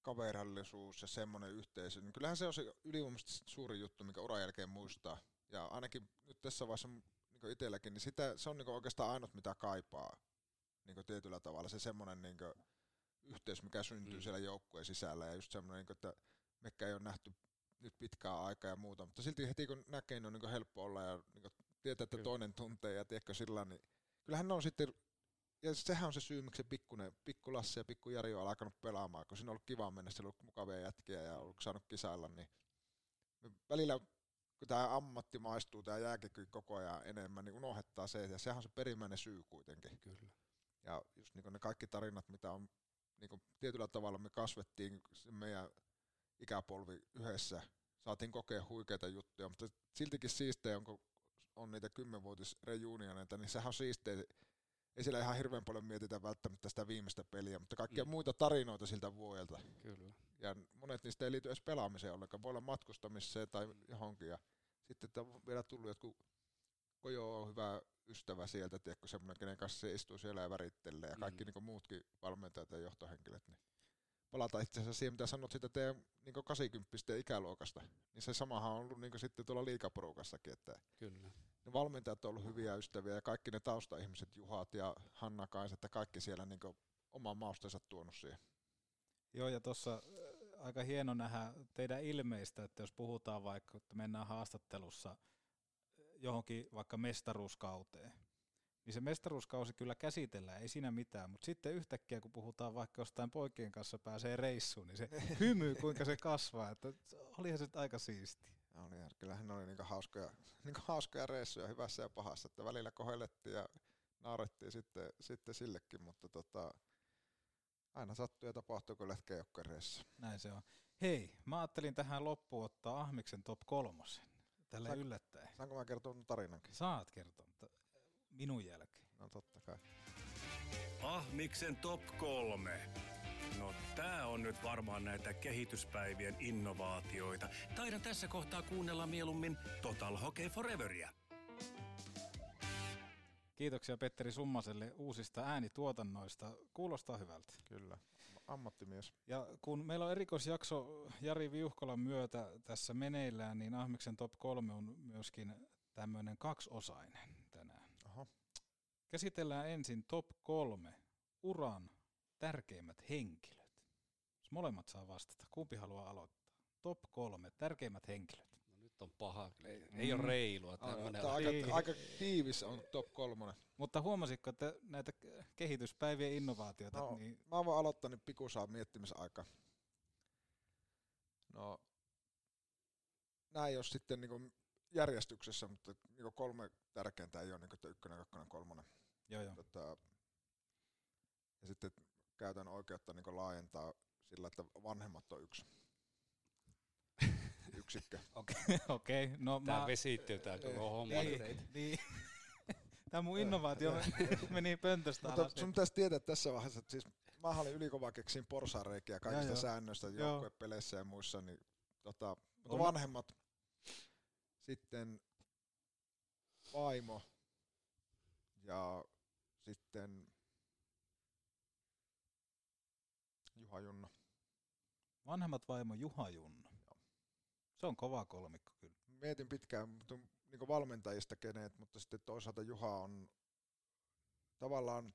kaverallisuus ja semmoinen yhteisö, niin kyllähän se on se ylivoimaisesti suuri juttu, mikä uran jälkeen muistaa. Ja ainakin nyt tässä vaiheessa niin itselläkin, niin sitä, se on niin oikeastaan ainut, mitä kaipaa niin tietyllä tavalla. Se semmoinen niin yhteys, mikä syntyy mm. siellä joukkueen sisällä ja just semmoinen, niin että mekä ei ole nähty nyt pitkää aikaa ja muuta, mutta silti heti kun näkee, niin on niin helppo olla ja niin tietää, että toinen tuntee ja tiedätkö sillä, niin kyllähän ne on sitten, ja sehän on se syy, miksi pikkuinen, pikku Lasse ja pikku Jari on alkanut pelaamaan, kun siinä on ollut kiva mennä, siellä on ollut mukavia jätkiä ja on ollut saanut kisailla, niin välillä kun tämä ammatti maistuu, tämä jääkiekko koko ajan enemmän, niin unohtaa se, ja sehän on se perimmäinen syy kuitenkin. Kyllä. Ja just niin ne kaikki tarinat, mitä on niin tietyllä tavalla me kasvettiin meidän ikäpolvi yhdessä, saatiin kokea huikeita juttuja, mutta siltikin siistejä on, kun on niitä kymmenvuotisreunioneita, niin sehän on siistejä. Ei siellä ihan hirveän paljon mietitä välttämättä sitä viimeistä peliä, mutta kaikkia mm. muita tarinoita siltä vuodelta. Kyllä. Ja monet niistä ei liity edes pelaamiseen ollenkaan, voi olla matkustamiseen tai johonkin. Ja sitten että on vielä tullut jotkut, Kojo on hyvä ystävä sieltä, tiedätkö, semmoinen, kenen kanssa se istuu siellä ja värittelee, ja kaikki mm. niin kuin muutkin valmentajat ja johtohenkilöt. Niin palataan itse asiassa siihen, mitä sanot siitä teidän niin kuin kahdeksankymppisten ikäluokasta. Niin se samahan on ollut niin kuin sitten tuolla liikaporukassakin. Että kyllä. Ne valmentajat on ollut hyviä ystäviä ja kaikki ne taustaihmiset, Juhat ja Hanna Kais, että kaikki siellä niin kuin oman maustensa tuonut siihen. Joo, ja tuossa aika hieno nähdä teidän ilmeistä, että jos puhutaan vaikka, että mennään haastattelussa johonkin vaikka mestaruuskauteen, niin se mestaruuskausi kyllä käsitellään, ei siinä mitään, mutta sitten yhtäkkiä kun puhutaan vaikka jostain poikien kanssa pääsee reissuun, niin se hymy kuinka se kasvaa, että olihan se nyt aika siistiä. No niin, kyllähän ne oli niinku hauskoja, niinku hauskoja reissuja hyvässä ja pahassa, että välillä kohellettiin ja naurettiin sitten, sitten sillekin, mutta tota, aina sattuu ja tapahtuu, kun lätkee joukkojen reissu. Näin se on. Hei, mä ajattelin tähän loppuun ottaa Ahmiksen top kolmosen, tällä Saanko, yllättäen. Saanko mä kertoa tarinankin? Saat kertoa, minun jälkeen. No totta kai. Ahmiksen top kolme. No tää on nyt varmaan näitä kehityspäivien innovaatioita. Taidan tässä kohtaa kuunnella mieluummin Total Hockey Foreveria. Kiitoksia Petteri Summaselle uusista äänituotannoista. Kuulostaa hyvältä. Kyllä, ammattimies. Ja kun meillä on erikoisjakso Jari Viuhkolan myötä tässä meneillään, niin Ahmiksen top kolme on myöskin tämmöinen kaksiosainen tänään. Aha. Käsitellään ensin top kolme uran tärkeimmät henkilöt. Jos molemmat saa vastata, kumpi haluaa aloittaa? Top kolme tärkeimmät henkilöt. No nyt on paha, ei, mm. ei ole reilua. Aika, aika tiivis on top kolmonen. Mutta huomasitko, että näitä kehityspäivien innovaatioita? No, niin mä voin aloittaa, niin Piku saa miettimisaika. No, näin jos sitten niin järjestyksessä, mutta niin kolme tärkeintä ei ole, niin kuin ykkönen, kakkonen, kolmonen. Joo, joo. Tota, ja sitten käytän oikeutta niin laajentaa sillä, että vanhemmat on yksi yksikkö. Okei, okei. Okay, okay. No tämä vesittyy tämä koko homma. Niin. Tämä mun innovaatio meni pöntöstä alas. Mutta sun pitäisi tietää tässä vaiheessa, että siis mä olin ylikovaa keksin porsareikiä kaikista säännöistä joukkuepeleissä ja muissa, niin tota, mutta vanhemmat, sitten vaimo ja sitten Juha Junna. Vanhemmat vaimo Juha Junna. Joo. Se on kova kolmikko kyllä. Mietin pitkään niin valmentajista keneet, mutta sitten toisaalta Juha on tavallaan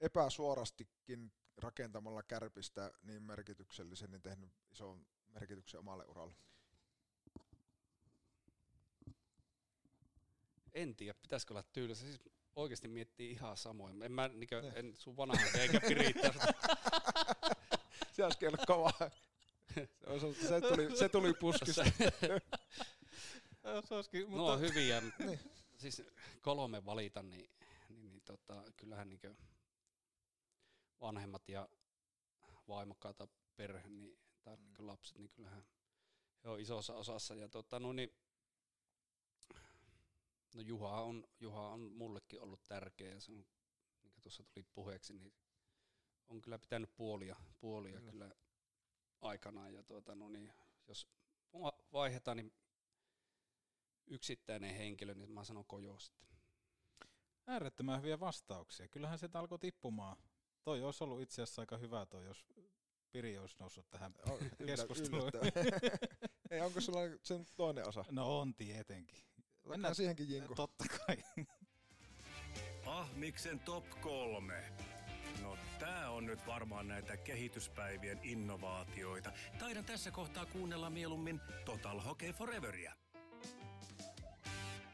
epäsuorastikin rakentamalla Kärpistä niin merkityksellisen, niin tehnyt ison merkityksen omalle uralle. En tiedä, pitäisikö olla tyylissä. Siis oikeasti miettii ihan samoin. En mä niinkö, en sun vanhempi eikä pirittää. Se olisikin ollut kovaa. Se tuli, se tuli puskista. No on hyviä. Niin. Siis kolme valita, niin, niin, niin tota, kyllähän niinkö vanhemmat ja vaimokkaita perhe, niin, tai mm. lapset, niin kyllähän he on isossa osassa. Ja tota, no niin, no Juha on, Juha on mullekin ollut tärkeä, ja se on, mikä tuossa tuli puheeksi, niin on kyllä pitänyt puolia, puolia kyllä. kyllä aikanaan. Ja tuota, no niin, jos vaihdetaan niin yksittäinen henkilö, niin mä sanon Kojo sitten. Äärettömän hyviä vastauksia. Kyllähän se alkoi tippumaan. Toi olisi ollut itse asiassa aika hyvä toi, jos Piri olisi noussut tähän keskusteluun. Ei, onko sulla sen toinen osa? No on tietenkin. Mennään siihenkin jinko. Totta kai. Ahmiksen top kolme. No tää on nyt varmaan näitä kehityspäivien innovaatioita. Taidan tässä kohtaa kuunnella mieluummin Total Hockey Foreveria.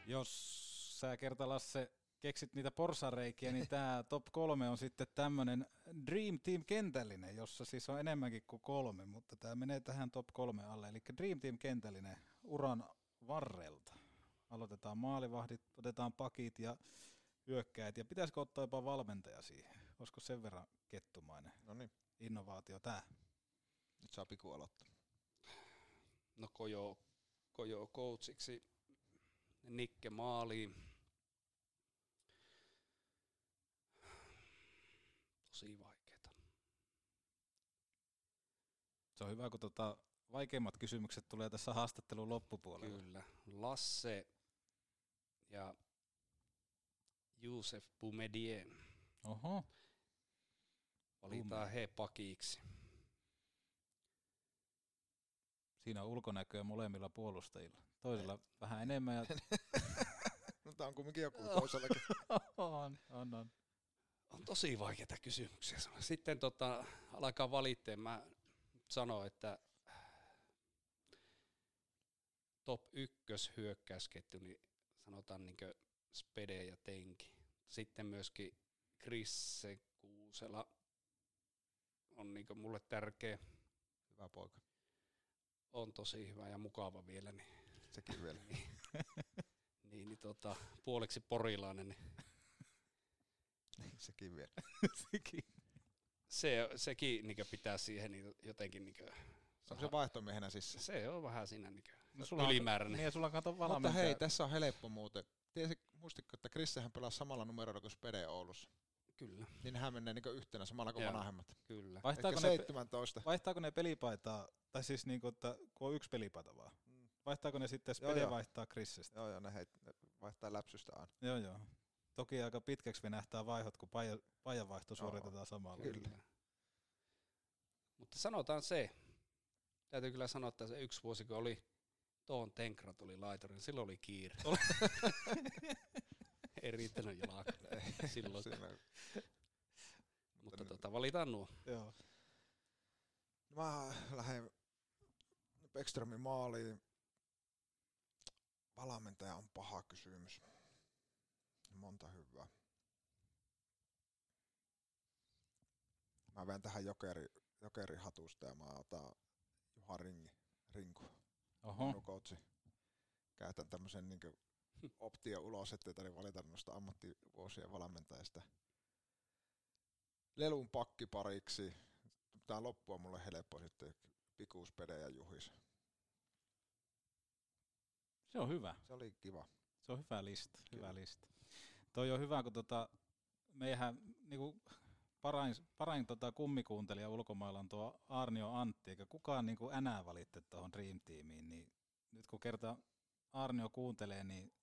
Jos sä kerta Lasse keksit niitä porsareikiä, niin tää top kolme on sitten tämmönen Dream Team kentällinen, jossa siis on enemmänkin kuin kolme, mutta tää menee tähän top kolme alle. Eli Dream Team kentällinen uran varrelta. Aloitetaan maalivahdit, otetaan pakit ja hyökkäät. Ja pitäisikö ottaa jopa valmentaja siihen? Olisiko sen verran kettumainen Noniin. Innovaatio tää? Nyt saa Piku aloittaa. No Kojo, Kojo coachiksi, Nikke maaliin. Tosi vaikeeta. Se on hyvä, kun tota vaikeimmat kysymykset tulee tässä haastattelun loppupuolella. Kyllä. Lasse ja Joseph Boumedienne. Oho. Valitaan Ume. He pakiksi. Siinä on ulkonäköä molemmilla puolustajilla. Toisella Ei. vähän enemmän. Ja no tää on kumminkin joku toisellakin. on, on, on. On tosi vaikeita kysymyksiä. Sitten tota, alkaa valitteen. Mä sanoin, että top ykkös hyökkäysketju, niin sanotaan niinkö Spede ja Tenki. Sitten myöskin Christian Kuusela on niinkö mulle tärkeä. Hyvä poika. On tosi hyvä ja mukava vielä. Niin. Sekin vielä. niin, niin, niin tota, puoleksi porilainen. Niin. Sekin vielä. sekin. Se, sekin niinkö pitää siihen niin jotenkin niinkö. Onko se vaihtomiehenä siis? Se on vähän siinä niinkö. No sulla ylimääräinen. Niin, sulla kato valmentaja. Mutta hei, tässä on helppo muuten. Tiesi, muistitko, että Christian pelasi samalla numerolla kuin Spede Oulussa? Kyllä. Niin hän menee niinkö yhtenä samalla kuin vanhemmat. Kyllä. Vaihtaako ne, seitsemäntoista Vaihtaako ne pelipaitaa? Tai siis niinkö, että kun on yksi pelipaita vaan. Mm. Vaihtaako ne sitten Spede joo, vaihtaa Chrisistä? Joo joo, ne, heit, ne vaihtaa läpsystä aina. Joo joo. Toki aika pitkäksi venähtää vaihot, kun paijanvaihto suoritetaan samalla. Kyllä. Mutta sanotaan se, täytyy kyllä sanoa, että se yksi vuosi, kun oli Toon Tenkrat oli laituri, niin silloin oli kiire. Ei riittänyt jalakalle silloin. Mutta tota, valitaan nuo. Joo. Mä lähden Beckströmin maaliin. Valmentaja on paha kysymys. Monta hyvää. Mä vien tähän jokeri, jokerihatusta ja mä otan Juha Ringi, Rinku. Oho. Coachi. Käytän tämmösen niinku optio ulos, ettei tarvitse valita noista ammattivuosien valmentajista. Lelun pakki pariksi. Tää loppu on mulle helppo sitten Pikuuspede ja Juhis. Se on hyvä. Se oli kiva. Se on hyvä lista. Kyllä. Hyvä lista. Toi on hyvä, kun tota, meihän niinku parain, parain tota kummikuuntelija ulkomailla on tuo Aarnio Antti, eikä kukaan niinku enää valitte tuohon Dream Teamiin, niin nyt kun kerta Aarnio kuuntelee, niin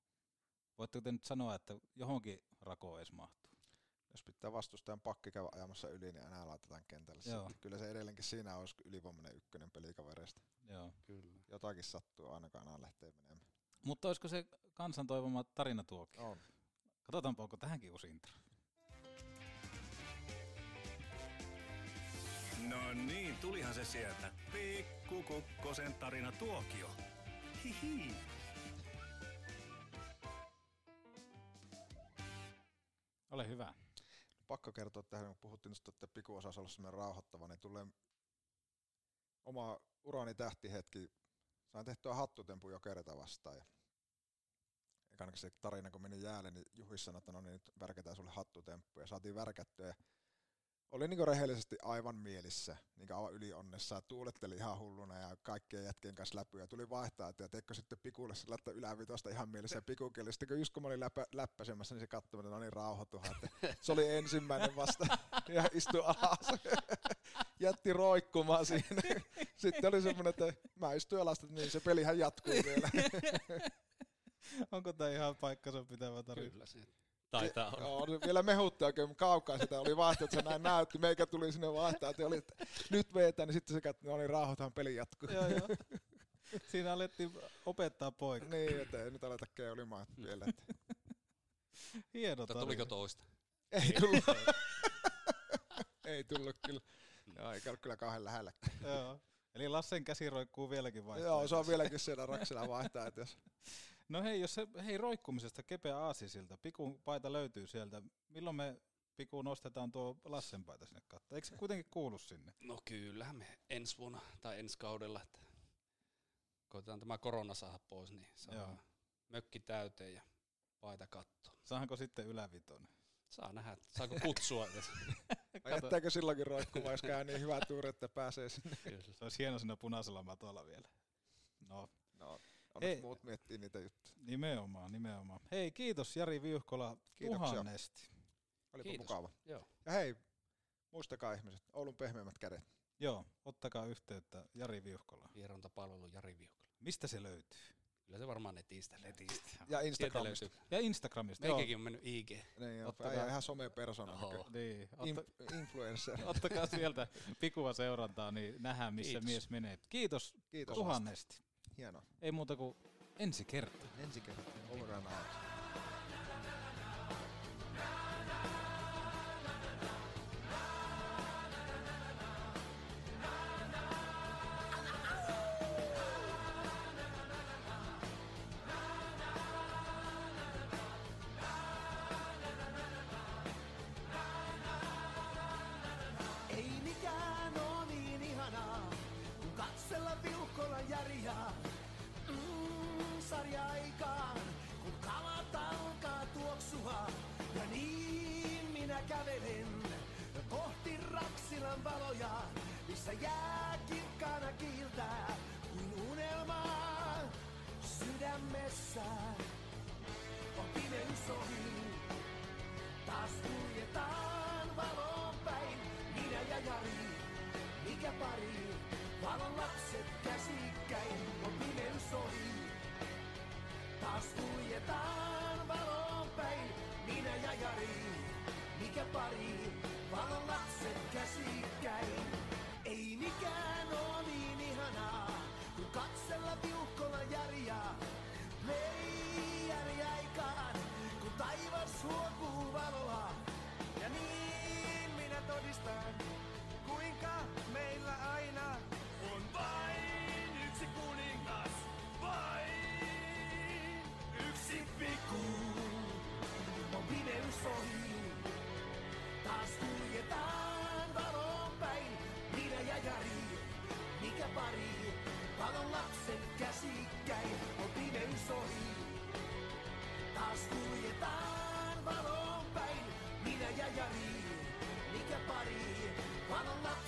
voitteko te nyt sanoa, että johonkin rakoon edes mahtuu? Jos pitää vastustajan pakki käydä ajamassa yli, niin enää laitetaan kentälle. Kyllä se edelleenkin siinä olisi ylivoimainen ykkönen pelikavereista. Joo. Kyllä. Jotakin sattuu ainakaan aina lähtee menemään. Mutta olisiko se kansan toivoma tarina tuokin? On. Katsotaanpa, onko tähänkin uusi intro. No niin, tulihan se sieltä. Pikku Kukkosen tarina tuokio. Hihi. Ole hyvä. Pakko kertoa tähän, kun puhuttiin, että Piku osaisi olla sellainen rauhoittava, niin tulee oma urani tähtihetki. Sain tehtyä hattutempun Jokereita vastaan. Eikä se tarina, kun meni jäälle, niin Juhis sanoi, että no niin, nyt värketään sulle hattutemppu. Ja saatiin värkättyä. oli niinku rehellisesti aivan mielissä, niinku aivan ylionnessa, tuuletteli ihan hulluna ja kaikkien jätkien kanssa läpyä. Tuli vaihtaa, että teikö sitten pikulle sillä, että ylävitosta ihan mielessä ja pikukielellä. Sitten kun just kun mä olin läpä, läppäsemässä, niin se katsoi, että no niin rauhoituhan. Se oli ensimmäinen vasta ja istui alas. Jätti roikkumaan siinä. Sitten oli semmoinen, että mä istuin alas, että niin se pelihän jatkuu vielä. Onko tämä ihan paikkansa pitävä tarina? Kyllä se. Taitaa olla. Joo, vielä mehutti oikein kaukaa sitä, oli vaihtaa, että se näin näytti, meikä tuli sinne vaihtaa, että, oli, että nyt vetään, niin sitten se katsoi, no niin rauhoitahan peli jatkuu. Joo, joo. Siinä alettiin opettaa poika. Niin, että ei nyt aleta keulimaan vielä. Hieno tarina. Tuliko toista? Ei tullut. Ei tullut kyllä. Joo, eikä ollut kyllä kauhean lähelläkään. Joo. Eli Lassen käsi roikkuu vieläkin vaihtaa. Joo, se on vieläkin siellä raksilla vaihtaa. Jos... No hei, jos se, hei roikkumisesta kepeä aasi siltä. Pikun paita löytyy sieltä. Milloin me Piku nostetaan tuo Lassen paita sinne kattoon? Eikö se kuitenkin kuulu sinne? No kyllä, me ensi vuonna tai ensi kaudella. Että koitetaan tämä korona saada pois, niin saadaan Joo. mökki täyteen ja paita kattoon. Saanko sitten ylävitonen? Saa nähdä, saako kutsua edes. Jättääkö silloinkin roikkuvaa, jos käy niin hyvä tuuri, että pääsee sinne. Se olisi hieno siinä punaisella matolla vielä. No, no onneksi muut miettii niitä juttuja. Nimenomaan, nimenomaan. Hei, kiitos Jari Viuhkola. Kiitoksia. Tuhannesti. Olipa kiitos. Mukava. Joo. Ja hei, muistakaa ihmiset, Oulun pehmeimmät kädet. Joo, ottakaa yhteyttä Jari Viuhkola. Hierontapalvelu Jari Viuhkola. Mistä se löytyy? Kyllä se varmaan netistä. netistä. Ja Instagramista. Ja Instagramista. Meikäkin on mennyt I G. Niin, ottakaa ihan somepersona. Niin, Otta... influencer. Ottakaa sieltä Pikua seurantaa, niin nähdään missä Kiitos. Mies menee. Kiitos, Kiitos tuhannesti. Hienoa. Ei muuta kuin ensi kertaa. Ensi kertaa. Olkaa valoja, missä jää kirkkaana kiiltää kuin unelmaa sydämessä. On pimeys ohi, taas kuljetaan valon päin, minä ja Jari, mikä pari, valon lapset käsikkäin. On pimeys ohi, taas kuljetaan valon päin, minä ja Jari, mikä pari, valon lapset käsikkäin. Ei mikään oo niin ihanaa, kun katsella Viuhkola Järiä. Hei Järiäikaan, kun taivas huokuu valoa. Ja niin minä todistan, kuinka meillä aina on vain yksi kuningas, vain yksi Piku. On pimeys ohi, taas kuljetaan valon päin, minä ja Jari, mikä pari, valon lapset käsikkäin. On pimeys ohi, taas kuljetaan valon päin, minä ja Jari, mikä pari, valon lapset